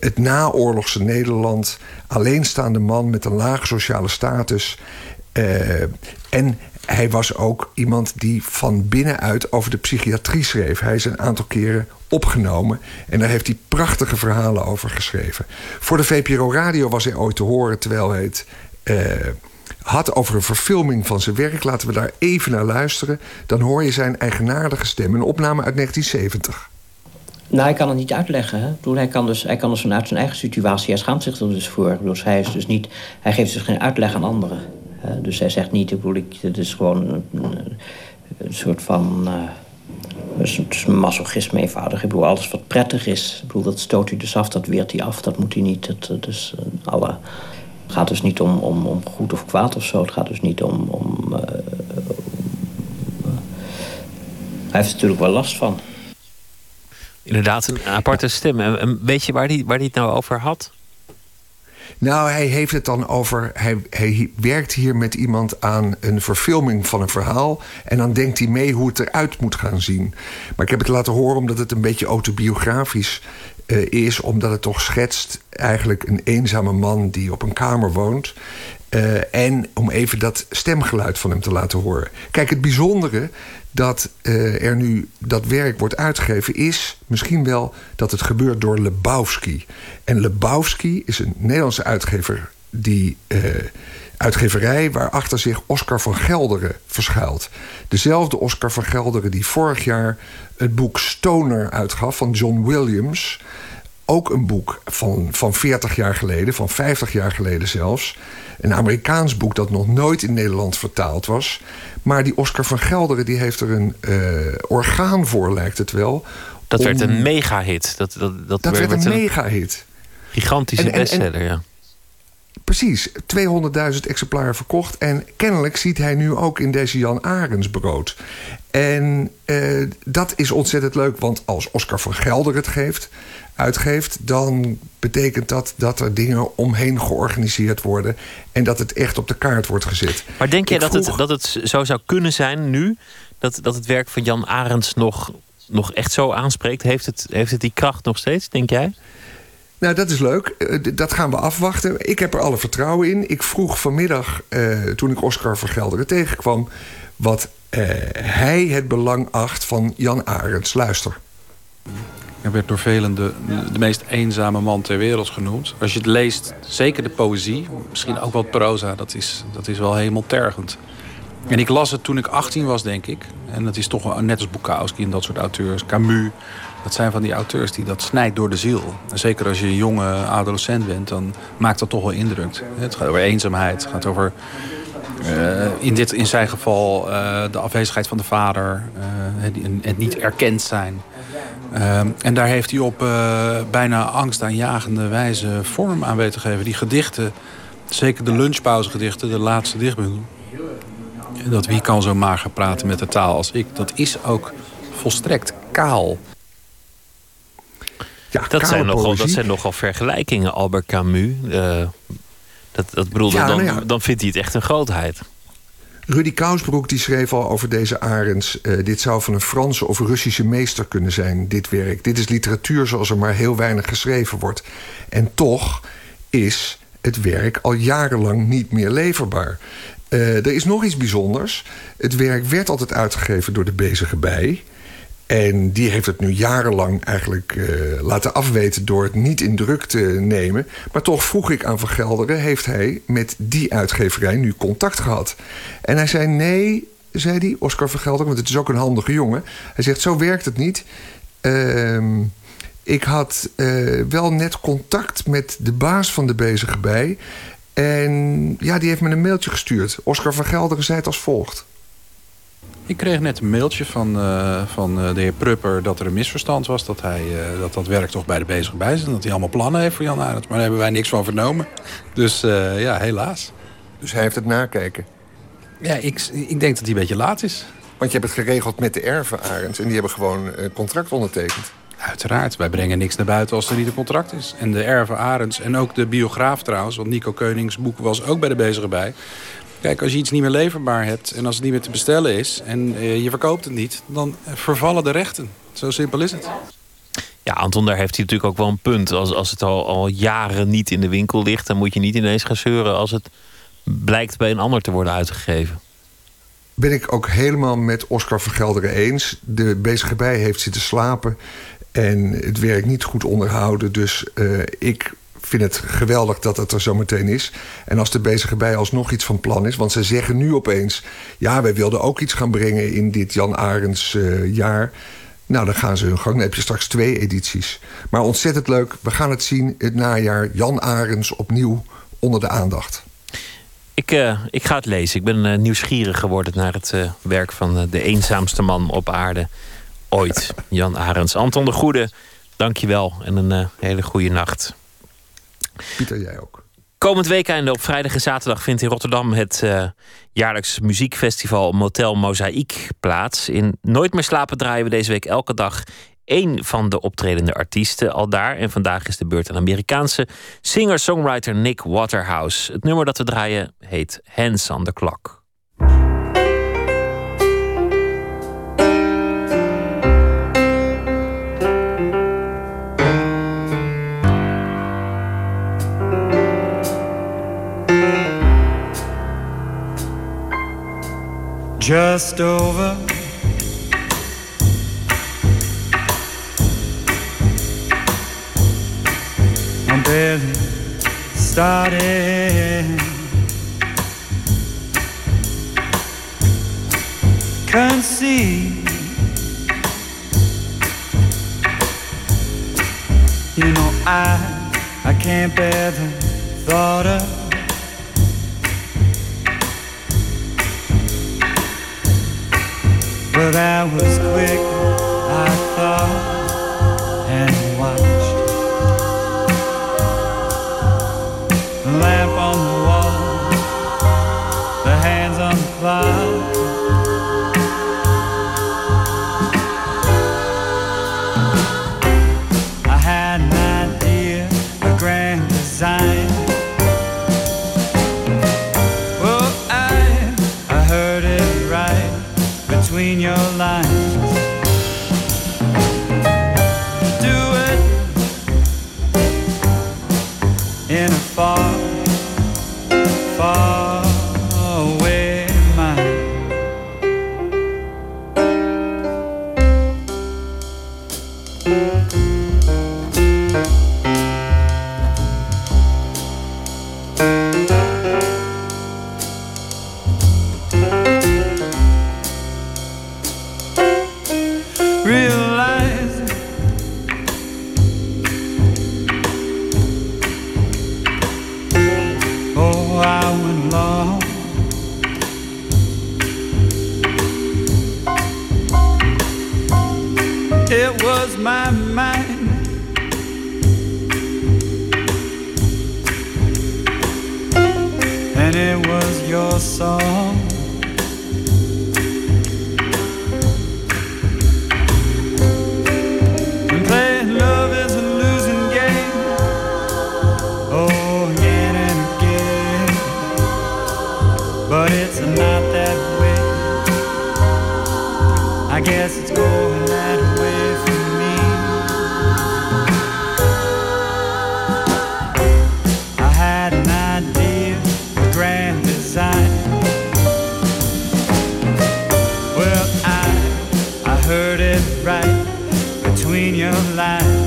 het naoorlogse Nederland, alleenstaande man met een lage sociale status. En hij was ook iemand die van binnenuit over de psychiatrie schreef. Hij is een aantal keren opgenomen en daar heeft hij prachtige verhalen over geschreven. Voor de VPRO Radio was hij ooit te horen, terwijl hij het had over een verfilming van zijn werk. Laten we daar even naar luisteren. Dan hoor je zijn eigenaardige stem. Een opname uit 1970. Nou, hij kan het niet uitleggen. Hè? Ik bedoel, hij kan dus vanuit zijn eigen situatie. Hij schaamt zich er dus voor. Dus hij, is dus niet, hij geeft dus geen uitleg aan anderen. Dus hij zegt niet, het is gewoon een soort van masochisme eenvoudig. Ik bedoel, alles wat prettig is, dat stoot hij dus af, dat weert hij af, dat moet hij niet. Het gaat dus niet om goed of kwaad of zo, het gaat dus niet om hij heeft er natuurlijk wel last van. Inderdaad, een aparte stem. En weet je waar die het nou over had? Nou, hij heeft het dan over. Hij werkt hier met iemand aan een verfilming van een verhaal. En dan denkt hij mee hoe het eruit moet gaan zien. Maar ik heb het laten horen omdat het een beetje autobiografisch is. Omdat het toch schetst eigenlijk een eenzame man die op een kamer woont. En om even dat stemgeluid van hem te laten horen. Kijk, het bijzondere dat er nu dat werk wordt uitgegeven is misschien wel dat het gebeurt door Lebowski. En Lebowski is een Nederlandse uitgever, die uitgeverij waarachter zich Oscar van Gelderen verschuilt. Dezelfde Oscar van Gelderen die vorig jaar het boek Stoner uitgaf van John Williams. Ook een boek van 40 jaar geleden, van 50 jaar geleden zelfs. Een Amerikaans boek dat nog nooit in Nederland vertaald was. Maar die Oscar van Gelderen die heeft er een orgaan voor, lijkt het wel. Dat werd een mega-hit. Dat werd een mega-hit. Gigantische bestseller, ja. Precies, 200.000 exemplaren verkocht. En kennelijk ziet hij nu ook in deze Jan Arends brood. En dat is ontzettend leuk, want als Oscar van Gelderen het uitgeeft, dan betekent dat er dingen omheen georganiseerd worden en dat het echt op de kaart wordt gezet. Maar denk jij dat het zo zou kunnen zijn nu, dat het werk van Jan Arends nog echt zo aanspreekt? Heeft het die kracht nog steeds, denk jij? Nou, dat is leuk. Dat gaan we afwachten. Ik heb er alle vertrouwen in. Ik vroeg vanmiddag, toen ik Oscar van Gelderen tegenkwam, wat hij het belang acht van Jan Arends. Luister. Hij werd door velen de meest eenzame man ter wereld genoemd. Als je het leest, zeker de poëzie, misschien ook wat proza, dat is wel helemaal tergend. En ik las het toen ik 18 was, denk ik. En dat is toch net als Bukowski en dat soort auteurs, Camus. Dat zijn van die auteurs die dat snijdt door de ziel. En zeker als je een jonge adolescent bent, dan maakt dat toch wel indruk. Het gaat over eenzaamheid, het gaat over in zijn geval de afwezigheid van de vader, het niet erkend zijn. En daar heeft hij op bijna angstaanjagende wijze vorm aan weten gegeven. Die gedichten, zeker de lunchpauzegedichten, de laatste dichtbundel. Dat wie kan zo mager praten met de taal als ik, dat is ook volstrekt kaal. Ja, dat zijn nogal vergelijkingen, Albert Camus. Dan vindt hij het echt een grootheid. Rudy Kousbroek die schreef al over deze Arends... dit zou van een Franse of Russische meester kunnen zijn, dit werk. Dit is literatuur zoals er maar heel weinig geschreven wordt. En toch is het werk al jarenlang niet meer leverbaar. Er is nog iets bijzonders. Het werk werd altijd uitgegeven door de bezige bij... En die heeft het nu jarenlang eigenlijk laten afweten... door het niet in druk te nemen. Maar toch vroeg ik aan Van Gelderen... heeft hij met die uitgeverij nu contact gehad? En hij zei nee, zei hij, Oscar van Gelderen... want het is ook een handige jongen. Hij zegt, zo werkt het niet. Ik had wel net contact met de baas van de bezige bij. En ja, die heeft me een mailtje gestuurd. Oscar van Gelderen zei het als volgt. Ik kreeg net een mailtje van de heer Prupper dat er een misverstand was... dat hij, dat werk toch bij de bezig bij is... en dat hij allemaal plannen heeft voor Jan Arends. Maar daar hebben wij niks van vernomen. Dus ja, helaas. Dus hij heeft het nakijken? Ja, ik denk dat hij een beetje laat is. Want je hebt het geregeld met de erven, Arends... en die hebben gewoon een contract ondertekend. Uiteraard, wij brengen niks naar buiten als er niet een contract is. En de erven Arends en ook de biograaf trouwens... want Nico Keunings boek was ook bij de bezig bij... Kijk, als je iets niet meer leverbaar hebt en als het niet meer te bestellen is... en je verkoopt het niet, dan vervallen de rechten. Zo simpel is het. Ja, Anton, daar heeft hij natuurlijk ook wel een punt. Als het al jaren niet in de winkel ligt... dan moet je niet ineens gaan zeuren als het blijkt bij een ander te worden uitgegeven. Ben ik ook helemaal met Oscar van Gelderen eens. De bezige bij heeft zitten slapen en het werk niet goed onderhouden. Dus ik vind het geweldig dat het er zo meteen is. En als de bezige bij alsnog iets van plan is... want ze zeggen nu opeens... ja, wij wilden ook iets gaan brengen in dit Jan Arends jaar. Nou, dan gaan ze hun gang. Dan heb je straks 2 edities. Maar ontzettend leuk. We gaan het zien het najaar. Jan Arends opnieuw onder de aandacht. Ik ga het lezen. Ik ben nieuwsgierig geworden naar het werk van de eenzaamste man op aarde ooit. Jan Arends. Anton de Goede, dank je wel. En een hele goede nacht. Pieter, jij ook. Komend weekende op vrijdag en zaterdag vindt in Rotterdam... het jaarlijks muziekfestival Motel Mozaïek plaats. In Nooit meer slapen draaien we deze week elke dag... 1 van de optredende artiesten al daar. En vandaag is de beurt aan Amerikaanse singer-songwriter Nick Waterhouse. Het nummer dat we draaien heet Hands on the Clock. Just over 1 barely started. Can't see. You know I can't bear the thought of but I was quick, I thought and watched. The lamp on the wall, the hands on the clock. I had an idea, a grand design. Oh, I heard it right between your lines. Do it in a far, far away mind. out that way. I guess it's going that way for me. I had an idea, a grand design. Well, I heard it right between your lines.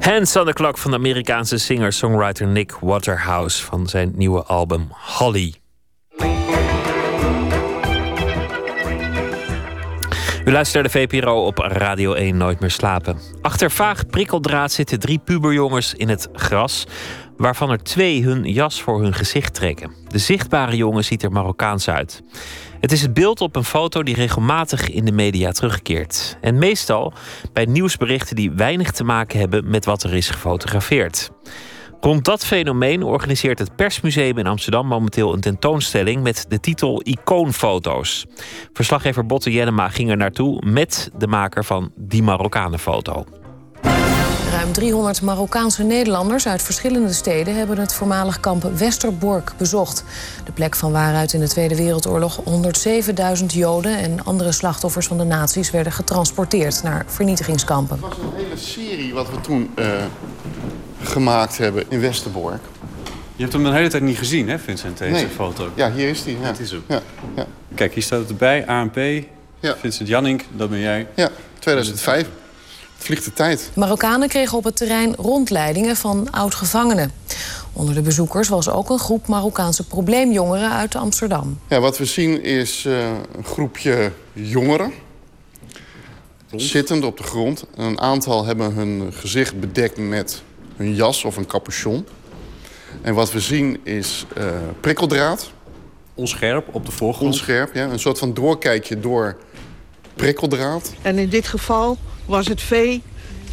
Hands on the Clock van de Amerikaanse singer-songwriter Nick Waterhouse van zijn nieuwe album Holly. U luistert naar de VPRO op Radio 1 Nooit meer slapen. Achter vaag prikkeldraad zitten 3 puberjongens in het gras, waarvan er 2 hun jas voor hun gezicht trekken. De zichtbare jongen ziet er Marokkaans uit. Het is het beeld op een foto die regelmatig in de media terugkeert. En meestal bij nieuwsberichten die weinig te maken hebben met wat er is gefotografeerd. Rond dat fenomeen organiseert het Persmuseum in Amsterdam momenteel een tentoonstelling met de titel Icoonfoto's. Verslaggever Botte Jennema ging er naartoe met de maker van die Marokkanenfoto. Ruim 300 Marokkaanse Nederlanders uit verschillende steden hebben het voormalig kamp Westerbork bezocht. De plek van waaruit in de Tweede Wereldoorlog 107.000 Joden en andere slachtoffers van de nazi's werden getransporteerd naar vernietigingskampen. Het was een hele serie wat we toen gemaakt hebben in Westerbork. Je hebt hem de hele tijd niet gezien, hè, Vincent, deze foto? Ja, hier is die. Ja. Dat is hem. Ja. Ja. Kijk, hier staat het erbij, ANP, ja. Vincent Jannink, dat ben jij. Ja, 2005. Vliegt de tijd. Marokkanen kregen op het terrein rondleidingen van oud-gevangenen. Onder de bezoekers was ook een groep Marokkaanse probleemjongeren uit Amsterdam. Ja, wat we zien is een groepje jongeren zittend op de grond. Een aantal hebben hun gezicht bedekt met hun jas of een capuchon. En wat we zien is prikkeldraad. Onscherp op de voorgrond. Onscherp, ja. Een soort van doorkijkje door prikkeldraad. En in dit geval was het vee,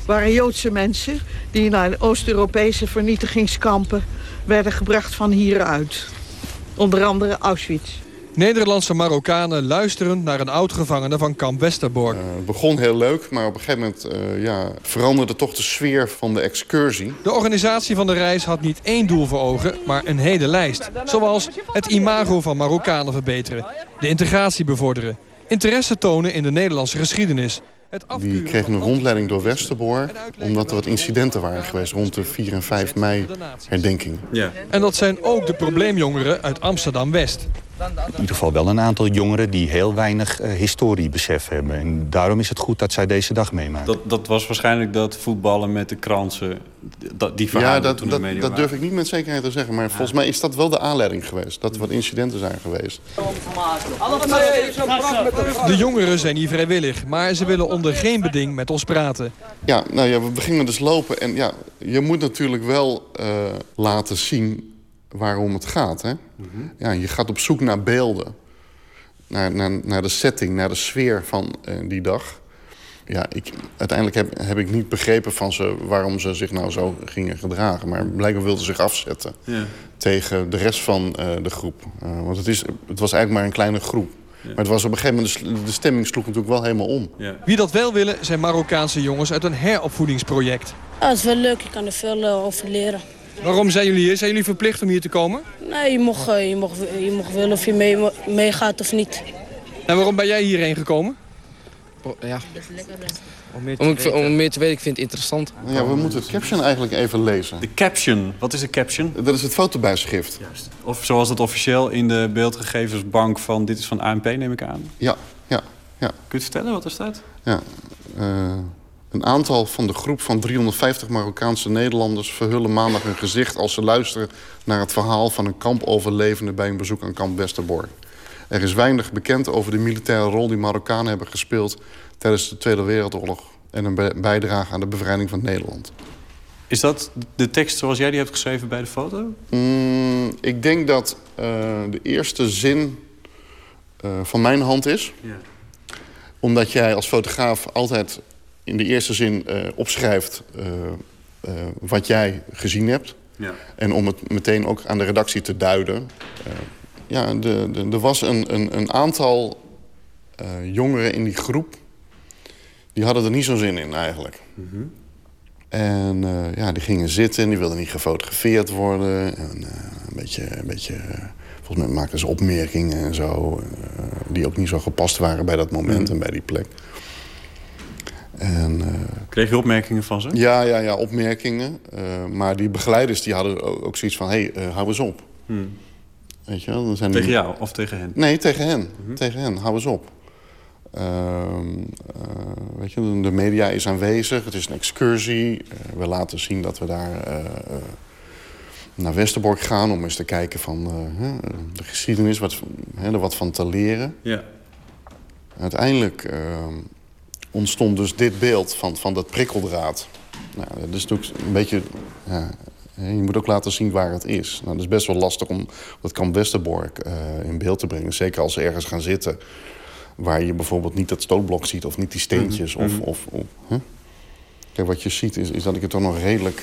waren Joodse mensen die naar Oost-Europese vernietigingskampen werden gebracht van hieruit. Onder andere Auschwitz. Nederlandse Marokkanen luisteren naar een oud-gevangene van kamp Westerbork. Het begon heel leuk, maar op een gegeven moment veranderde toch de sfeer van de excursie. De organisatie van de reis had niet één doel voor ogen, maar een hele lijst. Zoals het imago van Marokkanen verbeteren, de integratie bevorderen, interesse tonen in de Nederlandse geschiedenis. Die kregen een rondleiding door Westerbork omdat er wat incidenten waren geweest rond de 4 en 5 mei herdenking. Ja. En dat zijn ook de probleemjongeren uit Amsterdam-West. In ieder geval wel een aantal jongeren die heel weinig historiebesef hebben. En daarom is het goed dat zij deze dag meemaken. Dat was waarschijnlijk dat voetballen met de kransen, die verhalen toen de media waren. Dat durf ik niet met zekerheid te zeggen. Maar volgens mij is dat wel de aanleiding geweest. Dat er wat incidenten zijn geweest. De jongeren zijn hier vrijwillig. Maar ze willen onder geen beding met ons praten. Ja, nou ja, we gingen dus lopen. En ja, je moet natuurlijk wel laten zien waarom het gaat, hè? Mm-hmm. Ja, je gaat op zoek naar beelden. Naar de setting, naar de sfeer van die dag. Ja, uiteindelijk heb ik niet begrepen van ze waarom ze zich nou zo gingen gedragen. Maar blijkbaar wilden ze zich afzetten tegen de rest van de groep. Want het was eigenlijk maar een kleine groep. Ja. Maar het was op een gegeven moment, de stemming sloeg natuurlijk wel helemaal om. Ja. Wie dat wel willen, zijn Marokkaanse jongens uit een heropvoedingsproject. Oh, dat is wel leuk, ik kan er veel over leren. Waarom zijn jullie hier? Zijn jullie verplicht om hier te komen? Nee, je mag willen of je meegaat of niet. En waarom ben jij hierheen gekomen? Ja, om meer te weten, ik vind het interessant. Ja, we moeten het caption eigenlijk even lezen. De caption, wat is de caption? Dat is het fotobijschrift. Juist. Of zoals dat officieel in de beeldgegevensbank van dit is van ANP, neem ik aan. Ja. Kun je het vertellen wat er staat? Ja, Een aantal van de groep van 350 Marokkaanse Nederlanders verhullen maandag hun gezicht als ze luisteren naar het verhaal van een kampoverlevende bij een bezoek aan kamp Westerbork. Er is weinig bekend over de militaire rol die Marokkanen hebben gespeeld tijdens de Tweede Wereldoorlog en een bijdrage aan de bevrijding van Nederland. Is dat de tekst zoals jij die hebt geschreven bij de foto? Ik denk dat de eerste zin van mijn hand is. Ja. Omdat jij als fotograaf altijd in de eerste zin opschrijft wat jij gezien hebt. Ja. En om het meteen ook aan de redactie te duiden. Er was een aantal jongeren in die groep. Die hadden er niet zo'n zin in eigenlijk. Mm-hmm. En die gingen zitten en die wilden niet gefotografeerd worden. En een beetje volgens mij maakten ze opmerkingen en zo. Die ook niet zo gepast waren bij dat moment en bij die plek. En, kreeg je opmerkingen van ze? Ja, opmerkingen. Maar die begeleiders die hadden ook zoiets van, hou eens op. Mm. Weet je wel, dan zijn tegen die... jou of tegen hen? Nee, tegen hen. Mm-hmm. Tegen hen, hou eens op. De media is aanwezig, het is een excursie. We laten zien dat we daar naar Westerbork gaan om eens te kijken van de geschiedenis, er wat van te leren. Ja. Uiteindelijk ontstond dus dit beeld van dat prikkeldraad. Nou, dat is natuurlijk een beetje... Ja, je moet ook laten zien waar het is. Nou, dat is best wel lastig om dat kamp Westerbork in beeld te brengen. Zeker als ze ergens gaan zitten waar je bijvoorbeeld niet dat stootblok ziet of niet die steentjes. Mm-hmm. Of. Kijk, wat je ziet is dat ik het toch nog redelijk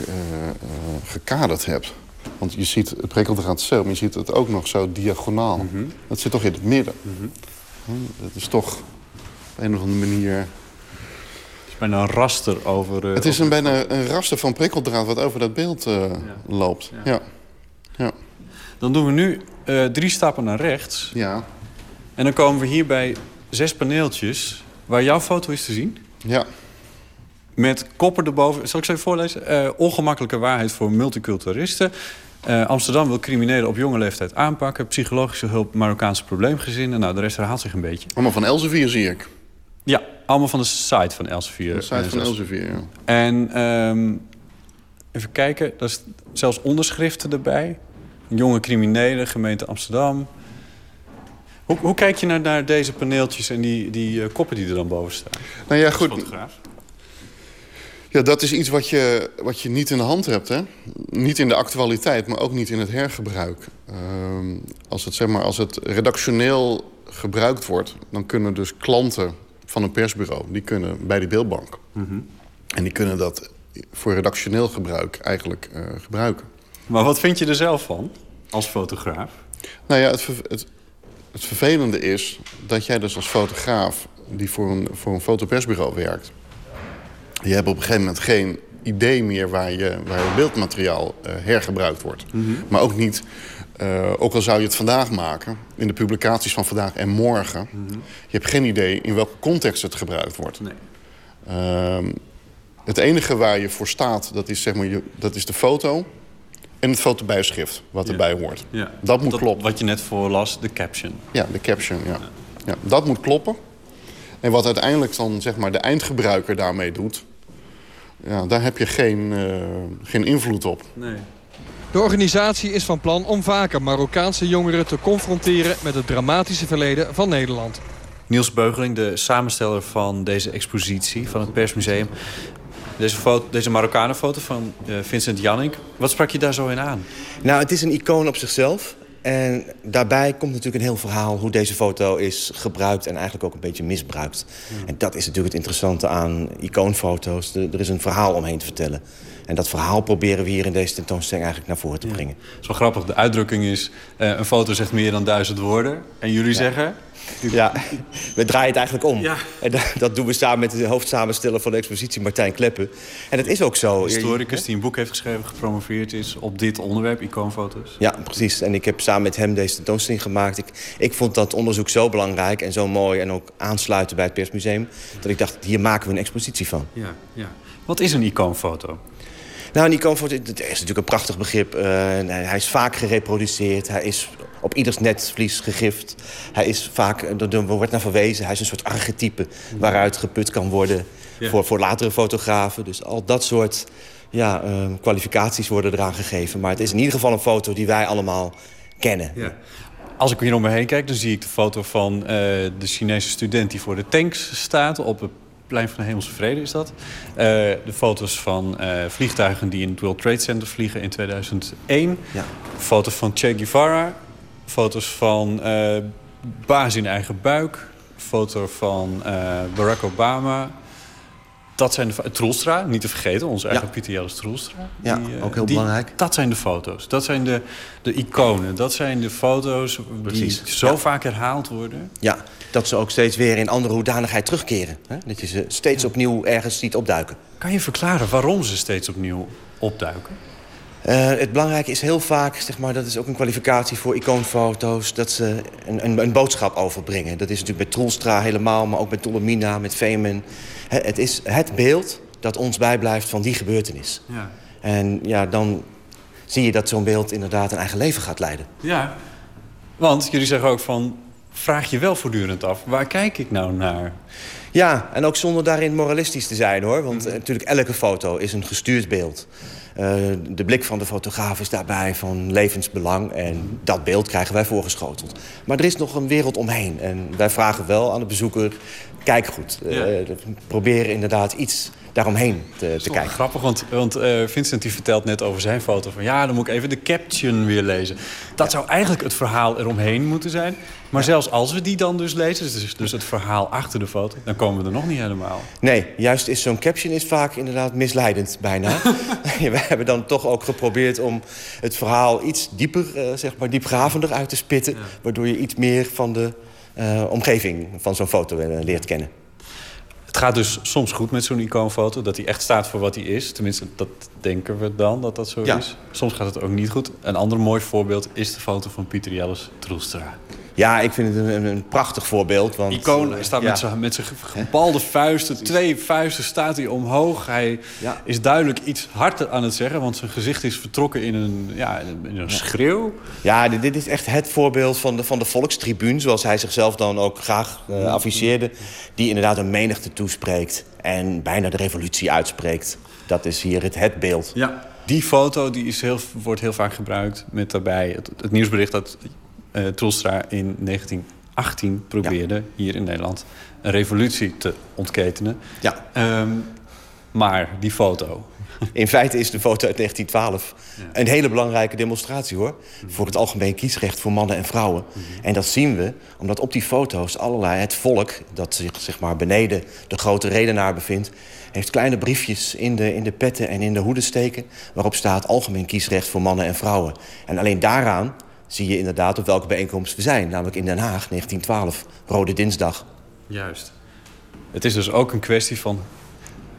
gekaderd heb. Want je ziet het prikkeldraad zelf, maar je ziet het ook nog zo diagonaal. Mm-hmm. Dat zit toch in het midden. Mm-hmm. Dat is toch op een of andere manier... Het is bijna een raster over... het is bijna een raster van prikkeldraad wat over dat beeld loopt. Ja. Ja. Ja. Dan doen we nu 3 stappen naar rechts. Ja. En dan komen we hier bij 6 paneeltjes waar jouw foto is te zien. Ja. Met koppen erboven. Zal ik ze even voorlezen? Ongemakkelijke waarheid voor multiculturalisten. Amsterdam wil criminelen op jonge leeftijd aanpakken. Psychologische hulp, Marokkaanse probleemgezinnen. Nou, de rest herhaalt zich een beetje. Allemaal van Elsevier, zie ik. Ja, allemaal van de site van Elsevier. De site van Elsevier, ja. En even kijken, daar is zelfs onderschriften erbij. Jonge criminelen, gemeente Amsterdam. Hoe kijk je naar deze paneeltjes en die koppen die er dan boven staan? Nou ja, goed. Ja, dat is iets wat je niet in de hand hebt, hè? Niet in de actualiteit, maar ook niet in het hergebruik. Als het redactioneel gebruikt wordt, dan kunnen dus klanten van een persbureau, die kunnen bij die beeldbank. Mm-hmm. En die kunnen dat voor redactioneel gebruik eigenlijk gebruiken. Maar wat vind je er zelf van als fotograaf? Nou ja, het vervelende is dat jij dus als fotograaf die voor een fotopersbureau werkt, je hebt op een gegeven moment geen idee meer waar je beeldmateriaal hergebruikt wordt. Mm-hmm. Maar ook niet, ook al zou je het vandaag maken, in de publicaties van vandaag en morgen, mm-hmm. Je hebt geen idee in welke context het gebruikt wordt. Nee. Het enige waar je voor staat, dat is, dat is de foto. En het fotobijschrift, wat erbij hoort. Ja. Dat moet kloppen. Wat je net voorlas, de caption. Ja, de caption, ja. Ja. Dat moet kloppen. En wat uiteindelijk dan, zeg maar, de eindgebruiker daarmee doet... Ja, daar heb je geen invloed op. Nee. De organisatie is van plan om vaker Marokkaanse jongeren te confronteren... met het dramatische verleden van Nederland. Niels Beugeling, de samensteller van deze expositie van het Persmuseum... Deze Marokkanenfoto van Vincent Jannink. Wat sprak je daar zo in aan? Nou, het is een icoon op zichzelf. En daarbij komt natuurlijk een heel verhaal hoe deze foto is gebruikt... en eigenlijk ook een beetje misbruikt. Ja. En dat is natuurlijk het interessante aan icoonfoto's. Er is een verhaal omheen te vertellen. En dat verhaal proberen we hier in deze tentoonstelling eigenlijk naar voren te brengen. Het is wel grappig. De uitdrukking is, een foto zegt meer dan 1000 woorden. En jullie zeggen... Ja, we draaien het eigenlijk om. Ja. En dat doen we samen met de hoofdsamensteller van de expositie, Martijn Kleppen. En dat is ook zo. Historicus die een boek heeft geschreven, gepromoveerd is op dit onderwerp, icoonfoto's. Ja, precies. En ik heb samen met hem deze tentoonstelling gemaakt. Ik vond dat onderzoek zo belangrijk en zo mooi en ook aansluiten bij het Persmuseum... dat ik dacht, hier maken we een expositie van. Ja, ja. Wat is een icoonfoto? Nou, een icoonfoto is natuurlijk een prachtig begrip. Hij is vaak gereproduceerd, hij is op ieders netvlies gegrift. Hij is vaak, er wordt naar verwezen, hij is een soort archetype waaruit geput kan worden... voor latere fotografen. Dus al dat soort kwalificaties worden eraan gegeven. Maar het is in ieder geval een foto die wij allemaal kennen. Ja. Als ik hier om me heen kijk, dan zie ik de foto van de Chinese student die voor de tanks staat op het Plein van de Hemelse Vrede is dat. De foto's van vliegtuigen die in het World Trade Center vliegen in 2001. Ja. Foto's van Che Guevara. Foto's van baas in eigen buik. Foto van Barack Obama. Dat zijn de Troelstra, niet te vergeten, onze eigen Pieter Jelles Troelstra. Ja, ook heel belangrijk. Dat zijn de foto's, dat zijn de iconen. Dat zijn de foto's die zo vaak herhaald worden. Ja, dat ze ook steeds weer in andere hoedanigheid terugkeren. Hè? Dat je ze steeds opnieuw ergens ziet opduiken. Kan je verklaren waarom ze steeds opnieuw opduiken? Het belangrijke is heel vaak, zeg maar, dat is ook een kwalificatie voor icoonfoto's, dat ze een boodschap overbrengen. Dat is natuurlijk bij Troelstra helemaal, maar ook bij Tolomina, met Veeman. Het is het beeld dat ons bijblijft van die gebeurtenis. Ja. En ja, dan zie je dat zo'n beeld inderdaad een eigen leven gaat leiden. Ja, want jullie zeggen ook van, vraag je wel voortdurend af, waar kijk ik nou naar? Ja, en ook zonder daarin moralistisch te zijn, hoor. Want natuurlijk, elke foto is een gestuurd beeld. De blik van de fotograaf is daarbij van levensbelang. En dat beeld krijgen wij voorgeschoteld. Maar er is nog een wereld omheen. En wij vragen wel aan de bezoeker, kijk goed. Proberen inderdaad iets daaromheen te kijken. Wel grappig, want Vincent die vertelt net over zijn foto van, ja, dan moet ik even de caption weer lezen. Dat zou eigenlijk het verhaal eromheen moeten zijn. Maar zelfs als we die dan dus lezen, dus het verhaal achter de foto, dan komen we er nog niet helemaal. Nee, juist is zo'n caption is vaak inderdaad misleidend bijna. We hebben dan toch ook geprobeerd om het verhaal iets dieper, zeg maar diepgravender uit te spitten. Ja. Waardoor je iets meer van de omgeving van zo'n foto leert kennen. Het gaat dus soms goed met zo'n icoonfoto, dat hij echt staat voor wat hij is. Tenminste, dat denken we dan, dat zo is. Soms gaat het ook niet goed. Een ander mooi voorbeeld is de foto van Pieter Jelles Troelstra. Ja, ik vind het een prachtig voorbeeld. Want, icoon, hij staat met zijn gebalde vuisten, twee vuisten staat hij omhoog. Hij is duidelijk iets harder aan het zeggen, want zijn gezicht is vertrokken in een schreeuw. Ja, dit is echt het voorbeeld van de volkstribuun, zoals hij zichzelf dan ook graag afficheerde. Die inderdaad een menigte toespreekt en bijna de revolutie uitspreekt. Dat is hier het beeld. Ja, die foto die wordt heel vaak gebruikt met daarbij het nieuwsbericht dat Troelstra in 1918 probeerde hier in Nederland een revolutie te ontketenen. Ja. Maar die foto. In feite is de foto uit 1912 een hele belangrijke demonstratie, hoor. Mm-hmm. Voor het algemeen kiesrecht voor mannen en vrouwen. Mm-hmm. En dat zien we omdat op die foto's allerlei het volk dat zich, zeg maar, beneden de grote redenaar bevindt, heeft kleine briefjes in de petten en in de hoeden steken waarop staat algemeen kiesrecht voor mannen en vrouwen. En alleen daaraan zie je inderdaad op welke bijeenkomst we zijn. Namelijk in Den Haag, 1912, Rode Dinsdag. Juist. Het is dus ook een kwestie van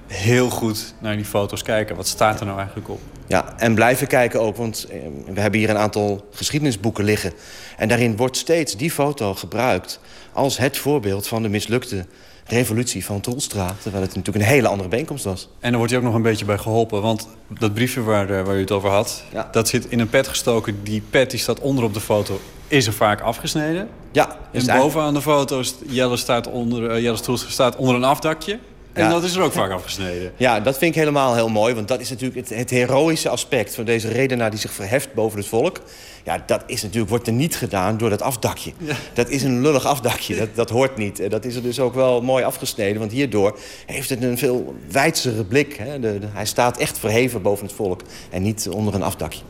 heel goed naar die foto's kijken. Wat staat er nou eigenlijk op? Ja, en blijven kijken ook, want we hebben hier een aantal geschiedenisboeken liggen. En daarin wordt steeds die foto gebruikt als het voorbeeld van de mislukte revolutie van Troelstra, terwijl het natuurlijk een hele andere bijeenkomst was. En daar wordt je ook nog een beetje bij geholpen, want dat briefje waar u het over had, dat zit in een pet gestoken. Die pet die staat onder op de foto, is er vaak afgesneden. Ja. En bovenaan de foto, Jelles Troelstra staat onder een afdakje. En dat is er ook vaak afgesneden. Ja, dat vind ik helemaal heel mooi. Want dat is natuurlijk het heroïsche aspect van deze redenaar die zich verheft boven het volk. Ja, dat is natuurlijk, wordt er niet gedaan door dat afdakje. Ja. Dat is een lullig afdakje. Dat hoort niet. En dat is er dus ook wel mooi afgesneden. Want hierdoor heeft het een veel weidsere blik. Hè? Hij staat echt verheven boven het volk. En niet onder een afdakje.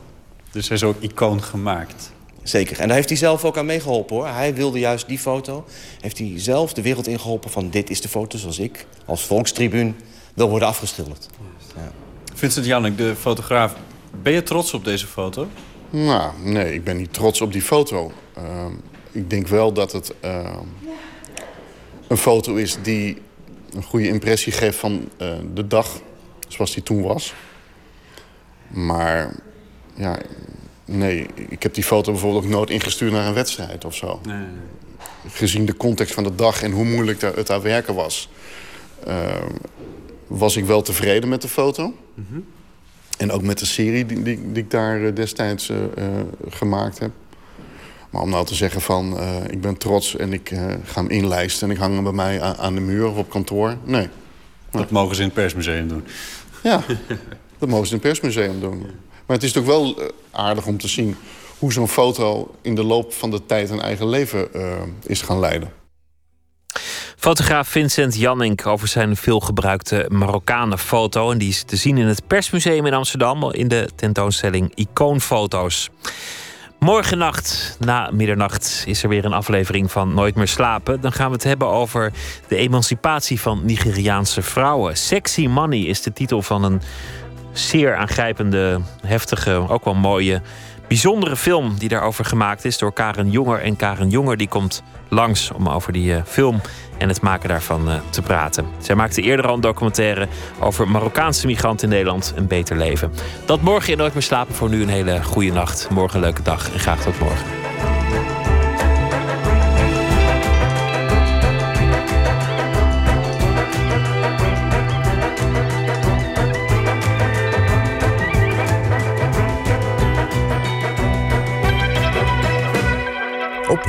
Dus hij is ook icoon gemaakt. Zeker. En daar heeft hij zelf ook aan meegeholpen, hoor. Hij wilde juist die foto. Heeft hij zelf de wereld ingeholpen van dit is de foto zoals ik als volkstribuun wil worden afgeschilderd. Ja. Vincent Jannik, de fotograaf. Ben je trots op deze foto? Nou, nee, ik ben niet trots op die foto. Ik denk wel dat het een foto is die een goede impressie geeft van de dag zoals die toen was. Maar ja, nee, ik heb die foto bijvoorbeeld ook nooit ingestuurd naar een wedstrijd of zo. Nee. Gezien de context van de dag en hoe moeilijk het aan werken was, was ik wel tevreden met de foto. Mm-hmm. En ook met de serie die ik daar destijds gemaakt heb. Maar om nou te zeggen van, ik ben trots en ik ga hem inlijsten en ik hang hem bij mij aan de muur of op kantoor. Nee, Dat mogen ze in het persmuseum doen. Ja, dat mogen ze in het persmuseum doen. Maar het is natuurlijk wel aardig om te zien hoe zo'n foto in de loop van de tijd een eigen leven is gaan leiden. Fotograaf Vincent Jannink over zijn veelgebruikte Marokkanenfoto. En die is te zien in het Persmuseum in Amsterdam in de tentoonstelling Icoonfoto's. Morgennacht, na middernacht, is er weer een aflevering van Nooit meer slapen. Dan gaan we het hebben over de emancipatie van Nigeriaanse vrouwen. Sexy Money is de titel van een zeer aangrijpende, heftige, ook wel mooie, bijzondere film die daarover gemaakt is door Karen Jonger. En Karen Jonger die komt langs om over die film en het maken daarvan te praten. Zij maakte eerder al een documentaire over Marokkaanse migranten in Nederland, een beter leven. Dat morgen in Nooit meer slapen. Voor nu een hele goede nacht. Morgen een leuke dag en graag tot morgen. Op